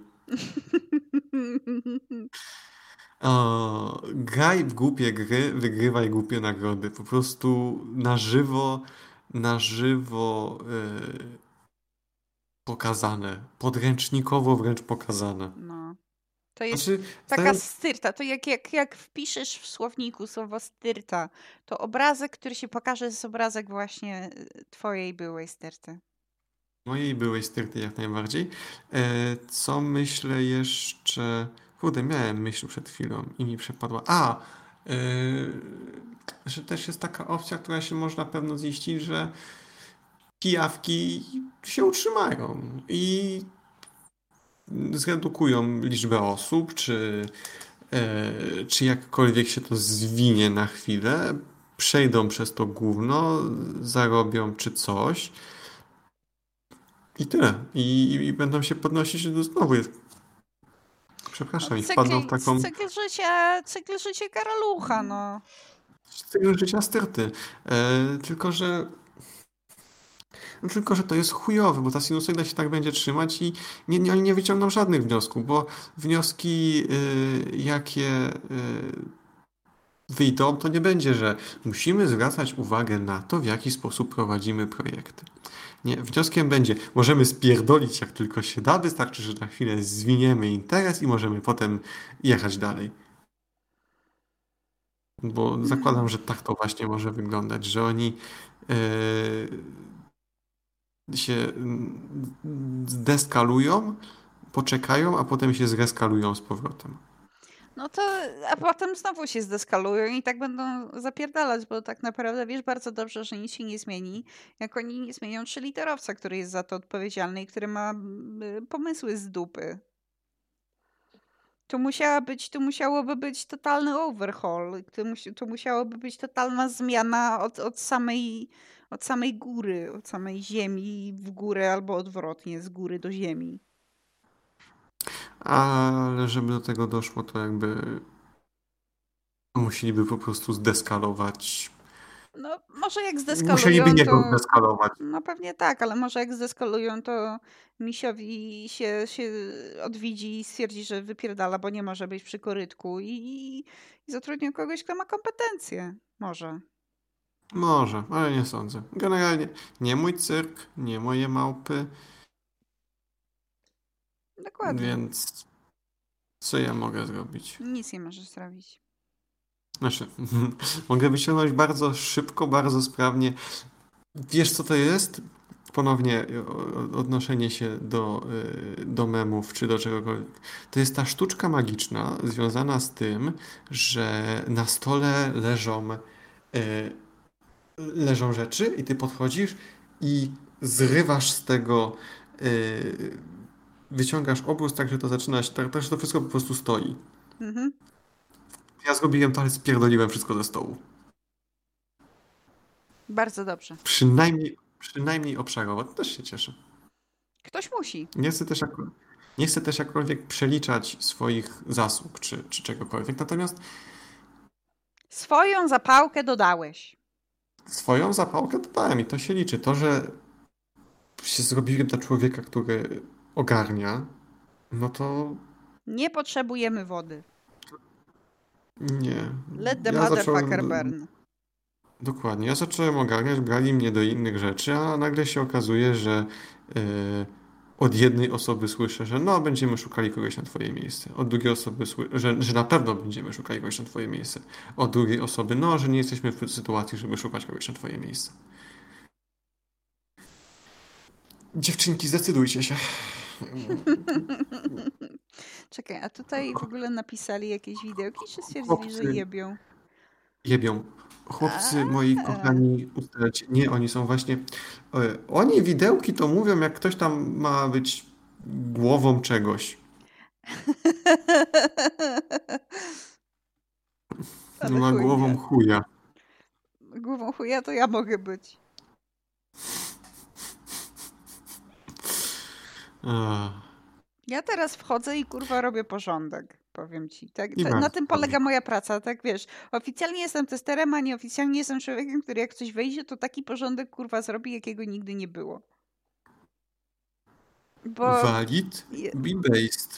O, graj w głupie gry, wygrywaj głupie nagrody. Po prostu na żywo, na żywo yy, pokazane. Podręcznikowo wręcz pokazane. No. To jest znaczy, taka styrta. To jak, jak, jak wpiszesz w słowniku słowo styrta, to obrazek, który się pokaże, jest obrazek właśnie twojej byłej styrty. Mojej byłej styrty jak najbardziej. Co myślę jeszcze... Chudę, miałem myśl przed chwilą i mi przepadła. A, yy, że też jest taka opcja, która się może na pewno ziścić, że pijawki się utrzymają i zredukują liczbę osób, czy, e, czy jakkolwiek się to zwinie na chwilę, przejdą przez to gówno, zarobią czy coś i tyle. I, i będą się podnosić do znowu. Przepraszam, no, cykl, wpadną w taką... Cykl życia, cykl życia karalucha, no. Cykl życia styrty. E, tylko, że No tylko, że to jest chujowe, bo ta sinusoida się tak będzie trzymać i nie, nie, oni nie wyciągną żadnych wniosków, bo wnioski y, jakie y, wyjdą, to nie będzie, że musimy zwracać uwagę na to, w jaki sposób prowadzimy projekty. Nie, wnioskiem będzie, możemy spierdolić jak tylko się da, wystarczy, że na chwilę zwiniemy interes i możemy potem jechać dalej. Bo zakładam, że tak to właśnie może wyglądać, że oni... Y, się zdeskalują, poczekają, a potem się zreskalują z powrotem. No to, a potem znowu się zdeskalują i tak będą zapierdalać, bo tak naprawdę wiesz bardzo dobrze, że nic się nie zmieni, jak oni nie zmienią trzyliterowca, który jest za to odpowiedzialny i który ma pomysły z dupy. Tu musiała być, tu musiałoby być totalny overhaul, tu musiałoby być totalna zmiana od, od samej od samej góry, od samej ziemi w górę albo odwrotnie, z góry do ziemi. Ale żeby do tego doszło, to jakby musieliby po prostu zdeskalować. No może jak zdeskalują, musieliby nie to... zdeskalować. No pewnie tak, ale może jak zdeskalują, to misiowi się, się odwidzi i stwierdzi, że wypierdala, bo nie może być przy korytku i, i, i zatrudnią kogoś, kto ma kompetencje. Może. Może, ale nie sądzę. Generalnie nie mój cyrk, nie moje małpy. Dokładnie. Więc co ja mogę zrobić? Nic nie możesz zrobić. Znaczy, mogę wyciągnąć bardzo szybko, bardzo sprawnie. Wiesz co to jest? Ponownie odnoszenie się do, do memów czy do czegokolwiek. To jest ta sztuczka magiczna związana z tym, że na stole leżą... Yy, leżą rzeczy i ty podchodzisz i zrywasz z tego, yy, wyciągasz obrus, tak, że to zaczyna się, tak, że to wszystko po prostu stoi. Mhm. Ja zrobiłem to, ale spierdoliłem wszystko ze stołu. Bardzo dobrze. Przynajmniej, przynajmniej obszarowo. Też się cieszę. Ktoś musi. Nie chcę też, nie chcę też jakkolwiek przeliczać swoich zasług czy, czy czegokolwiek, natomiast... Swoją zapałkę dodałeś. Swoją zapałkę dodałem i to się liczy. To, że się zrobiłem dla człowieka, który ogarnia, no to... Nie potrzebujemy wody. Nie. Let the ja motherfucker burn. Dokładnie. Ja zacząłem ogarniać, brali mnie do innych rzeczy, a nagle się okazuje, że yy, od jednej osoby słyszę, że no, będziemy szukali kogoś na twoje miejsce. Od drugiej osoby, że, że na pewno będziemy szukali kogoś na twoje miejsce. Od drugiej osoby, no, że nie jesteśmy w sytuacji, żeby szukać kogoś na twoje miejsce. Dziewczynki, zdecydujcie się. Czekaj, a tutaj w ogóle napisali jakieś widełki, czy stwierdzili, Chłopcy. że jebią? Jebią. Chłopcy a. moi kochani, ustalcie. Nie, oni są właśnie... Oni widełki to mówią, jak ktoś tam ma być głową czegoś. No ma głową chuja. Głową chuja to ja mogę być. Ja teraz wchodzę i kurwa robię porządek, powiem ci. Tak, to, na tym polega moja praca, tak wiesz. Oficjalnie jestem testerem, a nieoficjalnie jestem człowiekiem, który jak coś wejdzie, to taki porządek kurwa zrobi, jakiego nigdy nie było. Bo, Valid, be based.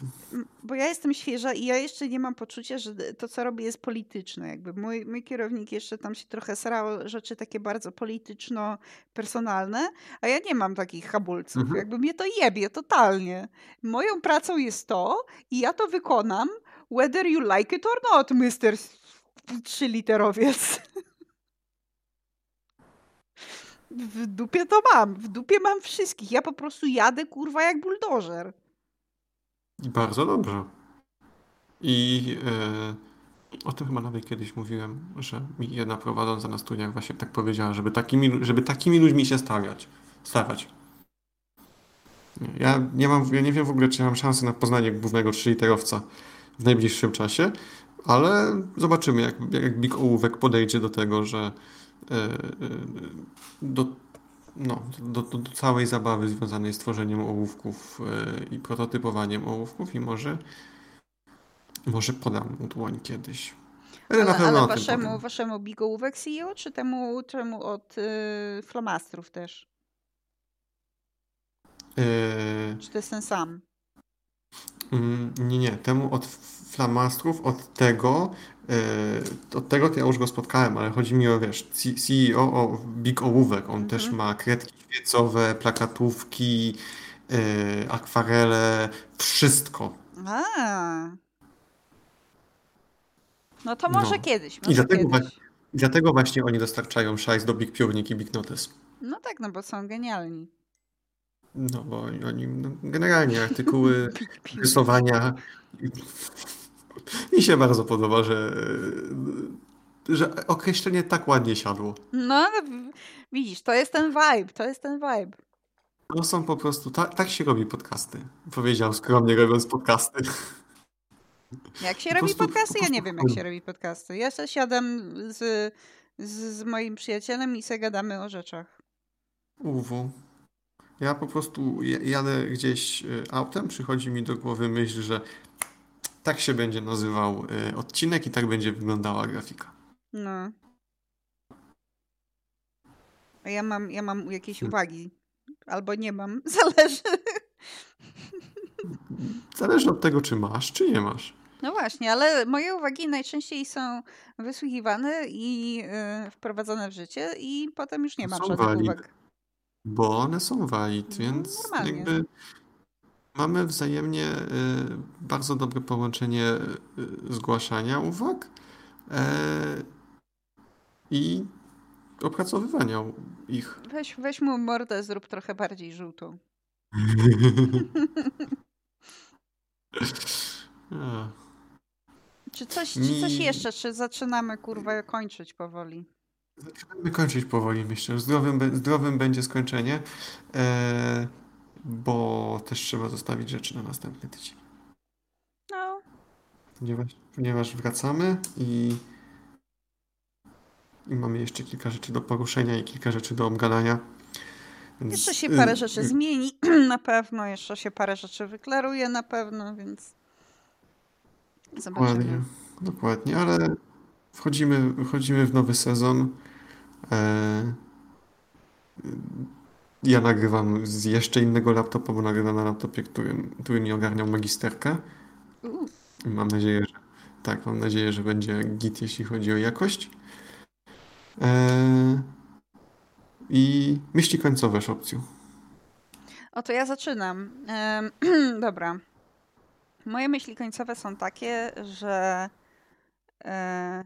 Bo ja jestem świeża i ja jeszcze nie mam poczucia, że to, co robię, jest polityczne. Jakby mój, mój kierownik jeszcze tam się trochę srał rzeczy takie bardzo polityczno-personalne, a ja nie mam takich hamulców. Mhm. Jakby mnie to jebie totalnie. Moją pracą jest to i ja to wykonam, whether you like it or not, mister trzyliterowiec. W dupie to mam. W dupie mam wszystkich. Ja po prostu jadę, kurwa, jak buldożer. Bardzo dobrze. I e, o tym chyba nawet kiedyś mówiłem, że mi jedna prowadząca na studiach właśnie tak powiedziała, żeby takimi, żeby takimi ludźmi się stawiać. Stawać. Ja nie mam, ja nie wiem w ogóle, czy mam szansę na poznanie głównego trzyliterowca w najbliższym czasie, ale zobaczymy, jak, jak Big Ołówek podejdzie do tego, że Do, no, do, do, do całej zabawy związanej z tworzeniem ołówków i prototypowaniem ołówków i może może podam mu dłoń kiedyś. Ale, ale, na pewno ale waszemu, waszemu Big Ołówek C E O, czy temu, temu od y, Flomastrów też? Yy... Czy to jest ten sam? Nie, nie. Temu od flamastrów, od tego, yy, od tego to ja już go spotkałem, ale chodzi mi o, wiesz, C E O, o Big Ołówek. On mm-hmm. też ma kredki świecowe, plakatówki, yy, akwarele, wszystko. A. No to może no. kiedyś. Może I dlatego, kiedyś. Właśnie, dlatego właśnie oni dostarczają szajs do Big Piórnik i Big Notice. No tak, no bo są genialni. No bo oni no, generalnie artykuły rysowania mi się bardzo podoba, że, że określenie tak ładnie siadło. No widzisz, to jest ten vibe, to jest ten vibe. To są po prostu, ta, tak się robi podcasty, powiedział skromnie robiąc podcasty. Jak się po robi prostu, podcasty? Ja nie wiem jak się robi podcasty. Ja się siadam z, z, z moim przyjacielem i se gadamy o rzeczach. Uwu. Ja po prostu jadę gdzieś autem, przychodzi mi do głowy myśl, że tak się będzie nazywał odcinek i tak będzie wyglądała grafika. No. A ja mam, ja mam jakieś hmm. uwagi. Albo nie mam. Zależy. Zależy od tego, czy masz, czy nie masz. No właśnie, ale moje uwagi najczęściej są wysłuchiwane i yy, wprowadzone w życie i potem już nie mam żadnych uwag. Bo one są valid, więc normalnie. Jakby mamy wzajemnie bardzo dobre połączenie zgłaszania uwag i opracowywania ich. Weź, weź mu mordę, zrób trochę bardziej żółtą. Czy coś, czy coś jeszcze? Czy zaczynamy, kurwa, kończyć powoli? Zaczynamy kończyć powoli, myślę. Zdrowym, zdrowym będzie skończenie, e, bo też trzeba zostawić rzeczy na następny tydzień. No. Ponieważ, ponieważ wracamy i, i mamy jeszcze kilka rzeczy do poruszenia i kilka rzeczy do obgadania. Więc, jeszcze się parę y- rzeczy y- zmieni. na pewno. Jeszcze się parę rzeczy wyklaruje na pewno, więc zobaczymy. Dokładnie, dokładnie, ale wchodzimy, wchodzimy w nowy sezon. Ja nagrywam z jeszcze innego laptopa, bo nagrywam na laptopie, którym, który mi ogarniał magisterkę. Mam nadzieję, że tak, mam nadzieję, że będzie git, jeśli chodzi o jakość. Eee, I myśli końcowe z opcją. O, to ja zaczynam. Ehm, dobra. Moje myśli końcowe są takie, że e,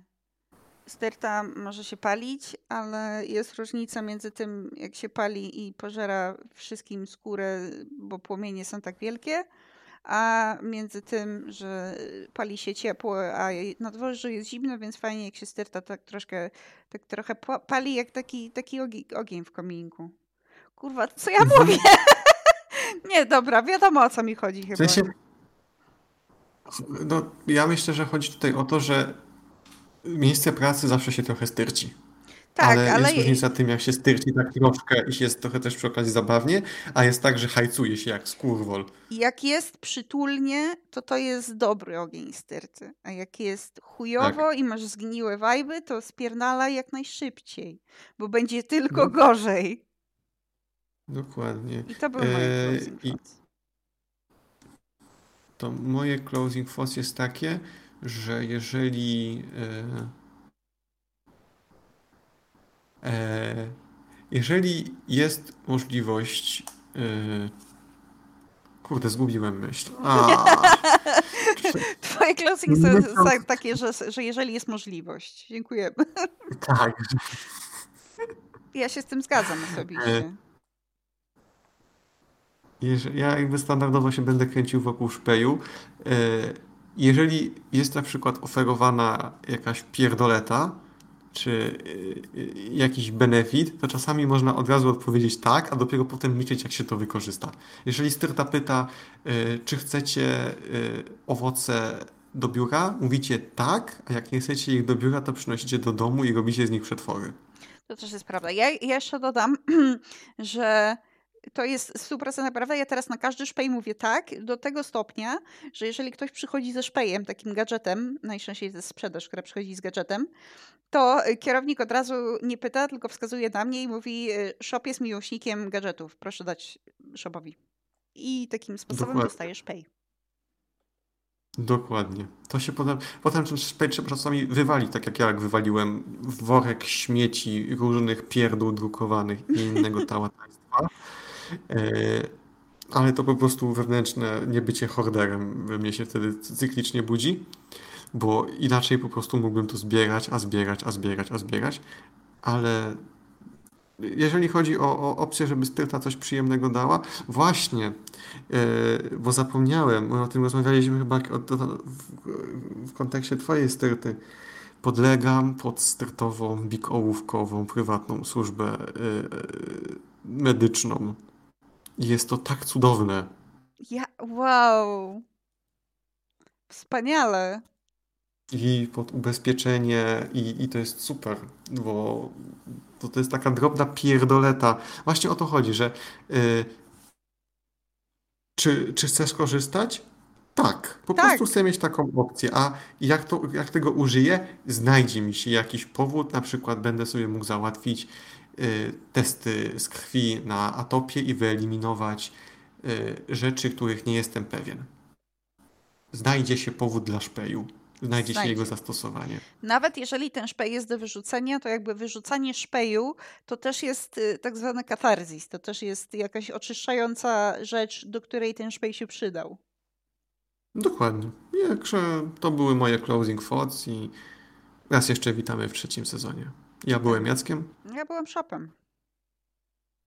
styrta może się palić, ale jest różnica między tym, jak się pali i pożera wszystkim skórę, bo płomienie są tak wielkie, a między tym, że pali się ciepło, a na dworze jest zimno, więc fajnie, jak się styrta tak troszkę, tak trochę pali, jak taki, taki ogień w kominku. Kurwa, co ja mówię? Nie, dobra, wiadomo, o co mi chodzi chyba. W sensie, no, ja myślę, że chodzi tutaj o to, że miejsce pracy zawsze się trochę styrci. Tak, ale, ale jest różnica tym, jak się styrci tak troszkę i jest trochę też przy okazji zabawnie, a jest tak, że hajcuje się jak skurwol. Jak jest przytulnie, to to jest dobry ogień styrty, a jak jest chujowo tak. I masz zgniłe wajby, to spierdalaj jak najszybciej, bo będzie tylko no. gorzej. Dokładnie. I to był moje eee, closing i... thoughts. To moje closing thoughts jest takie, że jeżeli... E... Jeżeli jest możliwość... Kurde, zgubiłem myśl. Twoje closing są takie, że, że jeżeli jest możliwość. Dziękuję. Tak. Ja się z tym zgadzam osobiście. Ja jakby standardowo się będę kręcił wokół szpeju. Jeżeli jest na przykład oferowana jakaś pierdoleta, czy jakiś benefit, to czasami można od razu odpowiedzieć tak, a dopiero potem myśleć, jak się to wykorzysta. Jeżeli styrta pyta, czy chcecie owoce do biura, mówicie tak, a jak nie chcecie ich do biura, to przynosicie do domu i robicie z nich przetwory. To też jest prawda. Ja jeszcze dodam, że to jest sto procent prawda. Ja teraz na każdy szpej mówię tak, do tego stopnia, że jeżeli ktoś przychodzi ze szpejem, takim gadżetem, najczęściej ze sprzedaż, która przychodzi z gadżetem, to kierownik od razu nie pyta, tylko wskazuje na mnie i mówi: shop jest miłośnikiem gadżetów, proszę dać shopowi. I takim sposobem Dokładnie. dostaje szpej. Dokładnie. To się potem, potem ten szpej trzeba czasami wywalić, tak jak ja jak wywaliłem w worek śmieci różnych pierdół drukowanych i innego tałataństwa. Ale to po prostu wewnętrzne niebycie horderem we mnie się wtedy cyklicznie budzi, bo inaczej po prostu mógłbym to zbierać, a zbierać, a zbierać, a zbierać, ale jeżeli chodzi o, o opcję, żeby styrta coś przyjemnego dała, właśnie, yy, bo zapomniałem, o tym rozmawialiśmy chyba od, od, w, w kontekście twojej styrty, podlegam pod styrtową, big ołówkową, prywatną służbę yy, medyczną. Jest to tak cudowne. Ja, wow. Wspaniale. I pod ubezpieczenie i, i to jest super, bo to, to jest taka drobna pierdoleta. Właśnie o to chodzi, że yy, czy, czy chcesz korzystać? Tak, po tak. prostu chcę mieć taką opcję, a jak, to, jak tego użyję, znajdzie mi się jakiś powód, na przykład będę sobie mógł załatwić Y, testy z krwi na atopię i wyeliminować y, rzeczy, których nie jestem pewien. Znajdzie się powód dla szpeju. Znajdzie, Znajdzie się jego zastosowanie. Nawet jeżeli ten szpej jest do wyrzucenia, to jakby wyrzucanie szpeju to też jest y, tak zwany katarzis. To też jest jakaś oczyszczająca rzecz, do której ten szpej się przydał. Dokładnie. Jakże to były moje closing thoughts i raz jeszcze witamy w trzecim sezonie. Ja byłem Jackiem. Ja byłem Shopem.